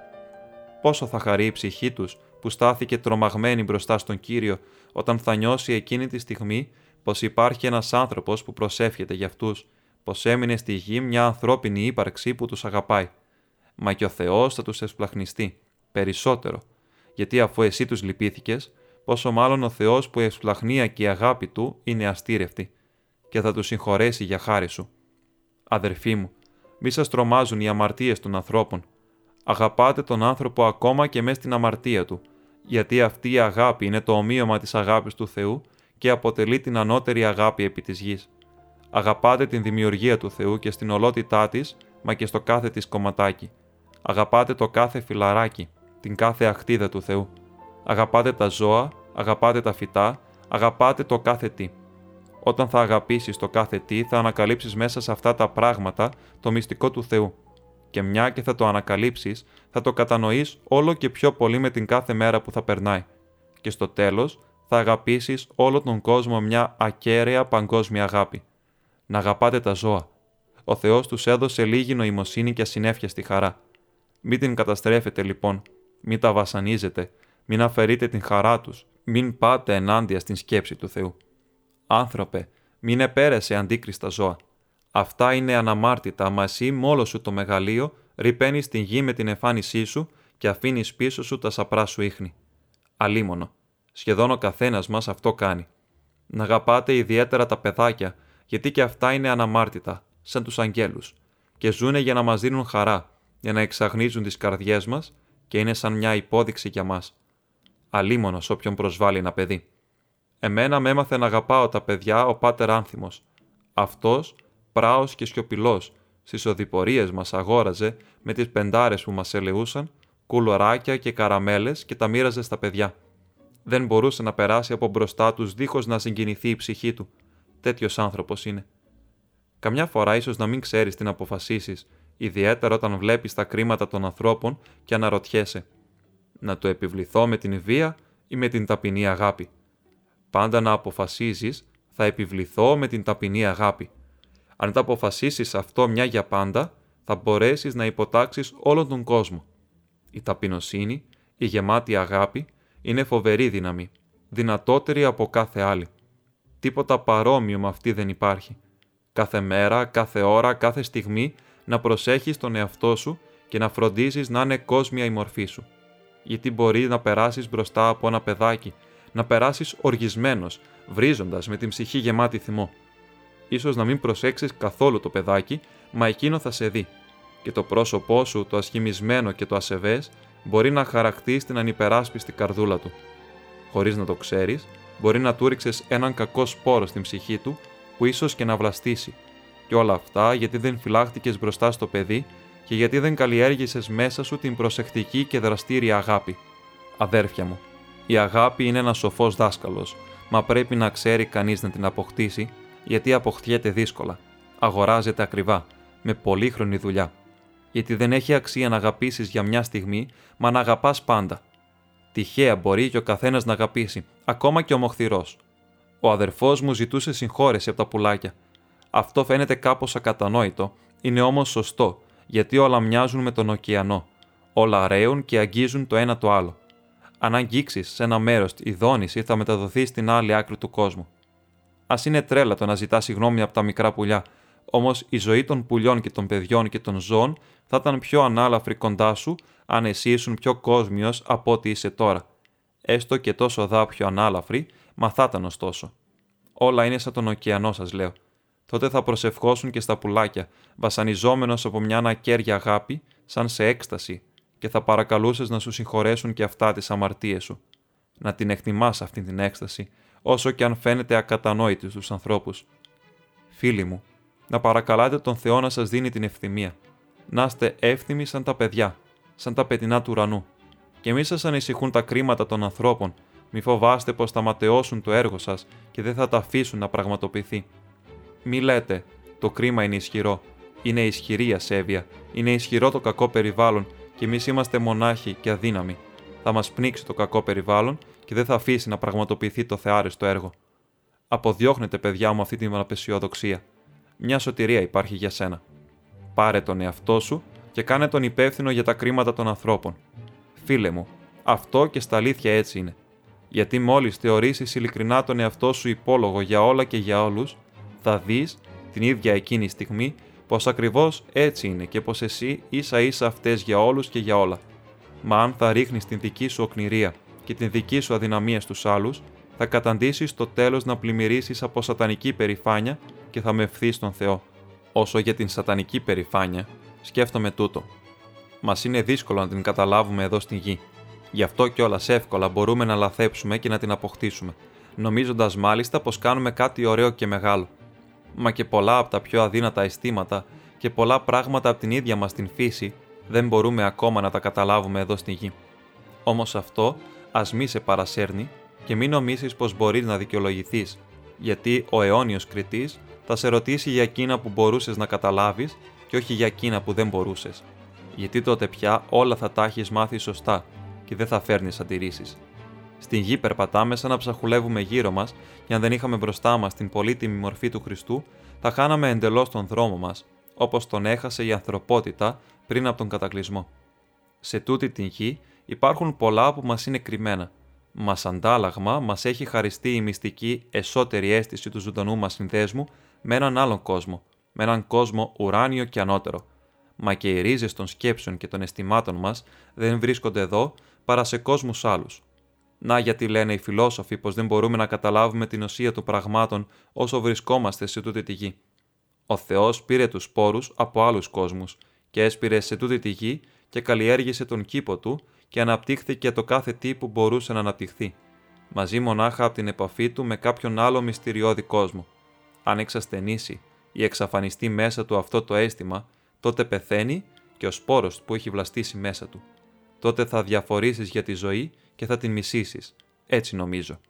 Πόσο θα χαρεί η ψυχή τους που στάθηκε τρομαγμένη μπροστά στον Κύριο, όταν θα νιώσει εκείνη τη στιγμή πως υπάρχει ένας άνθρωπος που προσεύχεται για αυτούς, πως έμεινε στη γη μια ανθρώπινη ύπαρξη που τους αγαπάει. Μα και ο Θεός θα τους εσπλαχνιστεί περισσότερο, γιατί αφού εσύ τους λυπήθηκες, πόσο μάλλον ο Θεός που η εσπλαχνία και η αγάπη του είναι αστήρευτη και θα τους συγχωρέσει για χάρη σου. Αδερφοί μου, μη σας τρομάζουν οι αμαρτίες των ανθρώπων. Αγαπάτε τον άνθρωπο ακόμα και μες στην αμαρτία του, γιατί αυτή η αγάπη είναι το ομοίωμα της αγάπης του Θεού και αποτελεί την ανώτερη αγάπη επί της γης. Αγαπάτε την δημιουργία του Θεού και στην ολότητά της, μα και στο κάθε της κομματάκι. Αγαπάτε το κάθε φυλαράκι, την κάθε αχτίδα του Θεού. Αγαπάτε τα ζώα, αγαπάτε τα φυτά, αγαπάτε το κάθε τι. Όταν θα αγαπήσεις το κάθε τι, θα ανακαλύψεις μέσα σε αυτά τα πράγματα το μυστικό του Θεού. Και μια και θα το ανακαλύψεις, θα το κατανοείς όλο και πιο πολύ με την κάθε μέρα που θα περνάει. Και στο τέλος, θα αγαπήσεις όλο τον κόσμο μια ακέραια παγκόσμια αγάπη. Να αγαπάτε τα ζώα. Ο Θεός τους έδωσε λίγη νοημοσύνη και ασυνέφια στη χαρά. Μην την καταστρέφετε λοιπόν, μην τα βασανίζετε, μην αφαιρείτε την χαρά τους, μην πάτε ενάντια στην σκέψη του Θεού. Άνθρωπε, μην επέρεσαι αντίκριστα ζώα. Αυτά είναι αναμάρτητα, μα εσύ μόλο σου το μεγαλείο ρυπαίνεις την γη με την εμφάνισή σου και αφήνεις πίσω σου τα σαπρά σου ίχνη. Αλίμονο. Σχεδόν ο καθένας μας αυτό κάνει. Να αγαπάτε ιδιαίτερα τα παιδάκια, γιατί και αυτά είναι αναμάρτητα, σαν τους αγγέλους, και ζούνε για να μας δίνουν χαρά, για να εξαγνίζουν τις καρδιές μας και είναι σαν μια υπόδειξη για μας. Αλίμονος όποιον προσβάλλει ένα παιδί. Εμένα με έμαθε να αγαπάω τα παιδιά ο Πάτερ Άνθιμος. Αυτός, πράος και σιωπηλός, στις οδηπορίες μας αγόραζε με τις πεντάρες που μας ελεούσαν, κουλωράκια και καραμέλες και τα μοίραζε στα παιδιά. Δεν μπορούσε να περάσει από μπροστά τους δίχως να συγκινηθεί η ψυχή του. Τέτοιος άνθρωπος είναι. Καμιά φορά ίσως να μην ξέρεις τι να αποφασίσεις, ιδιαίτερα όταν βλέπεις τα κρίματα των ανθρώπων και αναρωτιέσαι. Να το επιβληθώ με την βία ή με την ταπεινή αγάπη. Πάντα να αποφασίζεις, θα επιβληθώ με την ταπεινή αγάπη. Αν τα αποφασίσεις αυτό μια για πάντα, θα μπορέσεις να υποτάξεις όλον τον κόσμο. Η ταπεινοσύνη, η γεμάτη αγάπη, είναι φοβερή δύναμη, δυνατότερη από κάθε άλλη. Τίποτα παρόμοιο με αυτή δεν υπάρχει. Κάθε μέρα, κάθε ώρα, κάθε στιγμή να προσέχεις τον εαυτό σου και να φροντίζεις να είναι κόσμια η μορφή σου. Γιατί μπορεί να περάσεις μπροστά από ένα παιδάκι, να περάσεις οργισμένος, βρίζοντας με την ψυχή γεμάτη θυμό. Ίσως να μην προσέξεις καθόλου το παιδάκι, μα εκείνο θα σε δει. Και το πρόσωπό σου, το ασχημισμένο και το ασεβές, μπορεί να χαρακτεί στην ανυπεράσπιστη καρδούλα του. Χωρίς να το ξέρεις, μπορεί να του ρίξες έναν κακό σπόρο στην ψυχή του, που ίσως και να βλαστήσει. Και όλα αυτά γιατί δεν φυλάχτηκες μπροστά στο παιδί και γιατί δεν καλλιέργησες μέσα σου την προσεκτική και δραστήρια αγάπη. Αδέρφια μου, η αγάπη είναι ένας σοφός δάσκαλος, μα πρέπει να ξέρει κανείς να την αποκτήσει, γιατί αποκτιέται δύσκολα, αγοράζεται ακριβά, με πολύχρονη δουλειά. Γιατί δεν έχει αξία να αγαπήσεις για μια στιγμή, μα να αγαπάς πάντα. Τυχαία μπορεί και ο καθένας να αγαπήσει, ακόμα και ο μοχθηρός. Ο αδερφός μου ζητούσε συγχώρεση από τα πουλάκια. Αυτό φαίνεται κάπως ακατανόητο, είναι όμως σωστό, γιατί όλα μοιάζουν με τον ωκεανό. Όλα ρέουν και αγγίζουν το ένα το άλλο. Αν αγγίξεις σε ένα μέρος η δόνηση, θα μεταδοθεί στην άλλη άκρη του κόσμου. Ας είναι τρέλα το να ζητά συγγνώμη από τα μικρά πουλιά, όμως η ζωή των πουλιών και των παιδιών και των ζώων θα ήταν πιο ανάλαφρη κοντά σου αν εσύ ήσουν πιο κόσμιος από ό,τι είσαι τώρα. Έστω και τόσο δά πιο ανάλαφρη, μα θα ήταν ωστόσο. Όλα είναι σαν τον ωκεανό, σας λέω. Τότε θα προσευχώσουν και στα πουλάκια, βασανιζόμενος από μια ανακέρια αγάπη, σαν σε έκσταση, και θα παρακαλούσες να σου συγχωρέσουν και αυτά τις αμαρτίες σου. Να την εκτιμάς αυτή την έκσταση, όσο και αν φαίνεται ακατανόητη στους ανθρώπους. Φίλοι μου, να παρακαλάτε τον Θεό να σας δίνει την ευθυμία. Να είστε εύθυμοι σαν τα παιδιά, σαν τα πετεινά του ουρανού. Και μη σας ανησυχούν τα κρίματα των ανθρώπων, μη φοβάστε πως θα ματαιώσουν το έργο σας και δεν θα τα αφήσουν να πραγματοποιηθεί. Μη λέτε, το κρίμα είναι ισχυρό, είναι ισχυρή η ασέβεια, είναι ισχυρό το κακό περιβάλλον και εμείς είμαστε μονάχοι και αδύναμοι. Θα μας πνίξει το κακό περιβάλλον και δεν θα αφήσει να πραγματοποιηθεί το θεάρεστο έργο. Αποδιώχνετε, παιδιά μου, αυτή την απεσιοδοξία. μια σωτηρία υπάρχει για σένα. Πάρε τον εαυτό σου και κάνε τον υπεύθυνο για τα κρίματα των ανθρώπων. Φίλε μου, αυτό και στα αλήθεια έτσι είναι. Γιατί μόλις θεωρήσεις ειλικρινά τον εαυτό σου υπόλογο για όλα και για όλους, θα δεις την ίδια εκείνη στιγμή πως ακριβώς έτσι είναι και πως εσύ ίσα ίσα αυτές για όλους και για όλα. Μα αν θα ρίχνεις την δική σου οκνηρία και την δική σου αδυναμία στους άλλους, θα καταντήσεις στο τέλος να πλημμυρίσεις από σατανική περηφάνεια και θα μευθείς τον Θεό. Όσο για την σατανική περηφάνεια, σκέφτομαι τούτο. Μας είναι δύσκολο να την καταλάβουμε εδώ στην γη. Γι' αυτό κιόλας εύκολα μπορούμε να λαθέψουμε και να την αποκτήσουμε, νομίζοντας μάλιστα πως κάνουμε κάτι ωραίο και μεγάλο. Μα και πολλά από τα πιο αδύνατα αισθήματα και πολλά πράγματα από την ίδια μας την φύση δεν μπορούμε ακόμα να τα καταλάβουμε εδώ στη γη. Όμως αυτό ας μη σε παρασέρνει και μην νομίσεις πως μπορείς να δικαιολογηθείς, γιατί ο αιώνιος κριτής θα σε ρωτήσει για εκείνα που μπορούσες να καταλάβεις και όχι για εκείνα που δεν μπορούσες. Γιατί τότε πια όλα θα τα έχεις μάθει σωστά και δεν θα φέρνεις αντιρρήσεις. Στην γη περπατάμε σαν να ψαχουλεύουμε γύρω μας και αν δεν είχαμε μπροστά μας την πολύτιμη μορφή του Χριστού, θα χάναμε εντελώς τον δρόμο μας, όπως τον έχασε η ανθρωπότητα πριν από τον κατακλυσμό. Σε τούτη την γη υπάρχουν πολλά που μας είναι κρυμμένα. Μας αντάλλαγμα μας έχει χαριστεί η μυστική εσωτερική αίσθηση του ζωντανού μας συνδέσμου με έναν άλλον κόσμο, με έναν κόσμο ουράνιο και ανώτερο. Μα και οι ρίζες των σκέψεων και των αισθημάτων μας δεν βρίσκονται εδώ παρά σε κόσμους άλλους. Να γιατί λένε οι φιλόσοφοι πως δεν μπορούμε να καταλάβουμε την ουσία των πραγμάτων όσο βρισκόμαστε σε τούτη τη γη. Ο Θεός πήρε τους σπόρους από άλλους κόσμους και έσπηρε σε τούτη τη γη και καλλιέργησε τον κήπο του και αναπτύχθηκε το κάθε τι που μπορούσε να αναπτυχθεί, μαζί μονάχα από την επαφή του με κάποιον άλλο μυστηριώδη κόσμο. Αν εξασθενήσει ή εξαφανιστεί μέσα του αυτό το αίσθημα, τότε πεθαίνει και ο σπόρος που έχει βλαστήσει μέσα του. Τότε θα διαφορήσεις για τη ζωή και θα την μισήσεις. Έτσι νομίζω.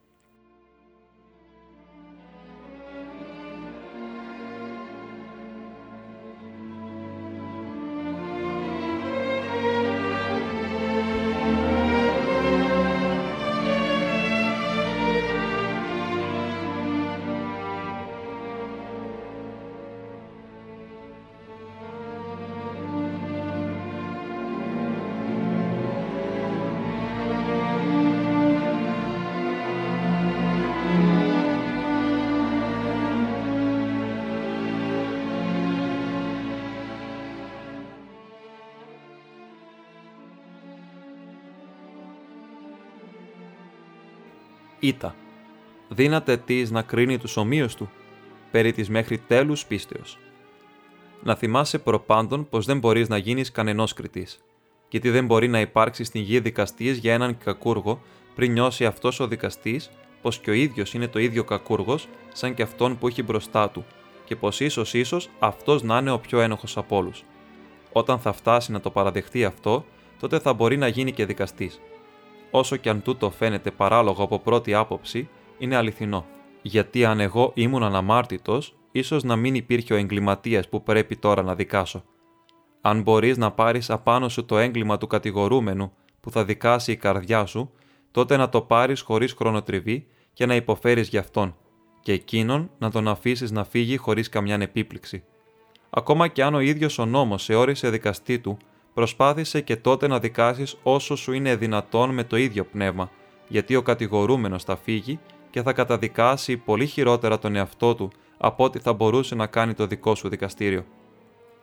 Ήτα. Δύναται της να κρίνει τους ομοίους του, περί της μέχρι τέλους πίστεως. Να θυμάσαι προπάντων πως δεν μπορείς να γίνεις κανενός κριτής, γιατί δεν μπορεί να υπάρξει στην γη δικαστής για έναν κακούργο πριν νιώσει αυτός ο δικαστής πως και ο ίδιος είναι το ίδιο κακούργος σαν και αυτόν που έχει μπροστά του και πως ίσως αυτός να είναι ο πιο ένοχος από όλους. Όταν θα φτάσει να το παραδεχτεί αυτό, τότε θα μπορεί να γίνει και δικαστής. Όσο και αν τούτο φαίνεται παράλογο από πρώτη άποψη, είναι αληθινό. Γιατί αν εγώ ήμουν αναμάρτητος, ίσως να μην υπήρχε ο εγκληματίας που πρέπει τώρα να δικάσω. Αν μπορείς να πάρεις απάνω σου το έγκλημα του κατηγορούμενου που θα δικάσει η καρδιά σου, τότε να το πάρεις χωρίς χρονοτριβή και να υποφέρεις γι' αυτόν, και εκείνον να τον αφήσεις να φύγει χωρίς καμιά επίπληξη. Ακόμα και αν ο ίδιος ο νόμος σε όρισε δικαστή του, προσπάθησε και τότε να δικάσεις όσο σου είναι δυνατόν με το ίδιο πνεύμα, γιατί ο κατηγορούμενος θα φύγει και θα καταδικάσει πολύ χειρότερα τον εαυτό του από ό,τι θα μπορούσε να κάνει το δικό σου δικαστήριο.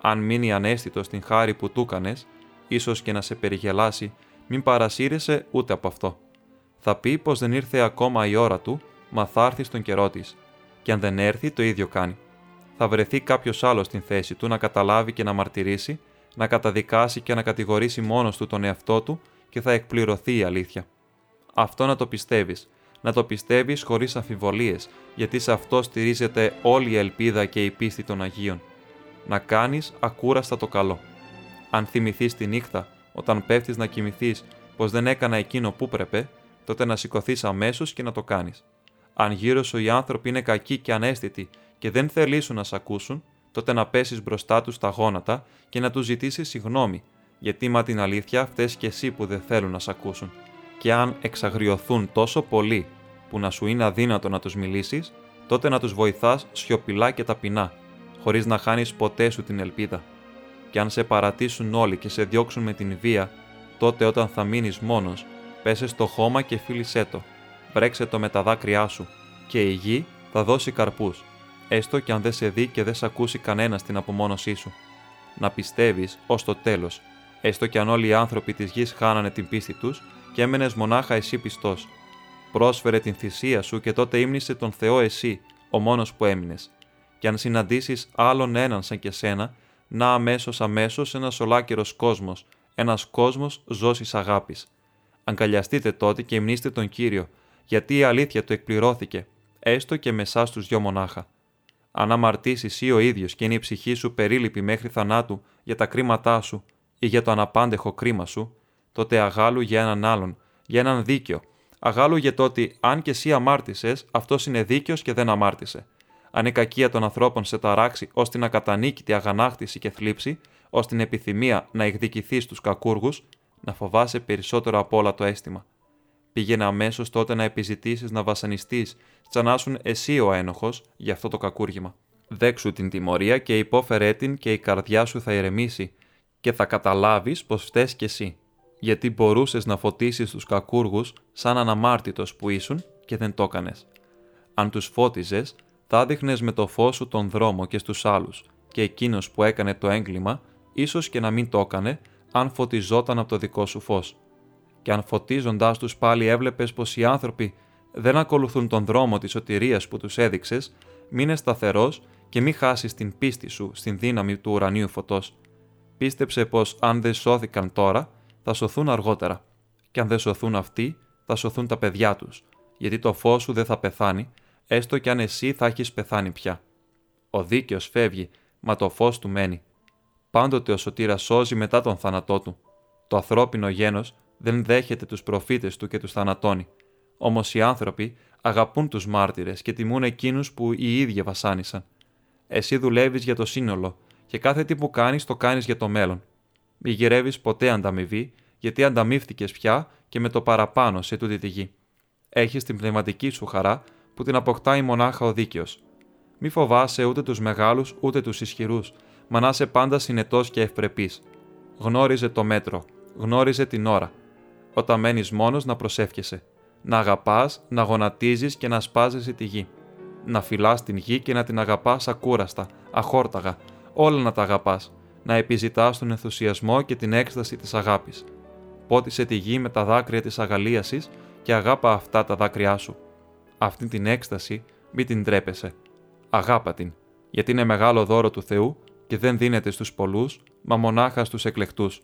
Αν μείνει ανέστητος στην χάρη που του κάνες, ίσως και να σε περιγελάσει, μην παρασύρεσαι ούτε από αυτό. Θα πει πως δεν ήρθε ακόμα η ώρα του, μα θα έρθει στον καιρό της. Και αν δεν έρθει, το ίδιο κάνει. Θα βρεθεί κάποιος άλλος στην θέση του να καταλάβει και να μαρτυρήσει, να καταδικάσει και να κατηγορήσει μόνος του τον εαυτό του και θα εκπληρωθεί η αλήθεια. Αυτό να το πιστεύεις. Να το πιστεύεις χωρίς αμφιβολίες, γιατί σε αυτό στηρίζεται όλη η ελπίδα και η πίστη των Αγίων. Να κάνεις ακούραστα το καλό. Αν θυμηθείς τη νύχτα, όταν πέφτεις να κοιμηθείς, πως δεν έκανα εκείνο που έπρεπε, τότε να σηκωθείς αμέσως και να το κάνεις. Αν γύρω σου οι άνθρωποι είναι κακοί και ανέστητοι και δεν θελήσουν να σ' ακούσουν, τότε να πέσεις μπροστά τους στα γόνατα και να τους ζητήσεις συγγνώμη, γιατί μα την αλήθεια αυτές και εσύ που δεν θέλουν να σ' ακούσουν. Και αν εξαγριωθούν τόσο πολύ που να σου είναι αδύνατο να τους μιλήσεις, τότε να τους βοηθάς σιωπηλά και ταπεινά, χωρίς να χάνεις ποτέ σου την ελπίδα. Και αν σε παρατήσουν όλοι και σε διώξουν με την βία, τότε όταν θα μείνεις μόνος, πέσε στο χώμα και φίλησέ το, βρέξε το με τα δάκρυά σου, και η γη θα δώσει καρπούς, έστω κι αν δεν σε δει και δεν σε ακούσει κανένα στην απομόνωσή σου. Να πιστεύεις ως το τέλος, έστω κι αν όλοι οι άνθρωποι της γης χάνανε την πίστη τους και έμενες μονάχα εσύ πιστός. Πρόσφερε την θυσία σου και τότε ύμνησε τον Θεό εσύ, ο μόνος που έμεινες. Κι αν συναντήσεις άλλον έναν σαν και σένα, να αμέσως ένας ολάκερος κόσμος, ένας κόσμος ζώσης αγάπης. Αγκαλιαστείτε τότε και υμνήστε τον Κύριο, γιατί η αλήθεια του εκπληρώθηκε, έστω και με εσάς τους δυο μονάχα. Αν αμαρτήσεις ή ο ίδιος και είναι η ψυχή σου περίληπη μέχρι θανάτου για τα κρίματά σου ή για το αναπάντεχο κρίμα σου, τότε αγάλου για έναν άλλον, για έναν δίκαιο. Αγάλουγε το ότι αν και εσύ αμάρτησες, αυτός είναι δίκαιος και δεν αμάρτησε. Αν η κακία των ανθρώπων σε ταράξει ώστε να κατανίκει τη αγανάκτηση και θλίψη, ως την επιθυμία να εκδικηθείς τους κακούργους, να φοβάσαι περισσότερο από όλα το αίσθημα. Πήγαινε αμέσως τότε να επιζητήσεις να βασανιστείς, τσανάσουν εσύ ο ένοχος για αυτό το κακούργημα. Δέξου την τιμωρία και υπόφερέ την και η καρδιά σου θα ηρεμήσει και θα καταλάβεις πως φταίς κι εσύ. Γιατί μπορούσες να φωτίσεις τους κακούργους σαν αναμάρτητος που ήσουν και δεν το έκανες. Αν τους φώτιζες, θα δείχνες με το φως σου τον δρόμο και στους άλλους, και εκείνος που έκανε το έγκλημα, ίσως και να μην το έκανε, αν φωτιζόταν από το δικό σου φως. Και αν φωτίζοντάς τους πάλι έβλεπες πως οι άνθρωποι δεν ακολουθούν τον δρόμο της σωτηρίας που τους έδειξες, μείνε σταθερός και μη χάσεις την πίστη σου στην δύναμη του ουρανίου φωτός. Πίστεψε πως αν δεν σώθηκαν τώρα, θα σωθούν αργότερα. Και αν δεν σωθούν αυτοί, θα σωθούν τα παιδιά τους, γιατί το φως σου δεν θα πεθάνει, έστω κι αν εσύ θα έχεις πεθάνει πια. Ο δίκαιος φεύγει, μα το φως του μένει. Πάντοτε ο σωτήρας σώζει μετά τον θάνατό του. Το ανθρώπινο γένος δεν δέχεται τους προφήτες του και τους θανατώνει. Όμως οι άνθρωποι αγαπούν τους μάρτυρες και τιμούν εκείνους που οι ίδιοι βασάνισαν. Εσύ δουλεύεις για το σύνολο και κάθε τι που κάνεις το κάνεις για το μέλλον. Μη γυρεύεις ποτέ ανταμοιβή, γιατί ανταμείφθηκες πια και με το παραπάνω σε τούτη τη γη. Έχεις την πνευματική σου χαρά που την αποκτάει μονάχα ο δίκαιος. Μη φοβάσαι ούτε τους μεγάλους ούτε τους ισχυρούς, μα να είσαι πάντα συνετός και ευπρεπής. Γνώριζε το μέτρο, γνώριζε την ώρα. Όταν μένεις μόνος να προσεύχεσαι, να αγαπάς, να γονατίζεις και να σπάζεσαι τη γη. Να φυλάς την γη και να την αγαπάς ακούραστα, αχόρταγα, όλα να τα αγαπάς. Να επιζητάς τον ενθουσιασμό και την έκσταση της αγάπης. Πότισε τη γη με τα δάκρυα της αγαλίασης και αγάπα αυτά τα δάκρυά σου. Αυτή την έκσταση μην την τρέπεσαι. Αγάπα την, γιατί είναι μεγάλο δώρο του Θεού και δεν δίνεται στους πολλούς, μα μονάχα στους εκλεκτούς.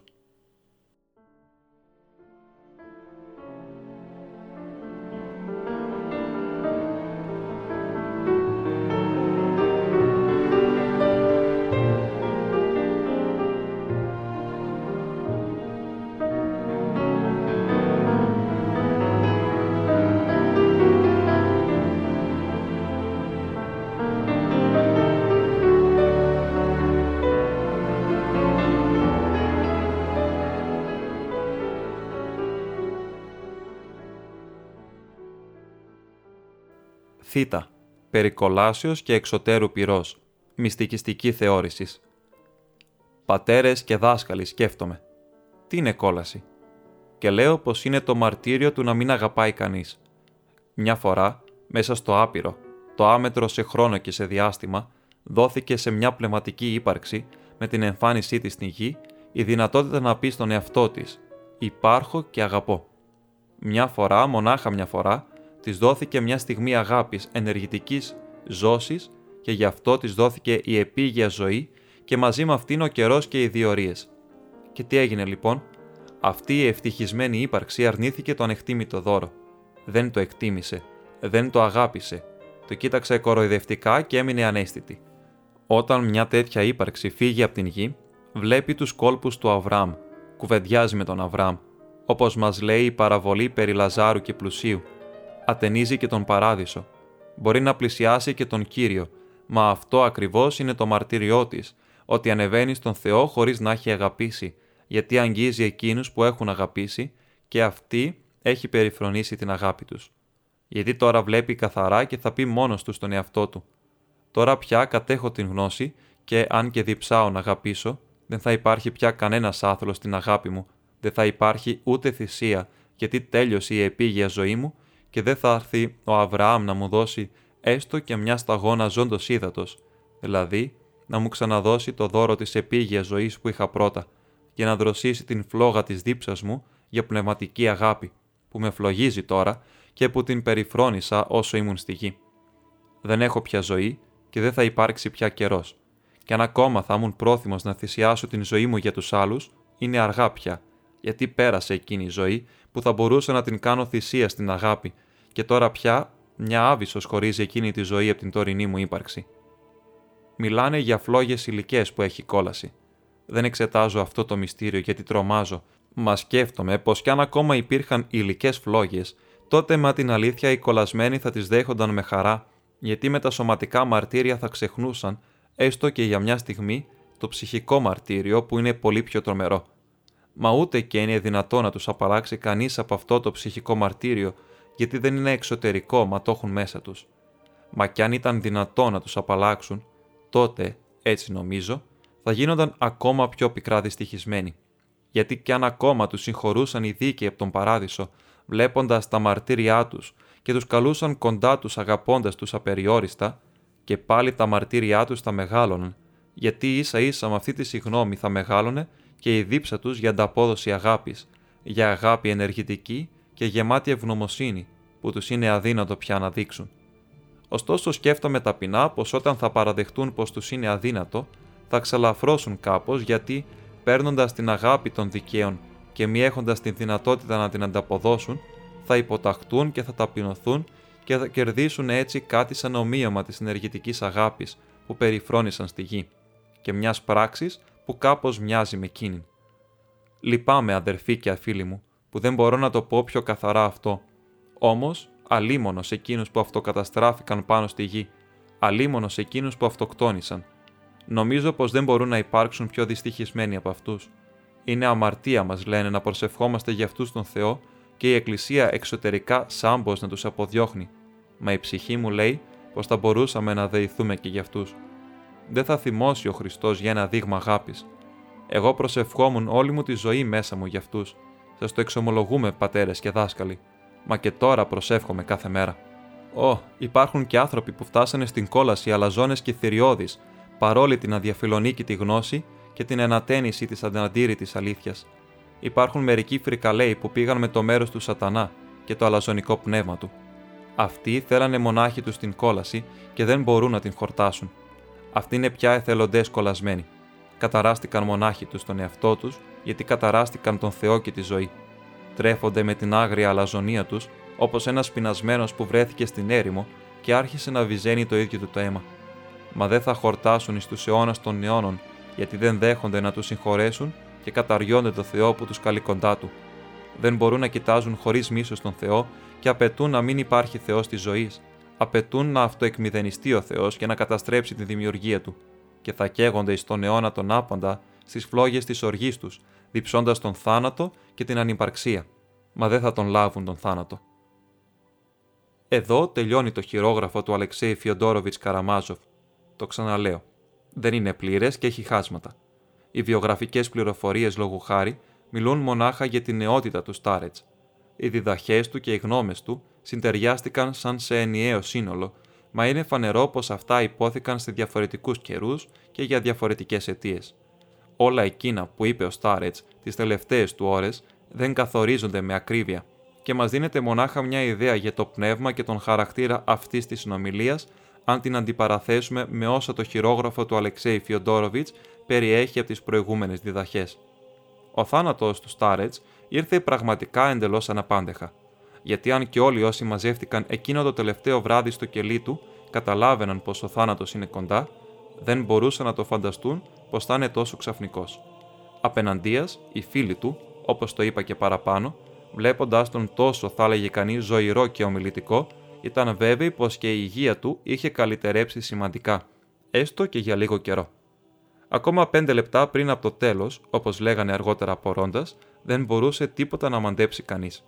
Θήτα, περικολάσεως και εξωτέρου πυρός, μυστικιστική θεώρηση. Πατέρες και δάσκαλοι, σκέφτομαι. Τι είναι κόλαση? Και λέω πως είναι το μαρτύριο του να μην αγαπάει κανείς. Μια φορά, μέσα στο άπειρο, το άμετρο σε χρόνο και σε διάστημα, δόθηκε σε μια πνευματική ύπαρξη, με την εμφάνισή της στην γη, η δυνατότητα να πει στον εαυτό της «Υπάρχω και αγαπώ». Μια φορά, μονάχα μια φορά, της δόθηκε μια στιγμή αγάπης, ενεργητικής ζώσης και γι' αυτό της δόθηκε η επίγεια ζωή και μαζί με αυτήν ο καιρός και οι διορίες. Και τι έγινε λοιπόν? Αυτή η ευτυχισμένη ύπαρξη αρνήθηκε το ανεκτήμητο δώρο. Δεν το εκτίμησε, δεν το αγάπησε, το κοίταξε κοροϊδευτικά και έμεινε ανέστητη. Όταν μια τέτοια ύπαρξη φύγει από την γη, βλέπει τους κόλπους του Αβραάμ, κουβεντιάζει με τον Αβραάμ, όπως μας λέει η παραβολή περί Λαζάρου και πλουσίου. Ατενίζει και τον Παράδεισο. Μπορεί να πλησιάσει και τον Κύριο, μα αυτό ακριβώς είναι το μαρτύριό της, ότι ανεβαίνει στον Θεό χωρίς να έχει αγαπήσει, γιατί αγγίζει εκείνους που έχουν αγαπήσει και αυτή έχει περιφρονήσει την αγάπη τους. Γιατί τώρα βλέπει καθαρά και θα πει μόνος του στον εαυτό του. Τώρα πια κατέχω την γνώση και αν και διψάω να αγαπήσω, δεν θα υπάρχει πια κανένας άθλος στην αγάπη μου, δεν θα υπάρχει ούτε θυσία, γιατί τέλειωσε η επίγεια ζωή μου και δεν θα έρθει ο Αβραάμ να μου δώσει έστω και μια σταγόνα ζώντος ύδατος, δηλαδή να μου ξαναδώσει το δώρο της επίγειας ζωής που είχα πρώτα, για να δροσίσει την φλόγα της δίψας μου για πνευματική αγάπη, που με φλογίζει τώρα και που την περιφρόνησα όσο ήμουν στη γη. Δεν έχω πια ζωή και δεν θα υπάρξει πια καιρός. Και αν ακόμα θα ήμουν πρόθυμος να θυσιάσω την ζωή μου για τους άλλους, είναι αργά πια, γιατί πέρασε εκείνη η ζωή που θα μπορούσα να την κάνω θυσία στην αγάπη, και τώρα πια μια άβυσσος χωρίζει εκείνη τη ζωή από την τωρινή μου ύπαρξη. Μιλάνε για φλόγες υλικές που έχει κόλαση. Δεν εξετάζω αυτό το μυστήριο γιατί τρομάζω. Μα σκέφτομαι πως κι αν ακόμα υπήρχαν υλικές φλόγες, τότε μα την αλήθεια οι κολλασμένοι θα τις δέχονταν με χαρά, γιατί με τα σωματικά μαρτύρια θα ξεχνούσαν, έστω και για μια στιγμή, το ψυχικό μαρτύριο που είναι πολύ πιο τρομερό. Μα ούτε και είναι δυνατό να τους απαλλάξει κανείς από αυτό το ψυχικό μαρτύριο, γιατί δεν είναι εξωτερικό μα το έχουν μέσα τους. Μα κι αν ήταν δυνατό να τους απαλλάξουν, τότε, έτσι νομίζω, θα γίνονταν ακόμα πιο πικρά δυστυχισμένοι. Γιατί κι αν ακόμα τους συγχωρούσαν οι δίκαιοι από τον Παράδεισο, βλέποντας τα μαρτύρια τους και τους καλούσαν κοντά τους αγαπώντας τους απεριόριστα, και πάλι τα μαρτύρια τους θα μεγάλωναν, γιατί ίσα ίσα με αυτή τη συγνώμη θα μεγάλωνε και η δίψα τους για ανταπόδοση αγάπης, για αγάπη ενεργητική και γεμάτη ευγνωμοσύνη, που τους είναι αδύνατο πια να δείξουν. Ωστόσο σκέφτομαι ταπεινά πως όταν θα παραδεχτούν πως τους είναι αδύνατο, θα ξαλαφρώσουν κάπως γιατί, παίρνοντας την αγάπη των δικαίων και μη έχοντας την δυνατότητα να την ανταποδώσουν, θα υποταχτούν και θα ταπεινωθούν και θα κερδίσουν έτσι κάτι σαν ομοίωμα της ενεργητικής αγάπης που περιφρόνησαν στη γη και μιας πράξης που κάπως μοιάζει με εκείνη. Λυπάμαι, αδερφοί και αφίλοι μου, που δεν μπορώ να το πω πιο καθαρά αυτό. Όμως, αλίμονος εκείνους που αυτοκαταστράφηκαν πάνω στη γη, αλίμονος εκείνους που αυτοκτόνησαν. Νομίζω πως δεν μπορούν να υπάρξουν πιο δυστυχισμένοι από αυτούς. Είναι αμαρτία, μας λένε, να προσευχόμαστε για αυτούς τον Θεό και η Εκκλησία εξωτερικά σάμπος να τους αποδιώχνει. Μα η ψυχή μου λέει πως θα μπορούσαμε να δεηθούμε και για αυτούς. Δεν θα θυμώσει ο Χριστός για ένα δείγμα αγάπης. Εγώ προσευχόμουν όλη μου τη ζωή μέσα μου για αυτούς. Σας το εξομολογούμε, πατέρες και δάσκαλοι. Μα και τώρα προσεύχομαι κάθε μέρα. Υπάρχουν και άνθρωποι που φτάσανε στην κόλαση, αλαζόνες και θηριώδεις, παρόλη την αδιαφιλονίκητη γνώση και την ενατένιση της αναντήρητης αλήθειας. Υπάρχουν μερικοί φρικαλέοι που πήγαν με το μέρος του Σατανά και το αλαζονικό πνεύμα του. Αυτοί θέλανε μονάχοι τους την κόλαση και δεν μπορούν να την χορτάσουν. Αυτοί είναι πια εθελοντές κολλασμένοι. Καταράστηκαν μονάχοι τους τον εαυτό τους, γιατί καταράστηκαν τον Θεό και τη ζωή. Τρέφονται με την άγρια αλαζονία τους, όπως ένας πεινασμένος που βρέθηκε στην έρημο και άρχισε να βυζένει το ίδιο του το αίμα. Μα δεν θα χορτάσουν εις τους αιώνας των αιώνων, γιατί δεν δέχονται να τους συγχωρέσουν και καταριώνται το Θεό που τους καλεί κοντά του. Δεν μπορούν να κοιτάζουν χωρίς μίσος τον Θεό και απαιτούν να μην υπάρχει Θεός της ζωής. Απαιτούν να αυτοεκμηδενιστεί ο Θεός και να καταστρέψει τη δημιουργία του. Και θα καίγονται εις τον αιώνα τον άπαντα στις φλόγες της οργής τους, διψώντας τον θάνατο και την ανυπαρξία. Μα δεν θα τον λάβουν τον θάνατο. Εδώ τελειώνει το χειρόγραφο του Αλεξέι Φιοντόροβιτς Καραμάζοβ. Το ξαναλέω. Δεν είναι πλήρες και έχει χάσματα. Οι βιογραφικές πληροφορίες λόγου χάρη μιλούν μονάχα για την νεότητα του Στάρετς. Οι διδαχές του και οι γνώμες του συντεριάστηκαν σαν σε ενιαίο σύνολο, μα είναι φανερό πως αυτά υπόθηκαν σε διαφορετικούς καιρούς και για διαφορετικές αιτίες. Όλα εκείνα που είπε ο Στάρετς τις τελευταίες του ώρες δεν καθορίζονται με ακρίβεια και μας δίνεται μονάχα μια ιδέα για το πνεύμα και τον χαρακτήρα αυτής της συνομιλίας, αν την αντιπαραθέσουμε με όσα το χειρόγραφο του Αλεξέι Φιοντόροβιτς περιέχει από τις προηγούμενες διδαχές. Ο θάνατος του Στάρετς ήρθε πραγματικά εντελώς αναπάντεχα, γιατί αν και όλοι όσοι μαζεύτηκαν εκείνο το τελευταίο βράδυ στο κελί του καταλάβαιναν πως ο θάνατος είναι κοντά, δεν μπορούσαν να το φανταστούν πως θα είναι τόσο ξαφνικός. Απέναντίας, οι φίλοι του, όπως το είπα και παραπάνω, βλέποντας τον τόσο, θα έλεγε κανείς, ζωηρό και ομιλητικό, ήταν βέβαιοι πως και η υγεία του είχε καλυτερέψει σημαντικά, έστω και για λίγο καιρό. Ακόμα 5 λεπτά πριν από το τέλος, όπως λέγανε αργότερα απορώντας, δεν μπορούσε τίποτα να μαντέψει κανείς.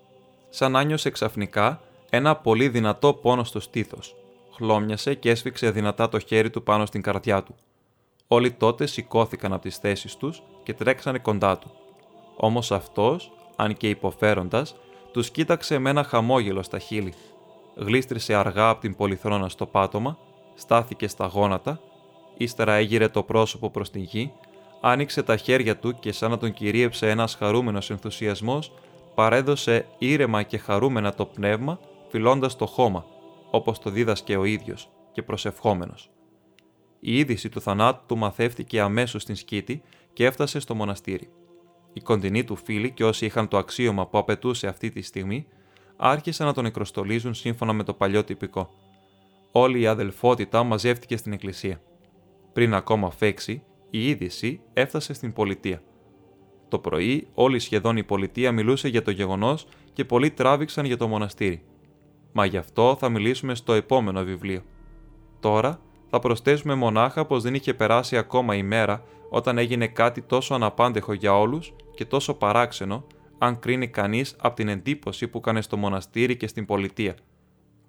Σαν άνιωσε ξαφνικά ένα πολύ δυνατό πόνο στο στήθος. χλώμιασε και έσφιξε δυνατά το χέρι του πάνω στην καρδιά του. Όλοι τότε σηκώθηκαν από τις θέσεις τους και τρέξανε κοντά του. Όμως αυτός, αν και υποφέροντας, τους κοίταξε με ένα χαμόγελο στα χείλη. Γλίστρισε αργά από την πολυθρόνα στο πάτωμα, στάθηκε στα γόνατα, ύστερα έγειρε το πρόσωπο προς την γη, άνοιξε τα χέρια του και σαν να τον κυρίεψε ένας χαρούμενος ενθουσιασμός, παρέδωσε ήρεμα και χαρούμενα το πνεύμα, φυλώντας το χώμα, όπως το δίδασκε ο ίδιος και προσευχόμενος. Η είδηση του θανάτου του μαθεύτηκε αμέσως στην σκήτη και έφτασε στο μοναστήρι. Οι κοντινοί του φίλοι και όσοι είχαν το αξίωμα που απαιτούσε αυτή τη στιγμή, άρχισαν να τον εκροστολίζουν σύμφωνα με το παλιό τυπικό. Όλη η αδελφότητα μαζεύτηκε στην εκκλησία. Πριν ακόμα φέξει, η είδηση έφτασε στην πολιτεία. Το πρωί, όλη σχεδόν η πολιτεία μιλούσε για το γεγονός και πολλοί τράβηξαν για το μοναστήρι. Μα γι' αυτό θα μιλήσουμε στο επόμενο βιβλίο. Τώρα θα προσθέσουμε μονάχα πως δεν είχε περάσει ακόμα η μέρα όταν έγινε κάτι τόσο αναπάντεχο για όλους και τόσο παράξενο, αν κρίνει κανείς από την εντύπωση που έκανε στο μοναστήρι και στην πολιτεία.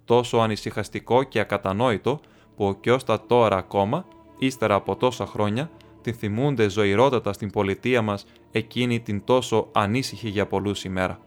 Τόσο ανησυχαστικό και ακατανόητο που ο κι ώστα τώρα ακόμα, ύστερα από τόσα χρόνια, την θυμούνται ζωηρότατα στην πολιτεία μας εκείνη την τόσο ανήσυχη για πολλούς ημέρα.